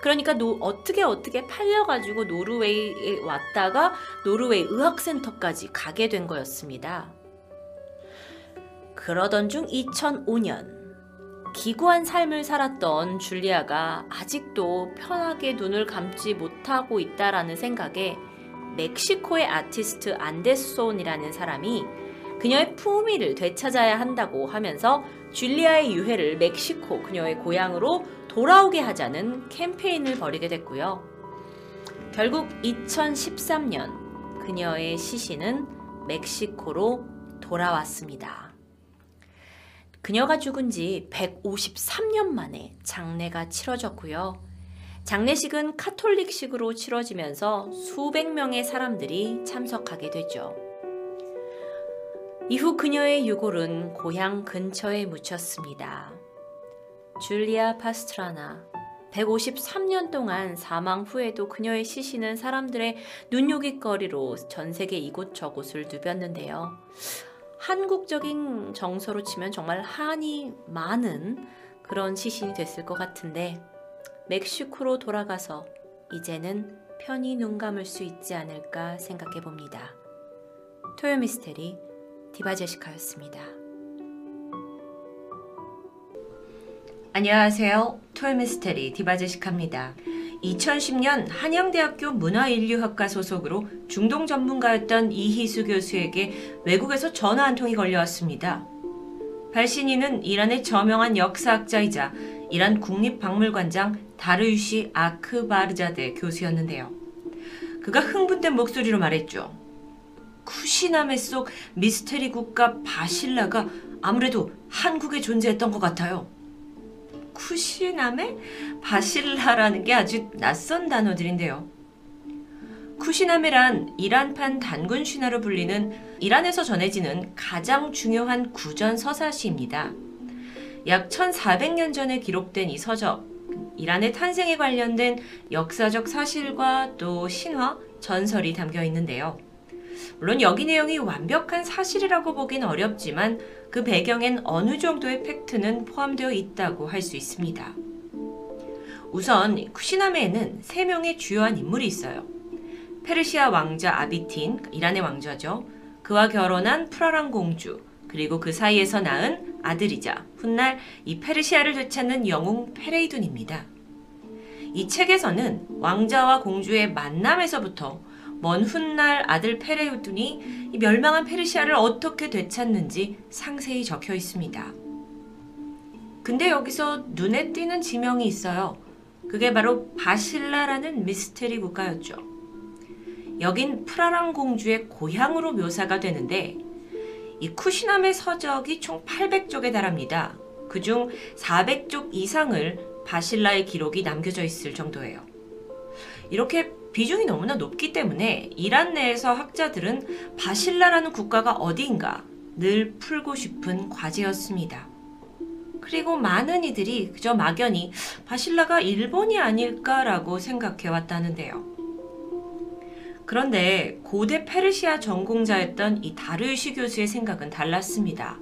그러니까 어떻게 팔려가지고 노르웨이에 왔다가 노르웨이 의학센터까지 가게 된 거였습니다. 그러던 중 2005년 기구한 삶을 살았던 줄리아가 아직도 편하게 눈을 감지 못하고 있다라는 생각에 멕시코의 아티스트 안데손이라는 사람이 그녀의 품위를 되찾아야 한다고 하면서 줄리아의 유해를 멕시코 그녀의 고향으로 돌아오게 하자는 캠페인을 벌이게 됐고요. 결국 2013년 그녀의 시신은 멕시코로 돌아왔습니다. 그녀가 죽은 지 153년 만에 장례가 치러졌고요. 장례식은 카톨릭식으로 치러지면서 수백 명의 사람들이 참석하게 되죠. 이후 그녀의 유골은 고향 근처에 묻혔습니다. 줄리아 파스트라나 153년 동안 사망 후에도 그녀의 시신은 사람들의 눈요깃거리로 전세계 이곳저곳을 누볐는데요. 한국적인 정서로 치면 정말 한이 많은 그런 시신이 됐을 것 같은데 멕시코로 돌아가서 이제는 편히 눈 감을 수 있지 않을까 생각해 봅니다. 토요미스테리 디바제시카였습니다. 안녕하세요. 토요미스테리 디바제시카입니다. 2010년 한양대학교 문화인류학과 소속으로 중동 전문가였던 이희수 교수에게 외국에서 전화 한 통이 걸려왔습니다. 발신인은 이란의 저명한 역사학자이자 이란 국립박물관장 다르유시 아크바르자데 교수였는데요. 그가 흥분된 목소리로 말했죠. 쿠시나메 속 미스테리 국가 바실라가 아무래도 한국에 존재했던 것 같아요. 쿠시나메? 바실라라는 게 아주 낯선 단어들인데요. 쿠시나메란 이란판 단군 신화로 불리는 이란에서 전해지는 가장 중요한 구전 서사시입니다. 약 1400년 전에 기록된 이 서적, 이란의 탄생에 관련된 역사적 사실과 또 신화, 전설이 담겨 있는데요. 물론 여기 내용이 완벽한 사실이라고 보긴 어렵지만 그 배경엔 어느 정도의 팩트는 포함되어 있다고 할 수 있습니다. 우선 쿠시나메에는 3명의 주요한 인물이 있어요. 페르시아 왕자 아비틴, 이란의 왕자죠. 그와 결혼한 프라랑 공주, 그리고 그 사이에서 낳은 아들이자 훗날 이 페르시아를 되찾는 영웅 페레이둔입니다. 이 책에서는 왕자와 공주의 만남에서부터 먼 훗날 아들 페레이둔이 멸망한 페르시아를 어떻게 되찾는지 상세히 적혀 있습니다. 근데 여기서 눈에 띄는 지명이 있어요. 그게 바로 바실라라는 미스테리 국가였죠. 여긴 프라랑 공주의 고향으로 묘사가 되는데 이 쿠시나메 서적이 총 800쪽에 달합니다. 그중 400쪽 이상을 바실라의 기록이 남겨져 있을 정도예요. 이렇게 비중이 너무나 높기 때문에 이란 내에서 학자들은 바실라라는 국가가 어디인가 늘 풀고 싶은 과제였습니다. 그리고 많은 이들이 그저 막연히 바실라가 일본이 아닐까라고 생각해왔다는데요. 그런데 고대 페르시아 전공자였던 이 다르유시 교수의 생각은 달랐습니다.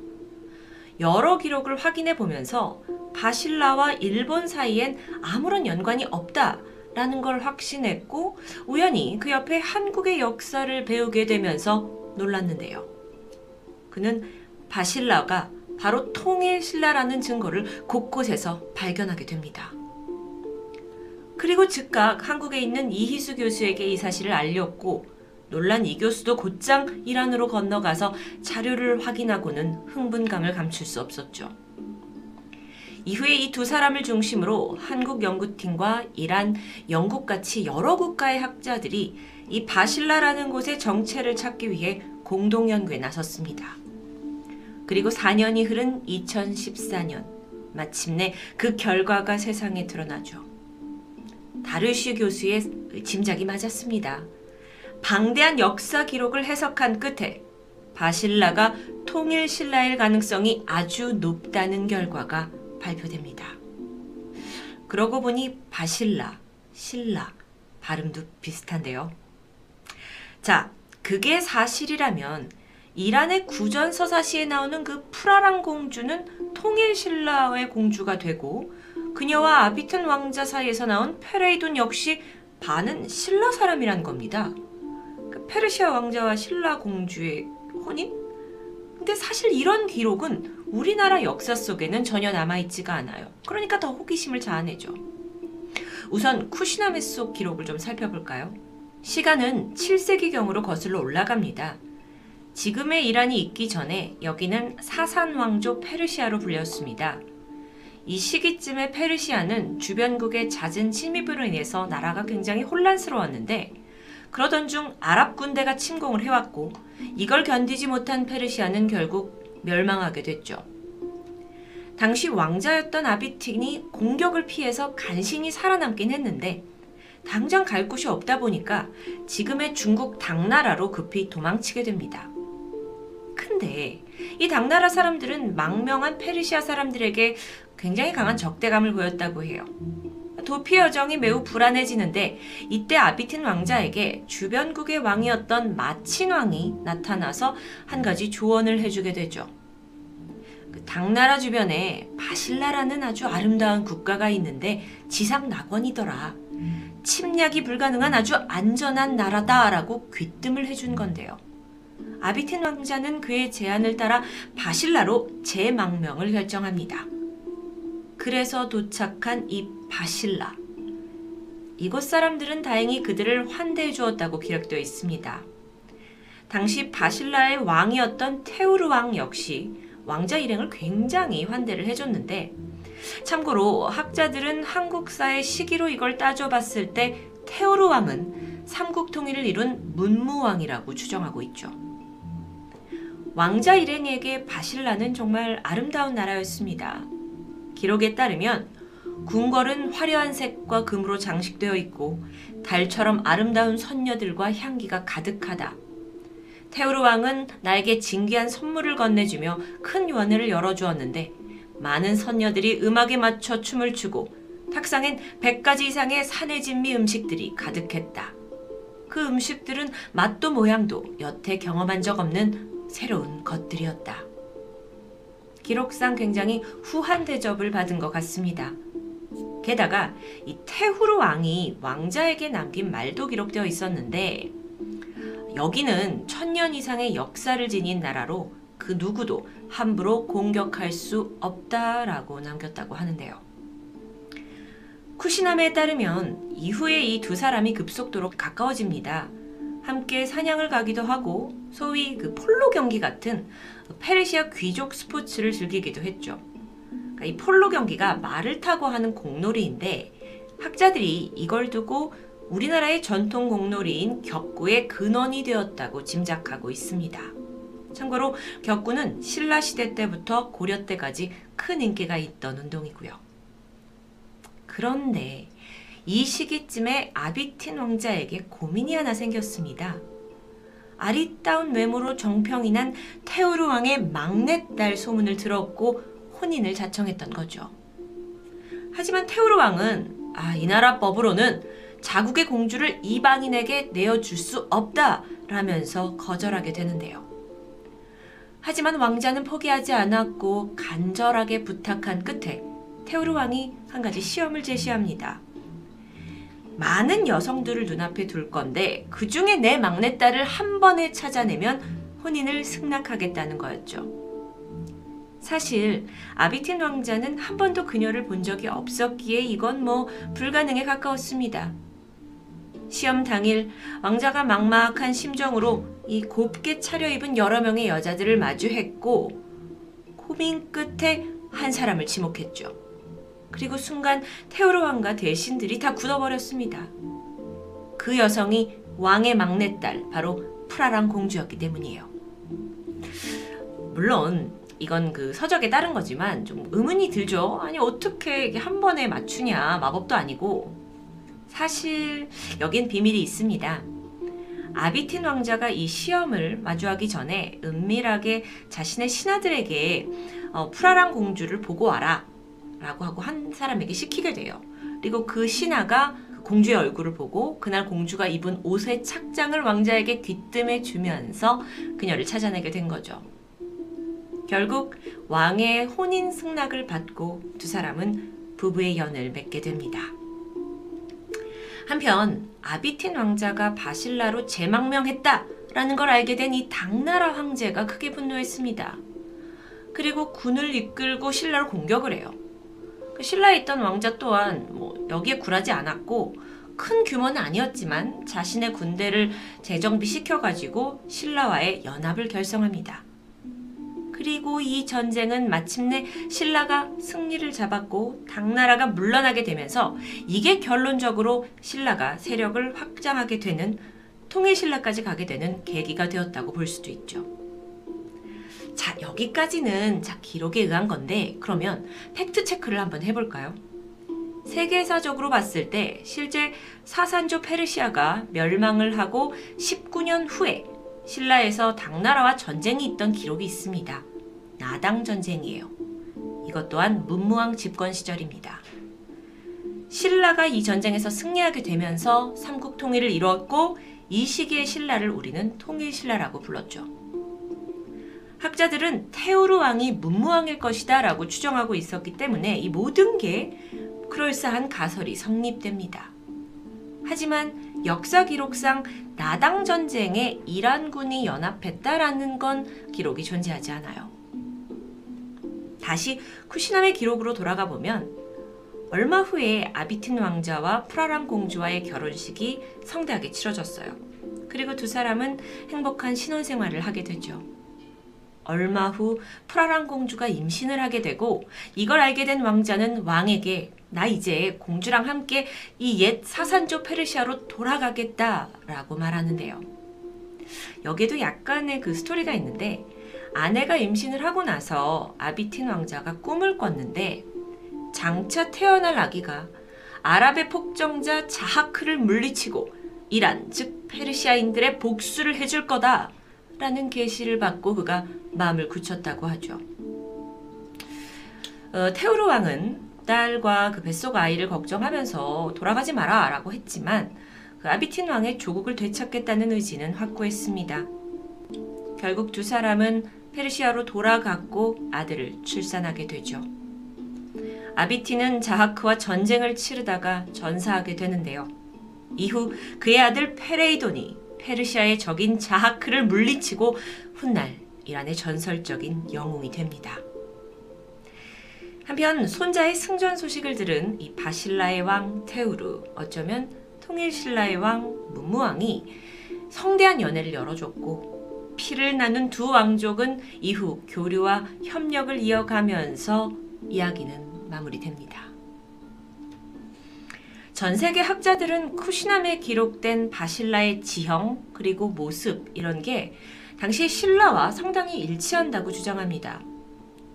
여러 기록을 확인해 보면서 바실라와 일본 사이엔 아무런 연관이 없다 라는 걸 확신했고 우연히 그 옆에 한국의 역사를 배우게 되면서 놀랐는데요. 그는 바실라가 바로 통일신라라는 증거를 곳곳에서 발견하게 됩니다. 그리고 즉각 한국에 있는 이희수 교수에게 이 사실을 알렸고 놀란 이 교수도 곧장 이란으로 건너가서 자료를 확인하고는 흥분감을 감출 수 없었죠. 이후에 이 두 사람을 중심으로 한국 연구팀과 이란, 영국 같이 여러 국가의 학자들이 이 바실라라는 곳의 정체를 찾기 위해 공동 연구에 나섰습니다. 그리고 4년이 흐른 2014년, 마침내 그 결과가 세상에 드러나죠. 다르유시 교수의 짐작이 맞았습니다. 방대한 역사 기록을 해석한 끝에 바실라가 통일신라일 가능성이 아주 높다는 결과가 발표됩니다. 그러고 보니 바실라, 신라 발음도 비슷한데요. 자, 그게 사실이라면 이란의 구전 서사시에 나오는 그 프라랑 공주는 통일 신라의 공주가 되고, 그녀와 아비틴 왕자 사이에서 나온 페레이돈 역시 반은 신라 사람이란 겁니다. 페르시아 왕자와 신라 공주의 혼인? 근데 사실 이런 기록은 우리나라 역사 속에는 전혀 남아있지가 않아요. 그러니까 더 호기심을 자아내죠. 우선 쿠시나메 속 기록을 좀 살펴볼까요? 시간은 7세기경으로 거슬러 올라갑니다. 지금의 이란이 있기 전에 여기는 사산왕조 페르시아로 불렸습니다. 이 시기쯤에 페르시아는 주변국의 잦은 침입으로 인해서 나라가 굉장히 혼란스러웠는데, 그러던 중 아랍 군대가 침공을 해왔고, 이걸 견디지 못한 페르시아는 결국 멸망하게 됐죠. 당시 왕자였던 아비틴이 공격을 피해서 간신히 살아남긴 했는데, 당장 갈 곳이 없다 보니까 지금의 중국 당나라로 급히 도망치게 됩니다. 근데 이 당나라 사람들은 망명한 페르시아 사람들에게 굉장히 강한 적대감을 보였다고 해요. 도피 여정이 매우 불안해지는데, 이때 아비틴 왕자에게 주변국의 왕이었던 마친왕이 나타나서 한 가지 조언을 해주게 되죠. 당나라 주변에 바실라라는 아주 아름다운 국가가 있는데 지상 낙원이더라. 침략이 불가능한 아주 안전한 나라다라고 귀뜸을 해준 건데요. 아비틴 왕자는 그의 제안을 따라 바실라로 재망명을 결정합니다. 그래서 도착한 이 바실라, 이곳 사람들은 다행히 그들을 환대해 주었다고 기록되어 있습니다. 당시 바실라의 왕이었던 테우르 왕 역시 왕자 일행을 굉장히 환대를 해줬는데, 참고로 학자들은 한국사의 시기로 이걸 따져봤을 때 테우르 왕은 삼국통일을 이룬 문무왕이라고 추정하고 있죠. 왕자 일행에게 바실라는 정말 아름다운 나라였습니다. 기록에 따르면 궁궐은 화려한 색과 금으로 장식되어 있고 달처럼 아름다운 선녀들과 향기가 가득하다. 테우르 왕은 나에게 진귀한 선물을 건네주며 큰 원회를 열어주었는데, 많은 선녀들이 음악에 맞춰 춤을 추고 탁상엔 100가지 이상의 산의 진미 음식들이 가득했다. 그 음식들은 맛도 모양도 여태 경험한 적 없는 새로운 것들이었다. 기록상 굉장히 후한 대접을 받은 것 같습니다. 게다가 이 테후르 왕이 왕자에게 남긴 말도 기록되어 있었는데, 여기는 1000년 이상의 역사를 지닌 나라로 그 누구도 함부로 공격할 수 없다라고 남겼다고 하는데요. 쿠시나메에 따르면 이후에 이 두 사람이 급속도로 가까워집니다. 함께 사냥을 가기도 하고 소위 그 폴로 경기 같은 페르시아 귀족 스포츠를 즐기기도 했죠. 이 폴로 경기가 말을 타고 하는 공놀이인데, 학자들이 이걸 두고 우리나라의 전통 공놀이인 격구의 근원이 되었다고 짐작하고 있습니다. 참고로 격구는 신라시대 때부터 고려 때까지 큰 인기가 있던 운동이고요. 그런데 이 시기쯤에 아비틴 왕자에게 고민이 하나 생겼습니다. 아리따운 외모로 정평이 난 테우르 왕의 막내딸 소문을 들었고 혼인을 자청했던 거죠. 하지만 테우르 왕은 이 나라 법으로는 자국의 공주를 이방인에게 내어줄 수 없다라면서 거절하게 되는데요. 하지만 왕자는 포기하지 않았고 간절하게 부탁한 끝에 테우르 왕이 한 가지 시험을 제시합니다. 많은 여성들을 눈앞에 둘 건데 그 중에 내 막내딸을 한 번에 찾아내면 혼인을 승낙하겠다는 거였죠. 사실 아비틴 왕자는 한 번도 그녀를 본 적이 없었기에 이건 불가능에 가까웠습니다. 시험 당일 왕자가 막막한 심정으로 이 곱게 차려입은 여러 명의 여자들을 마주했고, 고민 끝에 한 사람을 지목했죠. 그리고 순간 테우르 왕과 대신들이 다 굳어버렸습니다. 그 여성이 왕의 막내딸, 바로 프라랑 공주였기 때문이에요. 물론 이건 그 서적에 따른 거지만 좀 의문이 들죠. 아니 어떻게 이게 한 번에 맞추냐, 마법도 아니고. 사실 여긴 비밀이 있습니다. 아비틴 왕자가 이 시험을 마주하기 전에 은밀하게 자신의 신하들에게 프라랑 공주를 보고 와라 라고 하고 한 사람에게 시키게 돼요. 그리고 그 신하가 공주의 얼굴을 보고 그날 공주가 입은 옷의 착장을 왕자에게 귀뜸해 주면서 그녀를 찾아내게 된 거죠. 결국 왕의 혼인 승낙을 받고 두 사람은 부부의 연을 맺게 됩니다. 한편 아비틴 왕자가 바실라로 재망명했다라는 걸 알게 된 이 당나라 황제가 크게 분노했습니다. 그리고 군을 이끌고 신라를 공격을 해요. 신라에 있던 왕자 또한 여기에 굴하지 않았고 큰 규모는 아니었지만 자신의 군대를 재정비시켜가지고 신라와의 연합을 결성합니다. 그리고 이 전쟁은 마침내 신라가 승리를 잡았고 당나라가 물러나게 되면서 이게 결론적으로 신라가 세력을 확장하게 되는 통일신라까지 가게 되는 계기가 되었다고 볼 수도 있죠. 자, 여기까지는 기록에 의한 건데 그러면 팩트체크를 한번 해볼까요? 세계사적으로 봤을 때 실제 사산조 페르시아가 멸망을 하고 19년 후에 신라에서 당나라와 전쟁이 있던 기록이 있습니다. 나당 전쟁이에요. 이것 또한 문무왕 집권 시절입니다. 신라가 이 전쟁에서 승리하게 되면서 삼국 통일을 이뤘고 이 시기의 신라를 우리는 통일신라라고 불렀죠. 학자들은 테우르 왕이 문무왕일 것이다 라고 추정하고 있었기 때문에 이 모든 게 그럴싸한 가설이 성립됩니다. 하지만 역사 기록상 나당 전쟁에 이란군이 연합했다라는 건 기록이 존재하지 않아요. 다시 쿠시나메 기록으로 돌아가 보면 얼마 후에 아비틴 왕자와 프라랑 공주와의 결혼식이 성대하게 치러졌어요. 그리고 두 사람은 행복한 신혼생활을 하게 되죠. 얼마 후 프라랑 공주가 임신을 하게 되고 이걸 알게 된 왕자는 왕에게 나 이제 공주랑 함께 이 옛 사산조 페르시아로 돌아가겠다라고 말하는데요. 여기에도 약간의 스토리가 있는데 아내가 임신을 하고 나서 아비틴 왕자가 꿈을 꿨는데 장차 태어날 아기가 아랍의 폭정자 자하크를 물리치고 이란 즉 페르시아인들의 복수를 해줄 거다 라는 계시를 받고 그가 마음을 굳혔다고 하죠. 테우르 왕은 딸과 뱃속 아이를 걱정하면서 돌아가지 마라 라고 했지만 아비틴 왕의 조국을 되찾겠다는 의지는 확고했습니다. 결국 두 사람은 페르시아로 돌아갔고 아들을 출산하게 되죠. 아비틴은 자하크와 전쟁을 치르다가 전사하게 되는데요. 이후 그의 아들 페레이돈이 페르시아의 적인 자하크를 물리치고 훗날 이란의 전설적인 영웅이 됩니다. 한편 손자의 승전 소식을 들은 이 바실라의 왕 테우르, 어쩌면 통일신라의 왕 문무왕이 성대한 연회를 열어줬고 피를 나눈 두 왕족은 이후 교류와 협력을 이어가면서 이야기는 마무리됩니다. 전세계 학자들은 쿠시나메에 기록된 바실라의 지형 그리고 모습 이런 게 당시 신라와 상당히 일치한다고 주장합니다.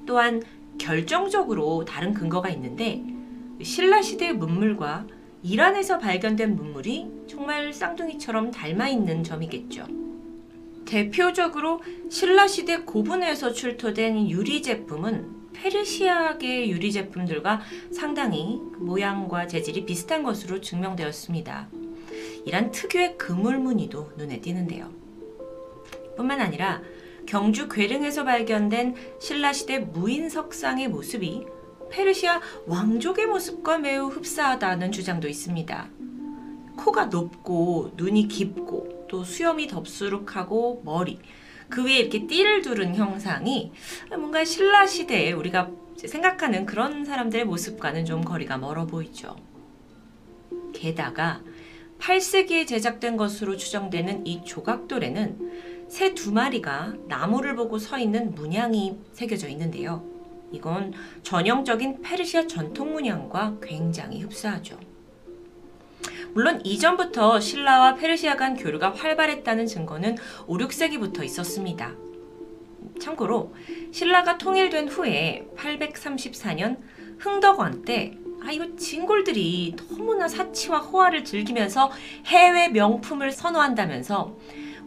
또한 결정적으로 다른 근거가 있는데 신라 시대의 문물과 이란에서 발견된 문물이 정말 쌍둥이처럼 닮아있는 점이겠죠. 대표적으로 신라 시대 고분에서 출토된 유리 제품은 페르시아계 유리 제품들과 상당히 모양과 재질이 비슷한 것으로 증명되었습니다. 이란 특유의 그물 무늬도 눈에 띄는데요. 뿐만 아니라 경주 괴릉에서 발견된 신라시대 무인석상의 모습이 페르시아 왕족의 모습과 매우 흡사하다는 주장도 있습니다. 코가 높고 눈이 깊고 또 수염이 덥수룩하고 머리 그 위에 이렇게 띠를 두른 형상이 뭔가 신라시대에 우리가 생각하는 그런 사람들의 모습과는 좀 거리가 멀어 보이죠. 게다가 8세기에 제작된 것으로 추정되는 이 조각돌에는 새 두 마리가 나무를 보고 서 있는 문양이 새겨져 있는데요. 이건 전형적인 페르시아 전통 문양과 굉장히 흡사하죠. 물론 이전부터 신라와 페르시아 간 교류가 활발했다는 증거는 5, 6세기부터 있었습니다. 참고로 신라가 통일된 후에 834년 흥덕왕 때 이거 진골들이 너무나 사치와 호화를 즐기면서 해외 명품을 선호한다면서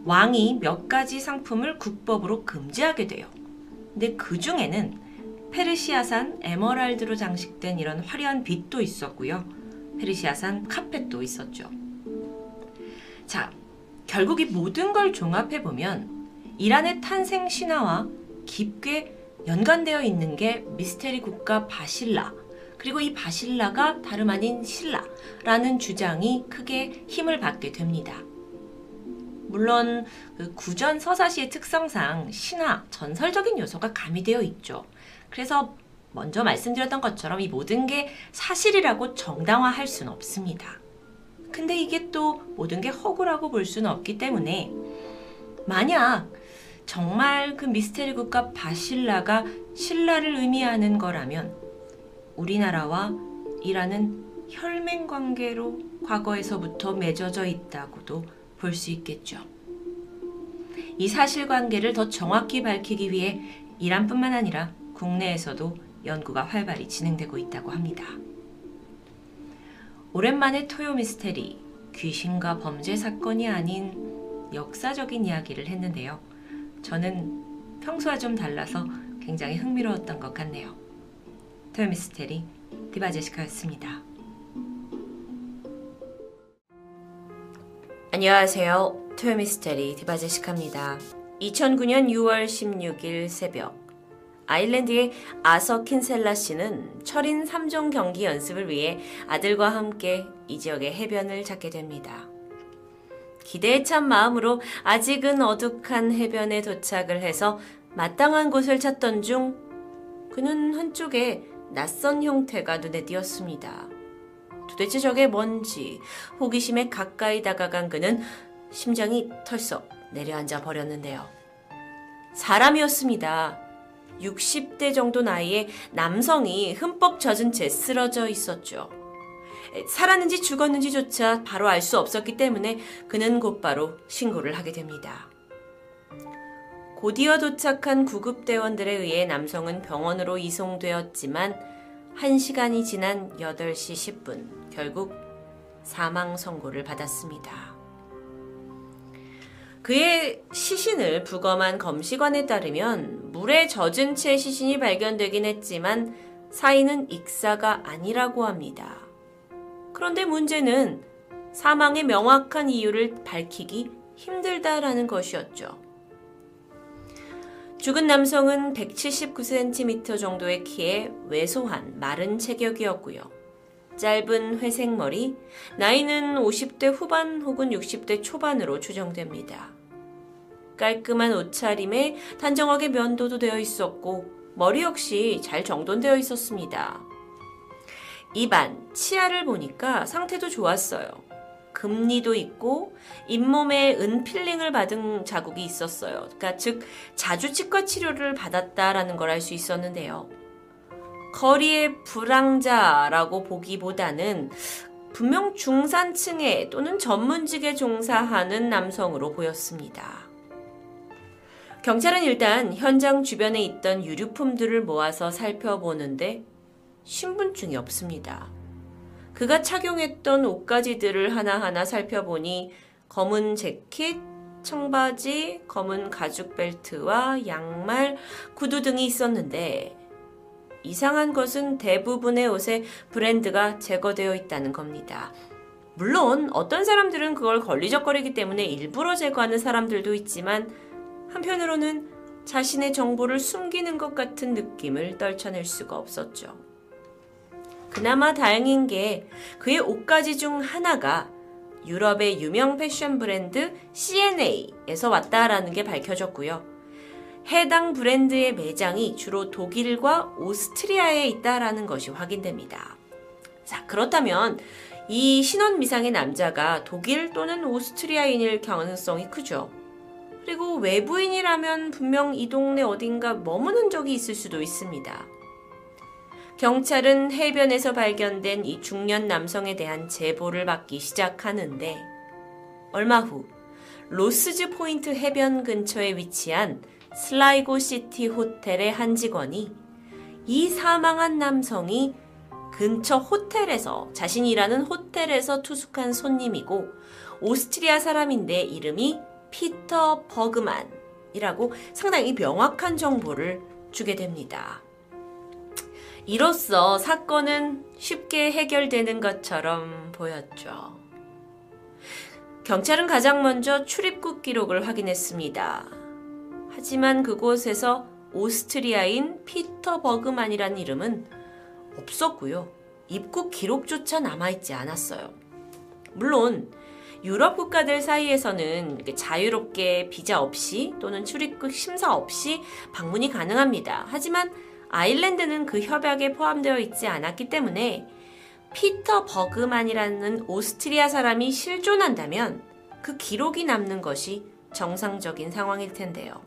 왕이 몇 가지 상품을 국법으로 금지하게 돼요. 근데 그 중에는 페르시아산 에메랄드로 장식된 이런 화려한 빛도 있었고요. 페르시아산 카펫도 있었죠. 자, 결국 이 모든 걸 종합해보면 이란의 탄생 신화와 깊게 연관되어 있는 게 미스테리 국가 바실라, 그리고 이 바실라가 다름 아닌 신라라는 주장이 크게 힘을 받게 됩니다. 물론 그 구전 서사시의 특성상 신화, 전설적인 요소가 가미되어 있죠. 그래서 먼저 말씀드렸던 것처럼 이 모든 게 사실이라고 정당화할 수는 없습니다. 근데 이게 또 모든 게 허구라고 볼 수는 없기 때문에 만약 정말 그 미스테리 국가 바실라가 신라를 의미하는 거라면 우리나라와 이란은 혈맹 관계로 과거에서부터 맺어져 있다고도 볼 수 있겠죠. 이 사실관계를 더 정확히 밝히기 위해 이란뿐만 아니라 국내에서도 연구가 활발히 진행되고 있다고 합니다. 오랜만에 토요 미스테리, 귀신과 범죄 사건이 아닌 역사적인 이야기를 했는데요. 저는 평소와 좀 달라서 굉장히 흥미로웠던 것 같네요. 토요 미스테리, 디바제시카였습니다. 안녕하세요. 토요 미스테리, 디바제시카입니다. 2009년 6월 16일 새벽, 아일랜드의 아서 킨셀라 씨는 철인 3종 경기 연습을 위해 아들과 함께 이 지역의 해변을 찾게 됩니다. 기대에 찬 마음으로 아직은 어둑한 해변에 도착을 해서 마땅한 곳을 찾던 중 그는 한쪽에 낯선 형태가 눈에 띄었습니다. 도대체 저게 뭔지 호기심에 가까이 다가간 그는 심장이 털썩 내려앉아 버렸는데요. 사람이었습니다. 60대 정도 나이에 남성이 흠뻑 젖은 채 쓰러져 있었죠. 살았는지 죽었는지조차 바로 알 수 없었기 때문에 그는 곧바로 신고를 하게 됩니다. 곧이어 도착한 구급대원들에 의해 남성은 병원으로 이송되었지만 1시간이 지난 8시 10분 결국 사망 선고를 받았습니다. 그의 시신을 부검한 검시관에 따르면 물에 젖은 채 시신이 발견되긴 했지만 사인은 익사가 아니라고 합니다. 그런데 문제는 사망의 명확한 이유를 밝히기 힘들다라는 것이었죠. 죽은 남성은 179cm 정도의 키에 왜소한 마른 체격이었고요. 짧은 회색 머리, 나이는 50대 후반 혹은 60대 초반으로 추정됩니다. 깔끔한 옷차림에 단정하게 면도도 되어 있었고 머리 역시 잘 정돈되어 있었습니다. 입안, 치아를 보니까 상태도 좋았어요. 금니도 있고 잇몸에 은필링을 받은 자국이 있었어요. 그러니까 즉 자주 치과 치료를 받았다라는 걸 알 수 있었는데요. 거리의 불황자라고 보기보다는 분명 중산층에 또는 전문직에 종사하는 남성으로 보였습니다. 경찰은 일단 현장 주변에 있던 유류품들을 모아서 살펴보는데 신분증이 없습니다. 그가 착용했던 옷가지들을 하나하나 살펴보니 검은 재킷, 청바지, 검은 가죽 벨트와 양말, 구두 등이 있었는데 이상한 것은 대부분의 옷에 브랜드가 제거되어 있다는 겁니다. 물론 어떤 사람들은 그걸 걸리적거리기 때문에 일부러 제거하는 사람들도 있지만 한편으로는 자신의 정보를 숨기는 것 같은 느낌을 떨쳐낼 수가 없었죠. 그나마 다행인 게 그의 옷가지 중 하나가 유럽의 유명 패션 브랜드 CNA에서 왔다라는 게 밝혀졌고요. 해당 브랜드의 매장이 주로 독일과 오스트리아에 있다라는 것이 확인됩니다. 자, 그렇다면 이 신원 미상의 남자가 독일 또는 오스트리아인일 가능성이 크죠. 그리고 외부인이라면 분명 이 동네 어딘가 머무는 적이 있을 수도 있습니다. 경찰은 해변에서 발견된 이 중년 남성에 대한 제보를 받기 시작하는데 얼마 후 로스즈 포인트 해변 근처에 위치한 슬라이고 시티 호텔의 한 직원이 이 사망한 남성이 근처 호텔에서 자신이 일하는 호텔에서 투숙한 손님이고 오스트리아 사람인데 이름이 피터 버그만이라고 상당히 명확한 정보를 주게 됩니다. 이로써 사건은 쉽게 해결되는 것처럼 보였죠. 경찰은 가장 먼저 출입국 기록을 확인했습니다. 하지만 그곳에서 오스트리아인 피터 버그만이란 이름은 없었고요. 입국 기록조차 남아있지 않았어요. 물론 유럽 국가들 사이에서는 자유롭게 비자 없이 또는 출입국 심사 없이 방문이 가능합니다. 하지만 아일랜드는 그 협약에 포함되어 있지 않았기 때문에 피터 버그만이라는 오스트리아 사람이 실존한다면 그 기록이 남는 것이 정상적인 상황일 텐데요.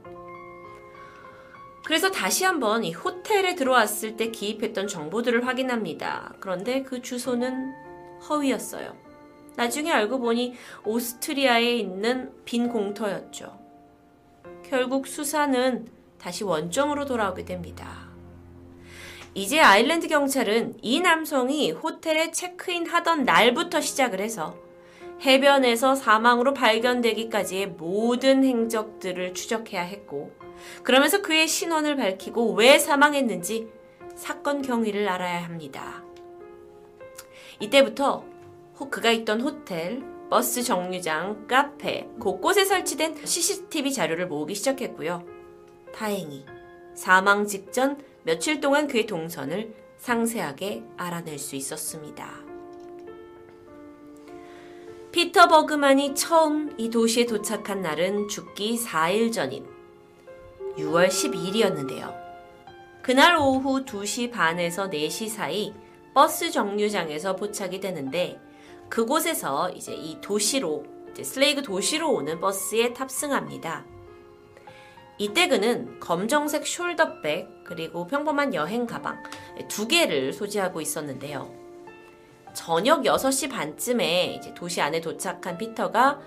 그래서 다시 한번 이 호텔에 들어왔을 때 기입했던 정보들을 확인합니다. 그런데 그 주소는 허위였어요. 나중에 알고 보니 오스트리아에 있는 빈 공터였죠. 결국 수사는 다시 원점으로 돌아오게 됩니다. 이제 아일랜드 경찰은 이 남성이 호텔에 체크인하던 날부터 시작을 해서 해변에서 사망으로 발견되기까지의 모든 행적들을 추적해야 했고, 그러면서 그의 신원을 밝히고 왜 사망했는지 사건 경위를 알아야 합니다. 이때부터 그가 있던 호텔, 버스 정류장, 카페 곳곳에 설치된 CCTV 자료를 모으기 시작했고요. 다행히 사망 직전 며칠 동안 그의 동선을 상세하게 알아낼 수 있었습니다. 피터 버그만이 처음 이 도시에 도착한 날은 죽기 4일 전인 6월 12일이었는데요. 그날 오후 2시 반에서 4시 사이 버스 정류장에서 포착이 되는데, 그곳에서 이제 이 도시로, 슬레이그 도시로 오는 버스에 탑승합니다. 이때 그는 검정색 숄더백 그리고 평범한 여행 가방 2개를 소지하고 있었는데요. 저녁 6시 반쯤에 이제 도시 안에 도착한 피터가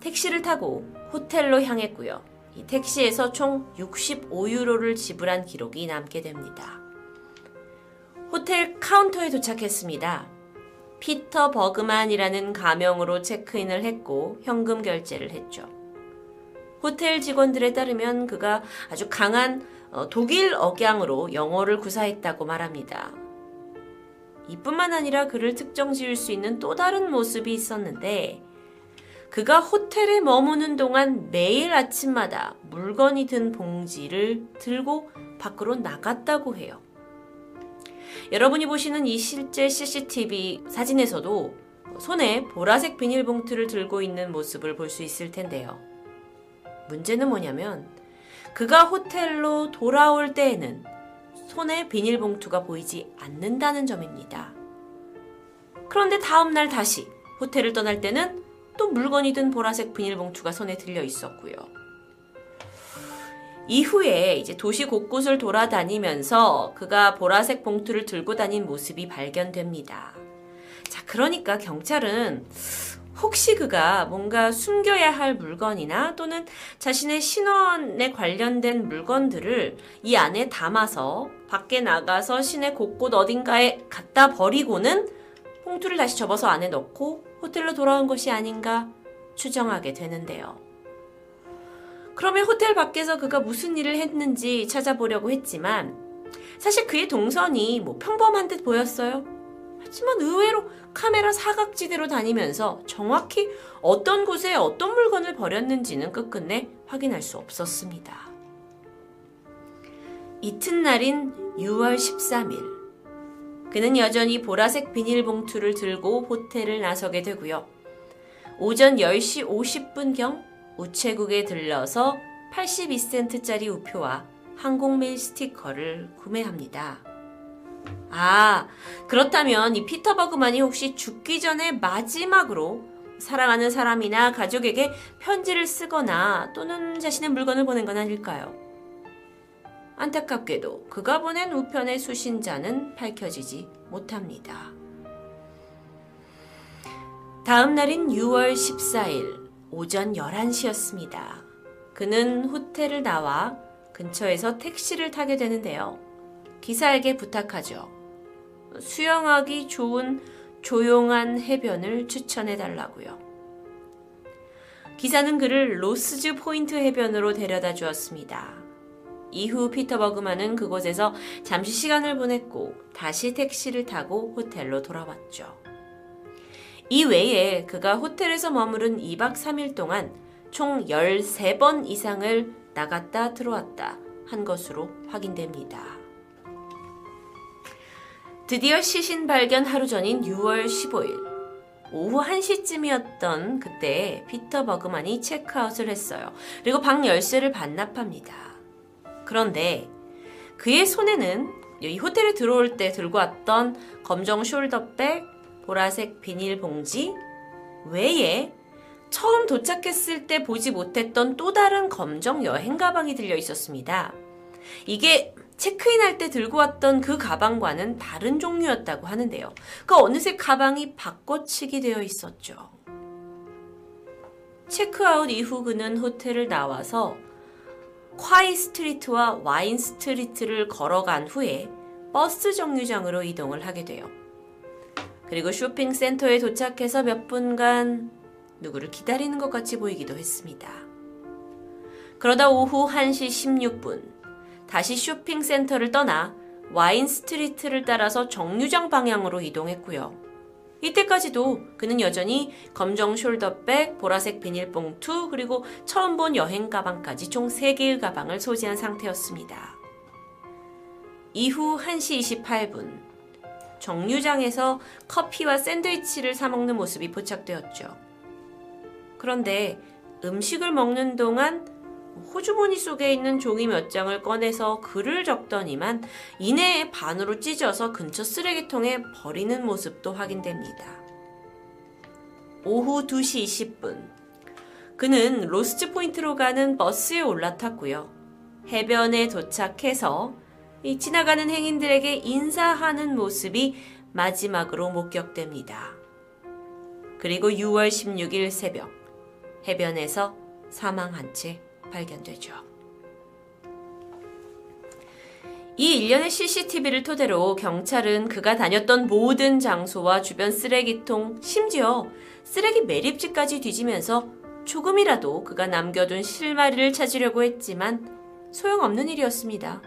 택시를 타고 호텔로 향했고요. 이 택시에서 총 65유로를 지불한 기록이 남게 됩니다. 호텔 카운터에 도착했습니다. 피터 버그만이라는 가명으로 체크인을 했고 현금 결제를 했죠. 호텔 직원들에 따르면 그가 아주 강한 독일 억양으로 영어를 구사했다고 말합니다. 이뿐만 아니라 그를 특정 지을 수 있는 또 다른 모습이 있었는데, 그가 호텔에 머무는 동안 매일 아침마다 물건이 든 봉지를 들고 밖으로 나갔다고 해요. 여러분이 보시는 이 실제 CCTV 사진에서도 손에 보라색 비닐봉투를 들고 있는 모습을 볼 수 있을 텐데요. 문제는 뭐냐면 그가 호텔로 돌아올 때에는 손에 비닐봉투가 보이지 않는다는 점입니다. 그런데 다음날 다시 호텔을 떠날 때는 또 물건이 든 보라색 비닐봉투가 손에 들려 있었고요. 이후에 이제 도시 곳곳을 돌아다니면서 그가 보라색 봉투를 들고 다닌 모습이 발견됩니다. 자, 그러니까 경찰은 혹시 그가 뭔가 숨겨야 할 물건이나 또는 자신의 신원에 관련된 물건들을 이 안에 담아서 밖에 나가서 시내 곳곳 어딘가에 갖다 버리고는 봉투를 다시 접어서 안에 넣고 호텔로 돌아온 것이 아닌가 추정하게 되는데요. 그러면 호텔 밖에서 그가 무슨 일을 했는지 찾아보려고 했지만 사실 그의 동선이 평범한 듯 보였어요. 하지만 의외로 카메라 사각지대로 다니면서 정확히 어떤 곳에 어떤 물건을 버렸는지는 끝끝내 확인할 수 없었습니다. 이튿날인 6월 13일. 그는 여전히 보라색 비닐봉투를 들고 호텔을 나서게 되고요. 오전 10시 50분경 우체국에 들러서 82센트짜리 우표와 항공메일 스티커를 구매합니다. 아, 그렇다면 이 피터 버그만이 혹시 죽기 전에 마지막으로 사랑하는 사람이나 가족에게 편지를 쓰거나 또는 자신의 물건을 보낸 건 아닐까요? 안타깝게도 그가 보낸 우편의 수신자는 밝혀지지 못합니다. 다음 날인 6월 14일 오전 11시였습니다. 그는 호텔을 나와 근처에서 택시를 타게 되는데요. 기사에게 부탁하죠. 수영하기 좋은 조용한 해변을 추천해달라고요. 기사는 그를 로스즈 포인트 해변으로 데려다 주었습니다. 이후 피터 버그만은 그곳에서 잠시 시간을 보냈고 다시 택시를 타고 호텔로 돌아왔죠. 이 외에 그가 호텔에서 머무른 2박 3일 동안 총 13번 이상을 나갔다 들어왔다 한 것으로 확인됩니다. 드디어 시신 발견 하루 전인 6월 15일 오후 1시쯤이었던 그때 피터 버그만이 체크아웃을 했어요. 그리고 방 열쇠를 반납합니다. 그런데 그의 손에는 이 호텔에 들어올 때 들고 왔던 검정 숄더백, 보라색 비닐봉지 외에 처음 도착했을 때 보지 못했던 또 다른 검정 여행 가방이 들려 있었습니다. 이게 체크인할 때 들고 왔던 그 가방과는 다른 종류였다고 하는데요. 그 어느새 가방이 바꿔치기 되어 있었죠. 체크아웃 이후 그는 호텔을 나와서 콰이 스트리트와 와인 스트리트를 걸어간 후에 버스 정류장으로 이동을 하게 돼요. 그리고 쇼핑센터에 도착해서 몇 분간 누구를 기다리는 것 같이 보이기도 했습니다. 그러다 오후 1시 16분 다시 쇼핑센터를 떠나 와인 스트리트를 따라서 정류장 방향으로 이동했고요. 이때까지도 그는 여전히 검정 숄더백, 보라색 비닐봉투, 그리고 처음 본 여행 가방까지 총 3개의 가방을 소지한 상태였습니다. 이후 1시 28분 정류장에서 커피와 샌드위치를 사 먹는 모습이 포착되었죠. 그런데 음식을 먹는 동안 호주머니 속에 있는 종이 몇 장을 꺼내서 글을 적더니만 이내에 반으로 찢어서 근처 쓰레기통에 버리는 모습도 확인됩니다. 오후 2시 20분 그는 로스즈 포인트로 가는 버스에 올라탔고요. 해변에 도착해서 이 지나가는 행인들에게 인사하는 모습이 마지막으로 목격됩니다. 그리고 6월 16일 새벽 해변에서 사망한 채 발견되죠. 이 일련의 CCTV를 토대로 경찰은 그가 다녔던 모든 장소와 주변 쓰레기통, 심지어 쓰레기 매립지까지 뒤지면서 조금이라도 그가 남겨둔 실마리를 찾으려고 했지만 소용없는 일이었습니다.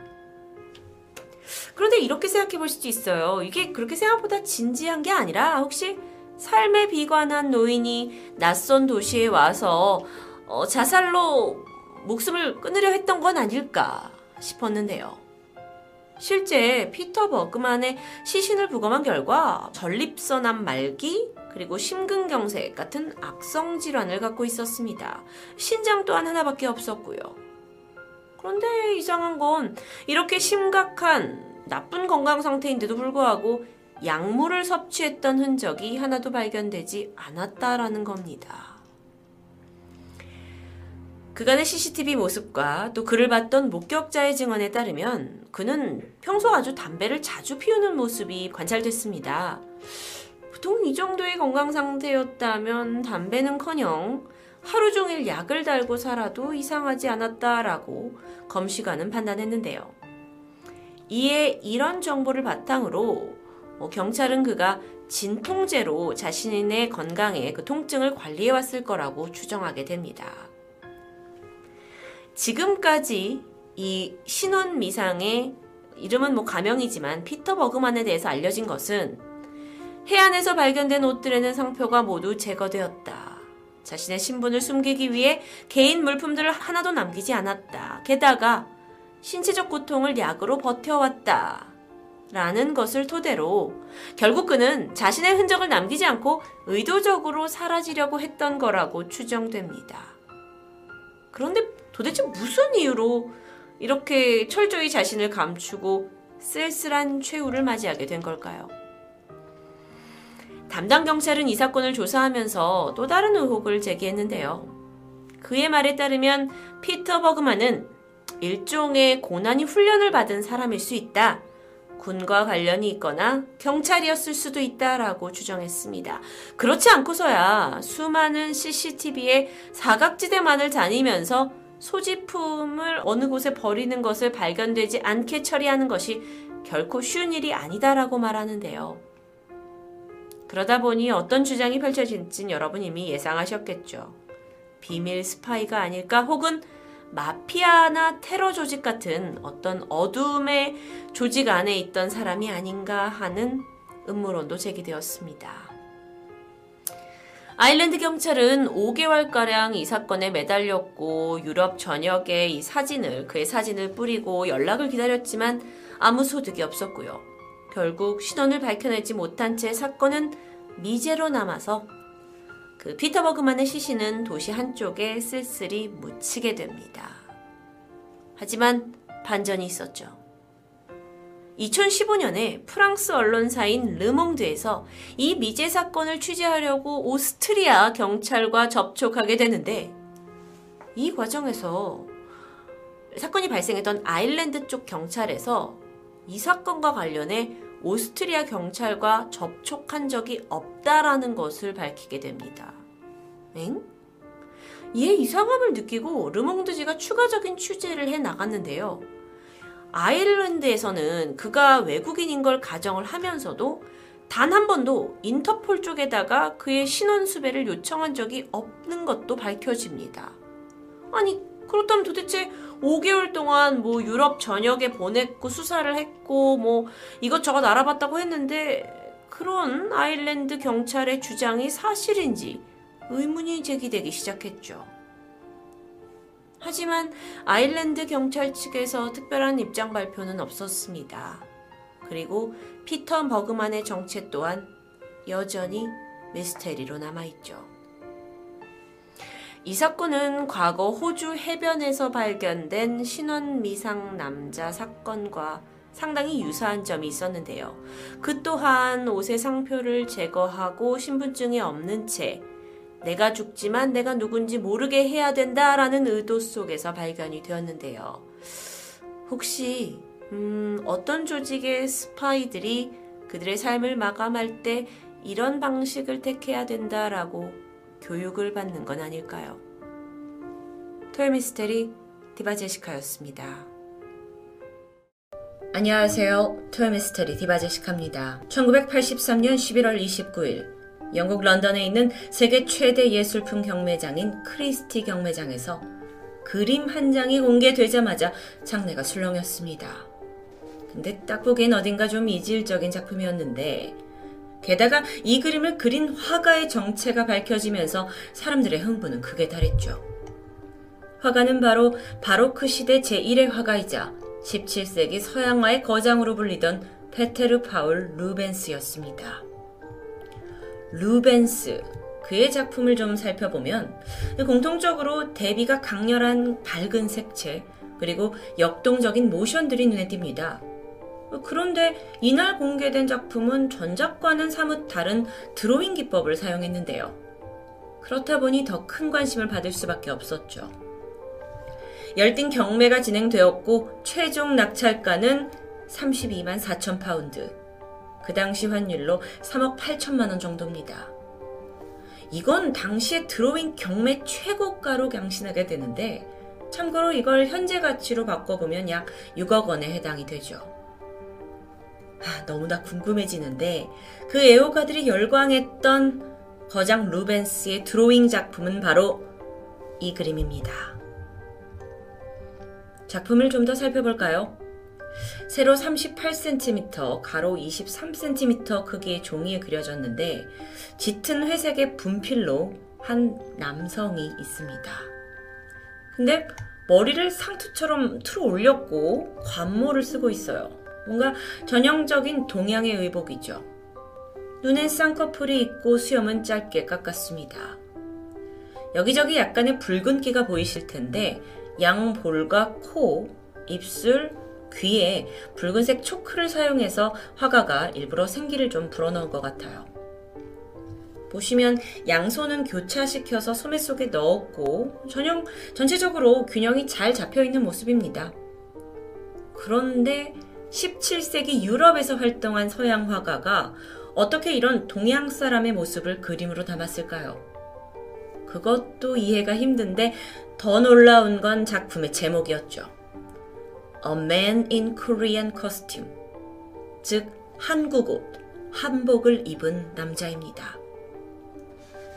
그런데 이렇게 생각해 볼 수도 있어요. 이게 그렇게 생각보다 진지한 게 아니라 혹시 삶에 비관한 노인이 낯선 도시에 와서 자살로 목숨을 끊으려 했던 건 아닐까 싶었는데요. 실제 피터 버그만의 시신을 부검한 결과 전립선암 말기 그리고 심근경색 같은 악성 질환을 갖고 있었습니다. 신장 또한 하나밖에 없었고요. 그런데 이상한 건 이렇게 심각한 나쁜 건강 상태인데도 불구하고 약물을 섭취했던 흔적이 하나도 발견되지 않았다라는 겁니다. 그간의 CCTV 모습과 또 그를 봤던 목격자의 증언에 따르면 그는 평소 아주 담배를 자주 피우는 모습이 관찰됐습니다. 보통 이 정도의 건강 상태였다면 담배는커녕 하루 종일 약을 달고 살아도 이상하지 않았다라고 검시관은 판단했는데요. 이에 이런 정보를 바탕으로 경찰은 그가 진통제로 자신의 건강에 그 통증을 관리해왔을 거라고 추정하게 됩니다. 지금까지 이 신원미상의 이름은 가명이지만 피터 버그만에 대해서 알려진 것은 해안에서 발견된 옷들에는 상표가 모두 제거되었다. 자신의 신분을 숨기기 위해 개인 물품들을 하나도 남기지 않았다. 게다가 신체적 고통을 약으로 버텨왔다. 라는 것을 토대로 결국 그는 자신의 흔적을 남기지 않고 의도적으로 사라지려고 했던 거라고 추정됩니다. 그런데 도대체 무슨 이유로 이렇게 철저히 자신을 감추고 쓸쓸한 최후를 맞이하게 된 걸까요? 담당 경찰은 이 사건을 조사하면서 또 다른 의혹을 제기했는데요. 그의 말에 따르면 피터 버그만은 일종의 고난이 훈련을 받은 사람일 수 있다. 군과 관련이 있거나 경찰이었을 수도 있다라고 주장했습니다. 그렇지 않고서야 수많은 CCTV에 사각지대만을 다니면서 소지품을 어느 곳에 버리는 것을 발견되지 않게 처리하는 것이 결코 쉬운 일이 아니다라고 말하는데요. 그러다 보니 어떤 주장이 펼쳐질진 여러분 이미 예상하셨겠죠. 비밀 스파이가 아닐까 혹은 마피아나 테러 조직 같은 어떤 어둠의 조직 안에 있던 사람이 아닌가 하는 음모론도 제기되었습니다. 아일랜드 경찰은 5개월가량 이 사건에 매달렸고 유럽 전역에 그의 사진을 뿌리고 연락을 기다렸지만 아무 소득이 없었고요. 결국 신원을 밝혀내지 못한 채 사건은 미제로 남아서 그 피터 버그만의 시신은 도시 한쪽에 쓸쓸히 묻히게 됩니다. 하지만 반전이 있었죠. 2015년에 프랑스 언론사인 르몽드에서 이 미제 사건을 취재하려고 오스트리아 경찰과 접촉하게 되는데, 이 과정에서 사건이 발생했던 아일랜드 쪽 경찰에서 이 사건과 관련해 오스트리아 경찰과 접촉한 적이 없다라는 것을 밝히게 됩니다. 엥? 이에 이상함을 느끼고 르몽드지가 추가적인 취재를 해 나갔는데요. 아일랜드에서는 그가 외국인인 걸 가정을 하면서도 단 한 번도 인터폴 쪽에다가 그의 신원수배를 요청한 적이 없는 것도 밝혀집니다. 아니, 그렇다면 도대체 5개월 동안 뭐 유럽 전역에 보냈고 수사를 했고 뭐 이것저것 알아봤다고 했는데 그런 아일랜드 경찰의 주장이 사실인지 의문이 제기되기 시작했죠. 하지만 아일랜드 경찰 측에서 특별한 입장 발표는 없었습니다. 그리고 피터 버그만의 정체 또한 여전히 미스테리로 남아있죠. 이 사건은 과거 호주 해변에서 발견된 신원 미상 남자 사건과 상당히 유사한 점이 있었는데요. 그 또한 옷의 상표를 제거하고 신분증이 없는 채 내가 죽지만 내가 누군지 모르게 해야 된다라는 의도 속에서 발견이 되었는데요. 혹시 어떤 조직의 스파이들이 그들의 삶을 마감할 때 이런 방식을 택해야 된다라고 교육을 받는 건 아닐까요? 토요미스테리 디바제시카였습니다. 안녕하세요. 토요미스테리 디바제시카입니다. 1983년 11월 29일 영국 런던에 있는 세계 최대 예술품 경매장인 크리스티 경매장에서 그림 한 장이 공개되자마자 장내가 술렁였습니다. 근데 딱 보기엔 어딘가 좀 이질적인 작품이었는데 게다가 이 그림을 그린 화가의 정체가 밝혀지면서 사람들의 흥분은 극에 달했죠. 화가는 바로 바로크 시대 제1의 화가이자 17세기 서양화의 거장으로 불리던 페테르 파울 루벤스였습니다. 루벤스, 그의 작품을 좀 살펴보면 공통적으로 대비가 강렬한 밝은 색채 그리고 역동적인 모션들이 눈에 띕니다. 그런데 이날 공개된 작품은 전작과는 사뭇 다른 드로잉 기법을 사용했는데요. 그렇다 보니 더 큰 관심을 받을 수밖에 없었죠. 열띤 경매가 진행되었고 최종 낙찰가는 32만 4천 파운드, 그 당시 환율로 3억 8천만원 정도입니다. 이건 당시의 드로잉 경매 최고가로 경신하게 되는데 참고로 이걸 현재 가치로 바꿔보면 약 6억원에 해당이 되죠. 너무나 궁금해지는데 그 애호가들이 열광했던 거장 루벤스의 드로잉 작품은 바로 이 그림입니다. 작품을 좀 더 살펴볼까요? 세로 38cm, 가로 23cm 크기의 종이에 그려졌는데 짙은 회색의 분필로 한 남성이 있습니다. 근데 머리를 상투처럼 틀어 올렸고 관모를 쓰고 있어요. 뭔가 전형적인 동양의 의복이죠. 눈엔 쌍꺼풀이 있고 수염은 짧게 깎았습니다. 여기저기 약간의 붉은기가 보이실 텐데 양볼과 코, 입술, 귀에 붉은색 초크를 사용해서 화가가 일부러 생기를 좀 불어넣은 것 같아요. 보시면 양손은 교차시켜서 소매 속에 넣었고 전체적으로 균형이 잘 잡혀있는 모습입니다. 그런데 17세기 유럽에서 활동한 서양 화가가 어떻게 이런 동양 사람의 모습을 그림으로 담았을까요? 그것도 이해가 힘든데 더 놀라운 건 작품의 제목이었죠. A Man in Korean Costume, 즉 한국옷, 한복을 입은 남자입니다.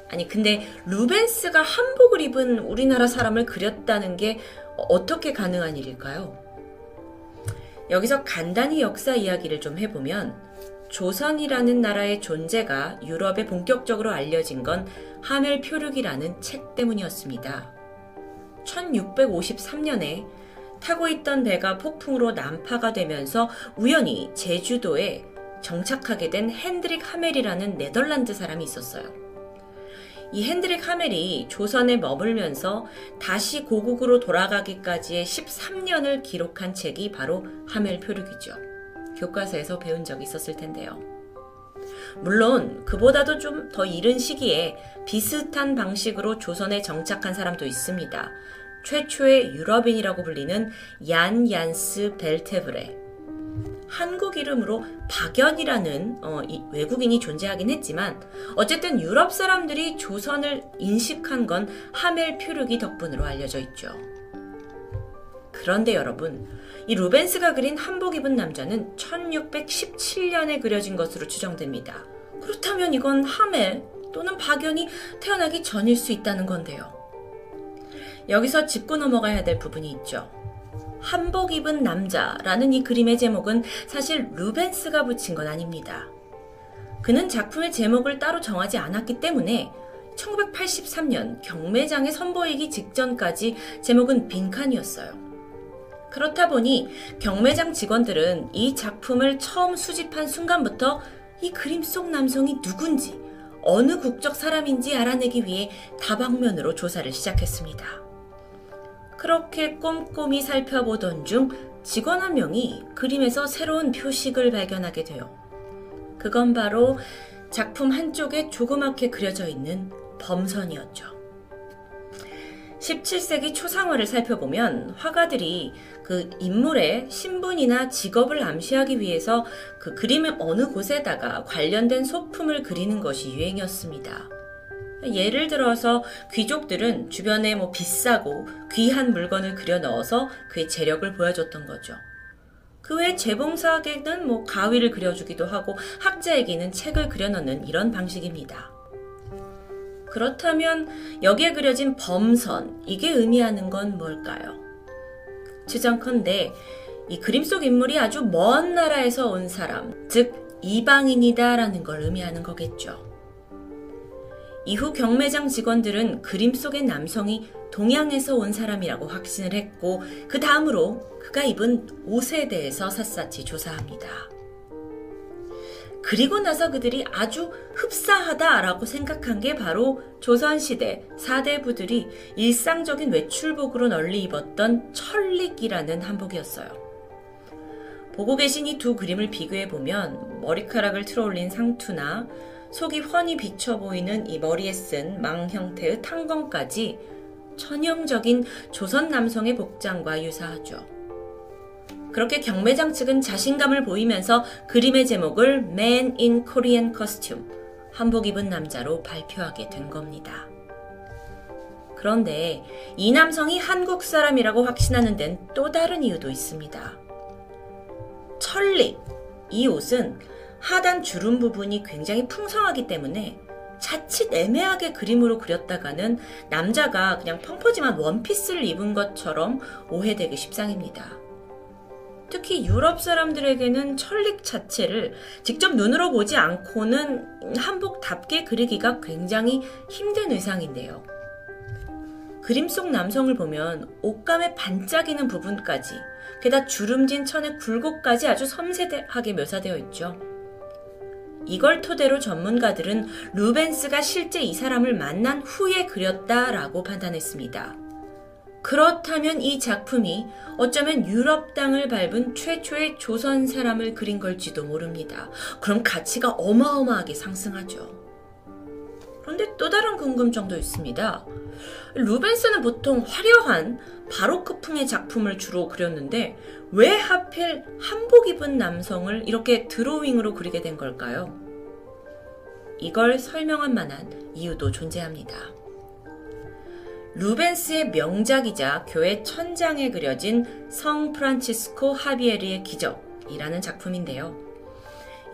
아니 근데 루벤스가 한복을 입은 우리나라 사람을 그렸다는 게 어떻게 가능한 일일까요? 여기서 간단히 역사 이야기를 좀 해보면 조선이라는 나라의 존재가 유럽에 본격적으로 알려진 건 하멜표륙이라는 책 때문이었습니다. 1653년에 타고 있던 배가 폭풍으로 난파가 되면서 우연히 제주도에 정착하게 된 핸드릭 하멜이라는 네덜란드 사람이 있었어요. 이 핸드릭 하멜이 조선에 머물면서 다시 고국으로 돌아가기까지의 13년을 기록한 책이 바로 하멜표륙이죠. 교과서에서 배운 적이 있었을 텐데요. 물론 그보다도 좀 더 이른 시기에 비슷한 방식으로 조선에 정착한 사람도 있습니다. 최초의 유럽인이라고 불리는 얀 얀스 벨테브레, 한국 이름으로 박연이라는 외국인이 존재하긴 했지만 어쨌든 유럽 사람들이 조선을 인식한 건 하멜표륙이 덕분으로 알려져 있죠. 그런데 여러분, 이 루벤스가 그린 한복 입은 남자는 1617년에 그려진 것으로 추정됩니다. 그렇다면 이건 하멜 또는 박연이 태어나기 전일 수 있다는 건데요. 여기서 짚고 넘어가야 될 부분이 있죠. 한복 입은 남자라는 이 그림의 제목은 사실 루벤스가 붙인 건 아닙니다. 그는 작품의 제목을 따로 정하지 않았기 때문에 1983년 경매장에 선보이기 직전까지 제목은 빈칸이었어요. 그렇다 보니 경매장 직원들은 이 작품을 처음 수집한 순간부터 이 그림 속 남성이 누군지, 어느 국적 사람인지 알아내기 위해 다방면으로 조사를 시작했습니다. 그렇게 꼼꼼히 살펴보던 중 직원 한 명이 그림에서 새로운 표식을 발견하게 돼요. 그건 바로 작품 한쪽에 조그맣게 그려져 있는 범선이었죠. 17세기 초상화를 살펴보면 화가들이 그 인물의 신분이나 직업을 암시하기 위해서 그 그림의 어느 곳에다가 관련된 소품을 그리는 것이 유행이었습니다. 예를 들어서 귀족들은 주변에 비싸고 귀한 물건을 그려 넣어서 그의 재력을 보여줬던 거죠. 그 외 재봉사에게는 가위를 그려주기도 하고 학자에게는 책을 그려 넣는 이런 방식입니다. 그렇다면 여기에 그려진 범선, 이게 의미하는 건 뭘까요? 추정컨대 이 그림 속 인물이 아주 먼 나라에서 온 사람, 즉 이방인이다라는 걸 의미하는 거겠죠. 이후 경매장 직원들은 그림 속의 남성이 동양에서 온 사람이라고 확신을 했고, 그 다음으로 그가 입은 옷에 대해서 샅샅이 조사합니다. 그리고 나서 그들이 아주 흡사하다라고 생각한 게 바로 조선시대 4대부들이 일상적인 외출복으로 널리 입었던 천릭이라는 한복이었어요. 보고 계신 이 두 그림을 비교해보면 머리카락을 틀어올린 상투나 속이 훤히 비쳐 보이는 이 머리에 쓴 망 형태의 탕건까지 전형적인 조선 남성의 복장과 유사하죠. 그렇게 경매장 측은 자신감을 보이면서 그림의 제목을 Man in Korean Costume, 한복 입은 남자로 발표하게 된 겁니다. 그런데 이 남성이 한국 사람이라고 확신하는 데는 또 다른 이유도 있습니다. 천릭, 이 옷은 하단 주름 부분이 굉장히 풍성하기 때문에 자칫 애매하게 그림으로 그렸다가는 남자가 그냥 펑퍼짐한 원피스를 입은 것처럼 오해되기 십상입니다. 특히 유럽 사람들에게는 천릭 자체를 직접 눈으로 보지 않고는 한복답게 그리기가 굉장히 힘든 의상인데요. 그림 속 남성을 보면 옷감에 반짝이는 부분까지, 게다가 주름진 천의 굴곡까지 아주 섬세하게 묘사되어 있죠. 이걸 토대로 전문가들은 루벤스가 실제 이 사람을 만난 후에 그렸다라고 판단했습니다. 그렇다면 이 작품이 어쩌면 유럽 땅을 밟은 최초의 조선 사람을 그린 걸지도 모릅니다. 그럼 가치가 어마어마하게 상승하죠. 그런데 또 다른 궁금증도 있습니다. 루벤스는 보통 화려한 바로크풍의 작품을 주로 그렸는데 왜 하필 한복 입은 남성을 이렇게 드로잉으로 그리게 된 걸까요? 이걸 설명할 만한 이유도 존재합니다. 루벤스의 명작이자 교회 천장에 그려진 성 프란치스코 하비에리의 기적이라는 작품인데요.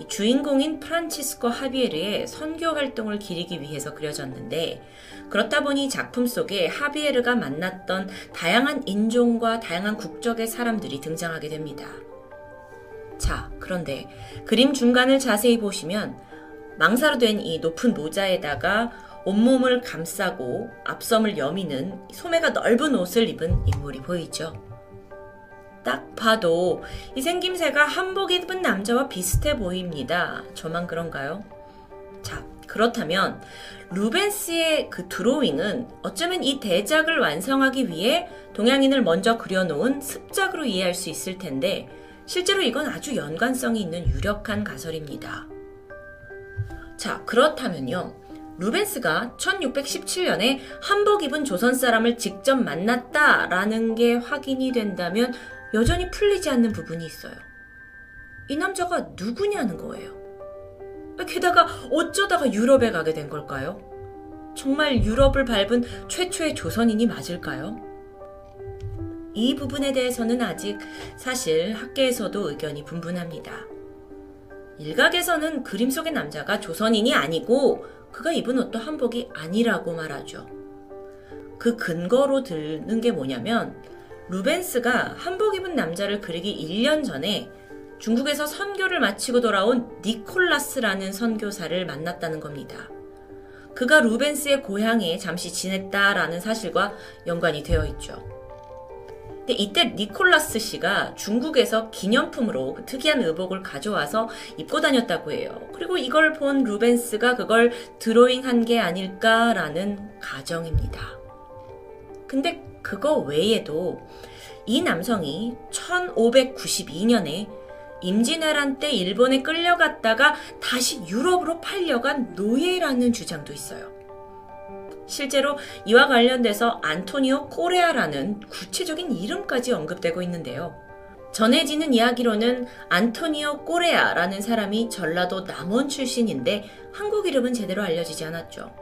주인공인 프란치스코 하비에르의 선교 활동을 기리기 위해서 그려졌는데, 그렇다 보니 작품 속에 하비에르가 만났던 다양한 인종과 다양한 국적의 사람들이 등장하게 됩니다. 자, 그런데 그림 중간을 자세히 보시면 망사로 된 이 높은 모자에다가 온몸을 감싸고 앞섬을 여미는 소매가 넓은 옷을 입은 인물이 보이죠. 딱 봐도 이 생김새가 한복 입은 남자와 비슷해 보입니다. 저만 그런가요? 자, 그렇다면 루벤스의 그 드로잉은 어쩌면 이 대작을 완성하기 위해 동양인을 먼저 그려놓은 습작으로 이해할 수 있을 텐데, 실제로 이건 아주 연관성이 있는 유력한 가설입니다. 자, 그렇다면요. 루벤스가 1617년에 한복 입은 조선 사람을 직접 만났다라는 게 확인이 된다면 여전히 풀리지 않는 부분이 있어요. 이 남자가 누구냐는 거예요. 게다가 어쩌다가 유럽에 가게 된 걸까요? 정말 유럽을 밟은 최초의 조선인이 맞을까요? 이 부분에 대해서는 아직 사실 학계에서도 의견이 분분합니다. 일각에서는 그림 속의 남자가 조선인이 아니고 그가 입은 옷도 한복이 아니라고 말하죠. 그 근거로 드는 게 뭐냐면, 루벤스가 한복 입은 남자를 그리기 1년 전에 중국에서 선교를 마치고 돌아온 니콜라스라는 선교사를 만났다는 겁니다. 그가 루벤스의 고향에 잠시 지냈다라는 사실과 연관이 되어 있죠. 근데 이때 니콜라스 씨가 중국에서 기념품으로 그 특이한 의복을 가져와서 입고 다녔다고 해요. 그리고 이걸 본 루벤스가 그걸 드로잉한 게 아닐까라는 가정입니다. 근데 그거 외에도 이 남성이 1592년에 임진왜란 때 일본에 끌려갔다가 다시 유럽으로 팔려간 노예라는 주장도 있어요. 실제로 이와 관련돼서 안토니오 코레아라는 구체적인 이름까지 언급되고 있는데요. 전해지는 이야기로는 안토니오 코레아라는 사람이 전라도 남원 출신인데 한국 이름은 제대로 알려지지 않았죠.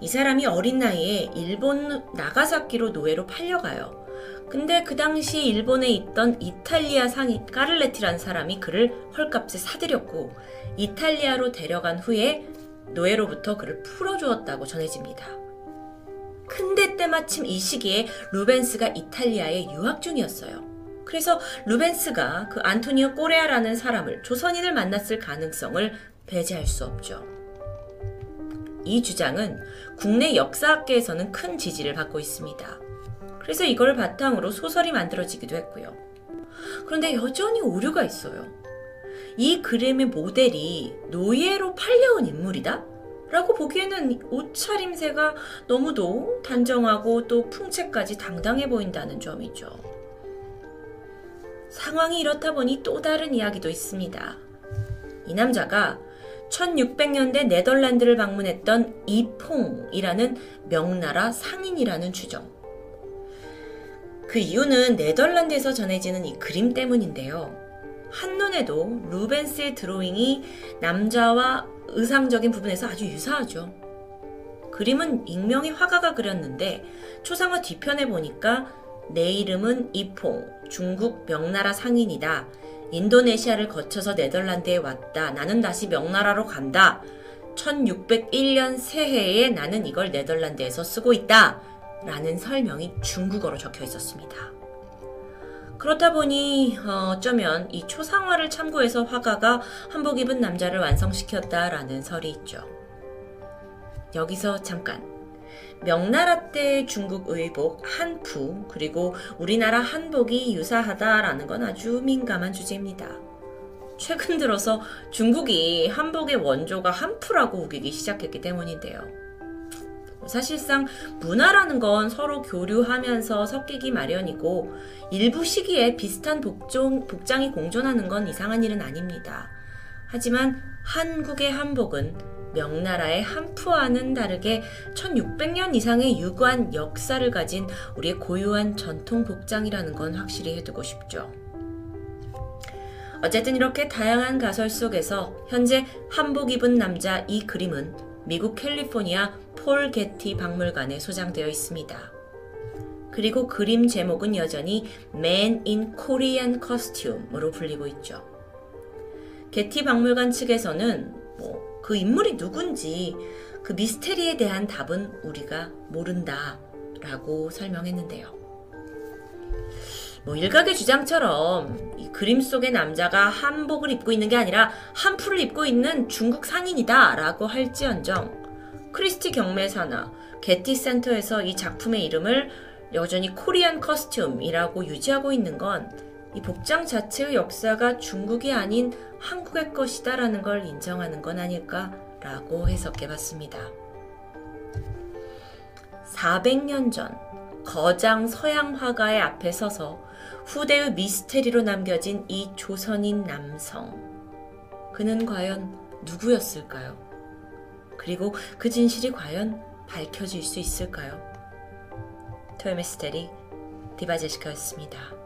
이 사람이 어린 나이에 일본 나가사키로 노예로 팔려가요. 근데 그 당시 일본에 있던 이탈리아 상인 까를레티라는 사람이 그를 헐값에 사들였고 이탈리아로 데려간 후에 노예로부터 그를 풀어주었다고 전해집니다. 근데 때마침 이 시기에 루벤스가 이탈리아에 유학 중이었어요. 그래서 루벤스가 그 안토니오 꼬레아라는 사람을, 조선인을 만났을 가능성을 배제할 수 없죠. 이 주장은 국내 역사학계에서는 큰 지지를 받고 있습니다. 그래서 이걸 바탕으로 소설이 만들어지기도 했고요. 그런데 여전히 오류가 있어요. 이 그림의 모델이 노예로 팔려온 인물이다? 라고 보기에는 옷차림새가 너무도 단정하고 또 풍채까지 당당해 보인다는 점이죠. 상황이 이렇다 보니 또 다른 이야기도 있습니다. 이 남자가 1600년대 네덜란드를 방문했던 이퐁이라는 명나라 상인이라는 추정. 그 이유는 네덜란드에서 전해지는 이 그림 때문인데요. 한눈에도 루벤스의 드로잉이 남자와 의상적인 부분에서 아주 유사하죠. 그림은 익명의 화가가 그렸는데 초상화 뒤편에 보니까 내 이름은 이퐁, 중국 명나라 상인이다. 인도네시아를 거쳐서 네덜란드에 왔다. 나는 다시 명나라로 간다. 1601년 새해에 나는 이걸 네덜란드에서 쓰고 있다. 라는 설명이 중국어로 적혀 있었습니다. 그렇다 보니 어쩌면 이 초상화를 참고해서 화가가 한복 입은 남자를 완성시켰다라는 설이 있죠. 여기서 잠깐, 명나라 때 중국 의복 한푸 그리고 우리나라 한복이 유사하다라는 건 아주 민감한 주제입니다. 최근 들어서 중국이 한복의 원조가 한푸라고 우기기 시작했기 때문인데요. 사실상 문화라는 건 서로 교류하면서 섞이기 마련이고 일부 시기에 비슷한 복장이 공존하는 건 이상한 일은 아닙니다. 하지만 한국의 한복은 명나라의 한푸와는 다르게 1600년 이상의 유구한 역사를 가진 우리의 고유한 전통 복장이라는 건 확실히 해두고 싶죠. 어쨌든 이렇게 다양한 가설 속에서 현재 한복 입은 남자 이 그림은 미국 캘리포니아 폴 게티 박물관에 소장되어 있습니다. 그리고 그림 제목은 여전히 Man in Korean Costume으로 불리고 있죠. 게티 박물관 측에서는 그 인물이 누군지 그 미스테리에 대한 답은 우리가 모른다 라고 설명했는데요. 일각의 주장처럼 이 그림 속의 남자가 한복을 입고 있는 게 아니라 한풀을 입고 있는 중국 상인이다 라고 할지언정 크리스티 경매사나 게티 센터에서 이 작품의 이름을 여전히 코리안 커스튬이라고 유지하고 있는 건 이 복장 자체의 역사가 중국이 아닌 한국의 것이다 라는 걸 인정하는 건 아닐까 라고 해석해봤습니다. 400년 전 거장 서양 화가의 앞에 서서 후대의 미스테리로 남겨진 이 조선인 남성, 그는 과연 누구였을까요? 그리고 그 진실이 과연 밝혀질 수 있을까요? 토요미스테리 디바제시카였습니다.